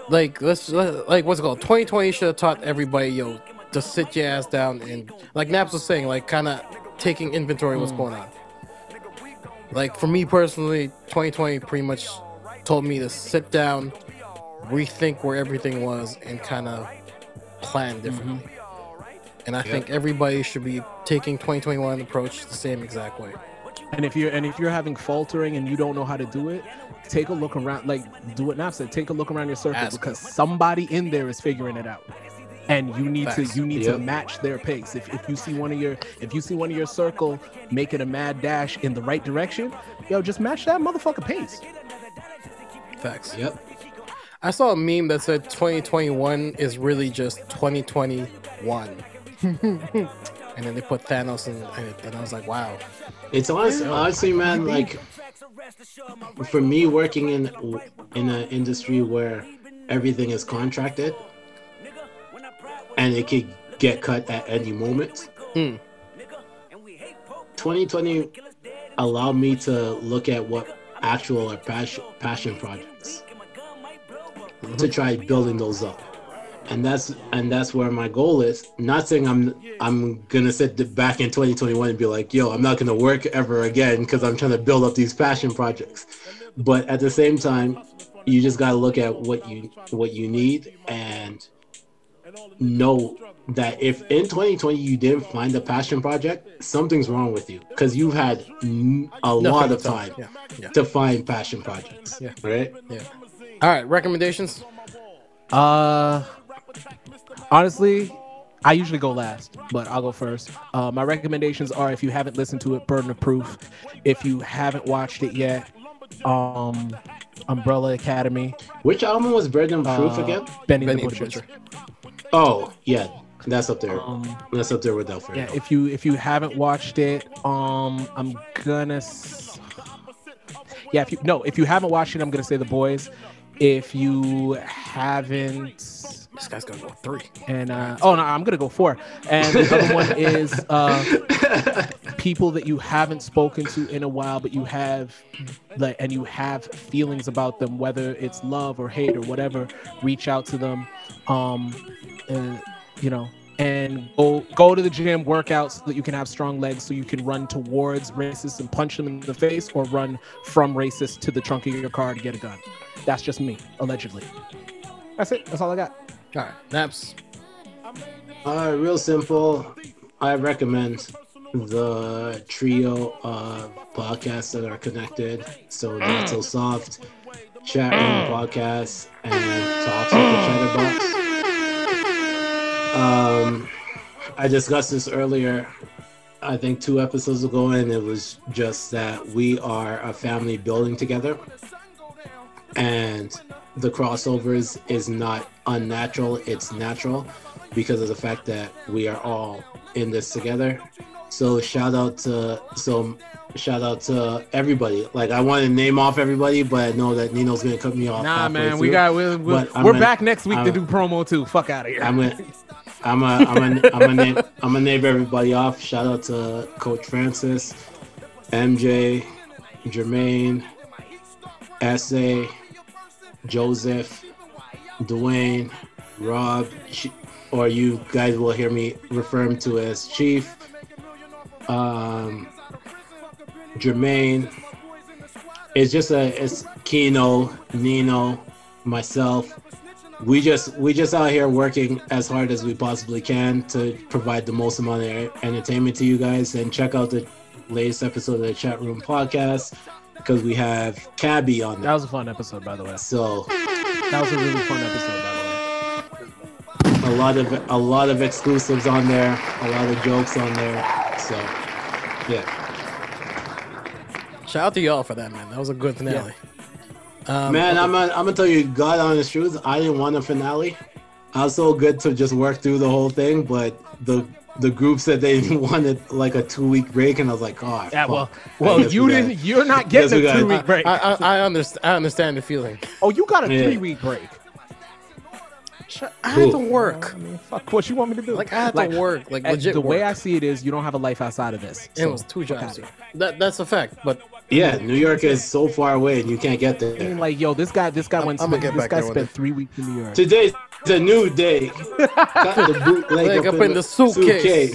like let's let, like what's it called? twenty twenty should have taught everybody, yo, to sit your ass down and, like Naps was saying, like kind of taking inventory of what's mm. going on. Like for me personally, twenty twenty pretty much told me to sit down, rethink where everything was, and kind of plan differently. Mm-hmm. And I yep. think everybody should be taking twenty twenty-one approach the same exact way. And if you're and if you're having faltering and you don't know how to do it, take a look around. Like do what Nap said. Take a look around your circle Ask because them. somebody in there is figuring it out, and you need Facts. to you need yep. to match their pace. If if you see one of your if you see one of your circle making a mad dash in the right direction, yo, just match that motherfucker pace. Facts. Yep. I saw a meme that said twenty twenty-one is really just twenty twenty-one, and then they put Thanos in it, and I was like, wow. It's honestly, honestly, man, like, for me working in in an industry where everything is contracted and it could get cut at any moment, hmm. twenty twenty allowed me to look at what actual or passion, passion projects mm-hmm. to try building those up. And that's and that's where my goal is. Not saying I'm I'm gonna sit back in twenty twenty-one and be like, yo, I'm not gonna work ever again because I'm trying to build up these passion projects. But at the same time, you just gotta look at what you what you need and know that if in twenty twenty you didn't find a passion project, something's wrong with you because you've had a Nothing lot of time yeah. Yeah. to find passion projects. Yeah. Right? Yeah. All right. Recommendations. Uh. Honestly, I usually go last, but I'll go first. Uh, my recommendations are, if you haven't listened to it, Burden of Proof. If you haven't watched it yet, um, Umbrella Academy. Which album was Burden of Proof uh, again? Benny, Benny the, Butcher. the Butcher. Oh, yeah. That's up there. Um, That's up there with Delphi. Yeah, if you, if you haven't watched it, um, I'm going to... S- yeah, if you no, if you haven't watched it, I'm going to say The Boys. If you haven't... This guy's gonna go three, and uh, oh no, I'm gonna go four. And the other one is uh, people that you haven't spoken to in a while, but you have, like, and you have feelings about them, whether it's love or hate or whatever. Reach out to them, um, and you know, and go go to the gym, work out so that you can have strong legs, so you can run towards racists and punch them in the face, or run from racists to the trunk of your car to get a gun. That's just me, allegedly. That's it. That's all I got. All right, Naps. All right, real simple. I recommend the trio of podcasts that are connected. So Not So Soft, Chat Room Podcast, and Talks with the Chatterbox. Um, I discussed this earlier, I think two episodes ago, and it was just that we are a family building together, and the crossovers is not unnatural, it's natural, because of the fact that we are all in this together. So shout out to so shout out to everybody. Like, I want to name off everybody, but I know that Nino's gonna cut me off. Nah, man, we through. got we're, we're, we're back gonna, next week I'm, to do promo too. Fuck out of here. I'm gonna I'm a, I'm a, I'm gonna name I'm gonna name everybody off. Shout out to Coach Francis, M J, Jermaine, S A, Joseph, Dwayne, Rob, or you guys will hear me refer him to as Chief. Um, Jermaine. It's just a it's Kino, Nino, myself. We just we just out here working as hard as we possibly can to provide the most amount of entertainment to you guys. And check out the latest episode of the Chat Room Podcast, because we have Cabby on there. That was a fun episode, by the way. So that was a really fun episode, by the way. A lot of a lot of exclusives on there, a lot of jokes on there. So, yeah. Shout out to y'all for that, man. That was a good finale. Yeah. Um, man, I'm gonna, I'm gonna tell you, God honest truth, I didn't want a finale. I was so good to just work through the whole thing, but the the group said they wanted like a two week break, and I was like, oh, yeah, fuck. well, well, you we didn't, gotta, you're not getting a two week break. I, I, I understand, I understand the feeling. Oh, you got a yeah. three week break. I had to work. You know what I mean? Fuck what you want me to do. Like, I had like, to work. Like, legit. The work. way I see it is, you don't have a life outside of this. So it was two jobs. That that's a fact. But yeah, New York is so far away, and you can't get there. I mean, like, yo, this guy, this guy I'm, went. I'm spent, this guy spent three weeks in New York. Today's a new day. Got the bootleg like up, up in, in the suitcase.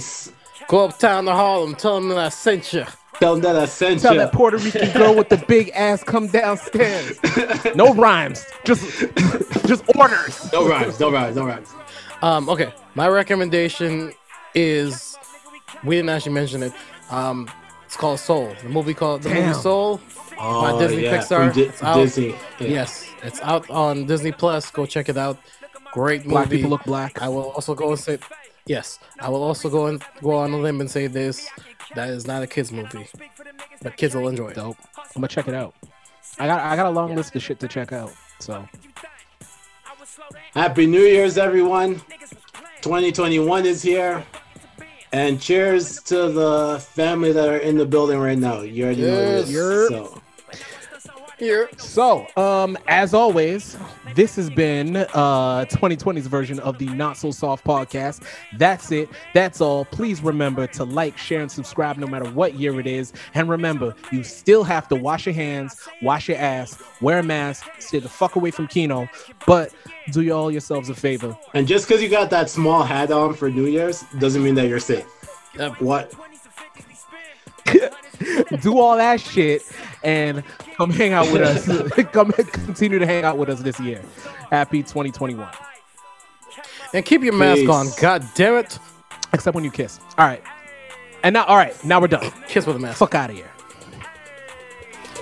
suitcase. Go uptown to Harlem. Tell him that I sent you. Tell him that I sent Tell you. Tell that Puerto Rican girl with the big ass come downstairs. No rhymes. Just just orders. No rhymes. No rhymes. No rhymes. Um, okay. My recommendation is, we didn't actually mention it. Um, it's called Soul. The movie called the Damn. movie Soul oh, by Disney yeah. Pixar. Di- it's out. Disney. Yeah. Yes. It's out on Disney Plus. Go check it out. Great movie. Black people look black. I will also go and say yes. I will also go and go on a limb and say this. That is not a kids movie, but kids will enjoy it. Dope. I'm gonna check it out. I got I got a long yeah. list of shit to check out. So, Happy New Year's, everyone! twenty twenty-one is here, and cheers to the family that are in the building right now. You already yes. know this. You're... So. Here. So, um, as always, this has been uh twenty twenty's version of the Not So Soft Podcast. That's it. That's all. Please remember to like, share, and subscribe no matter what year it is. And remember, you still have to wash your hands, wash your ass, wear a mask, stay the fuck away from Kino, but do you all yourselves a favor. And just because you got that small hat on for New Year's doesn't mean that you're safe. Yep. What? Do all that shit and come hang out with us. Come continue to hang out with us this year. Happy twenty twenty-one. And keep your Peace. mask on. God damn it. Except when you kiss. All right. And now, all right. Now we're done. Kiss with a mask. Fuck out of here.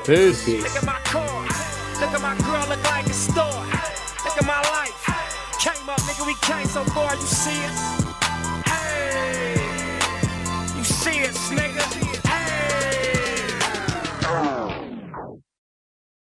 Peace. Peace. Look at my car. Look at my girl. Look like a store. Look at my life. Came up, nigga. We came so far. You see us. Hey.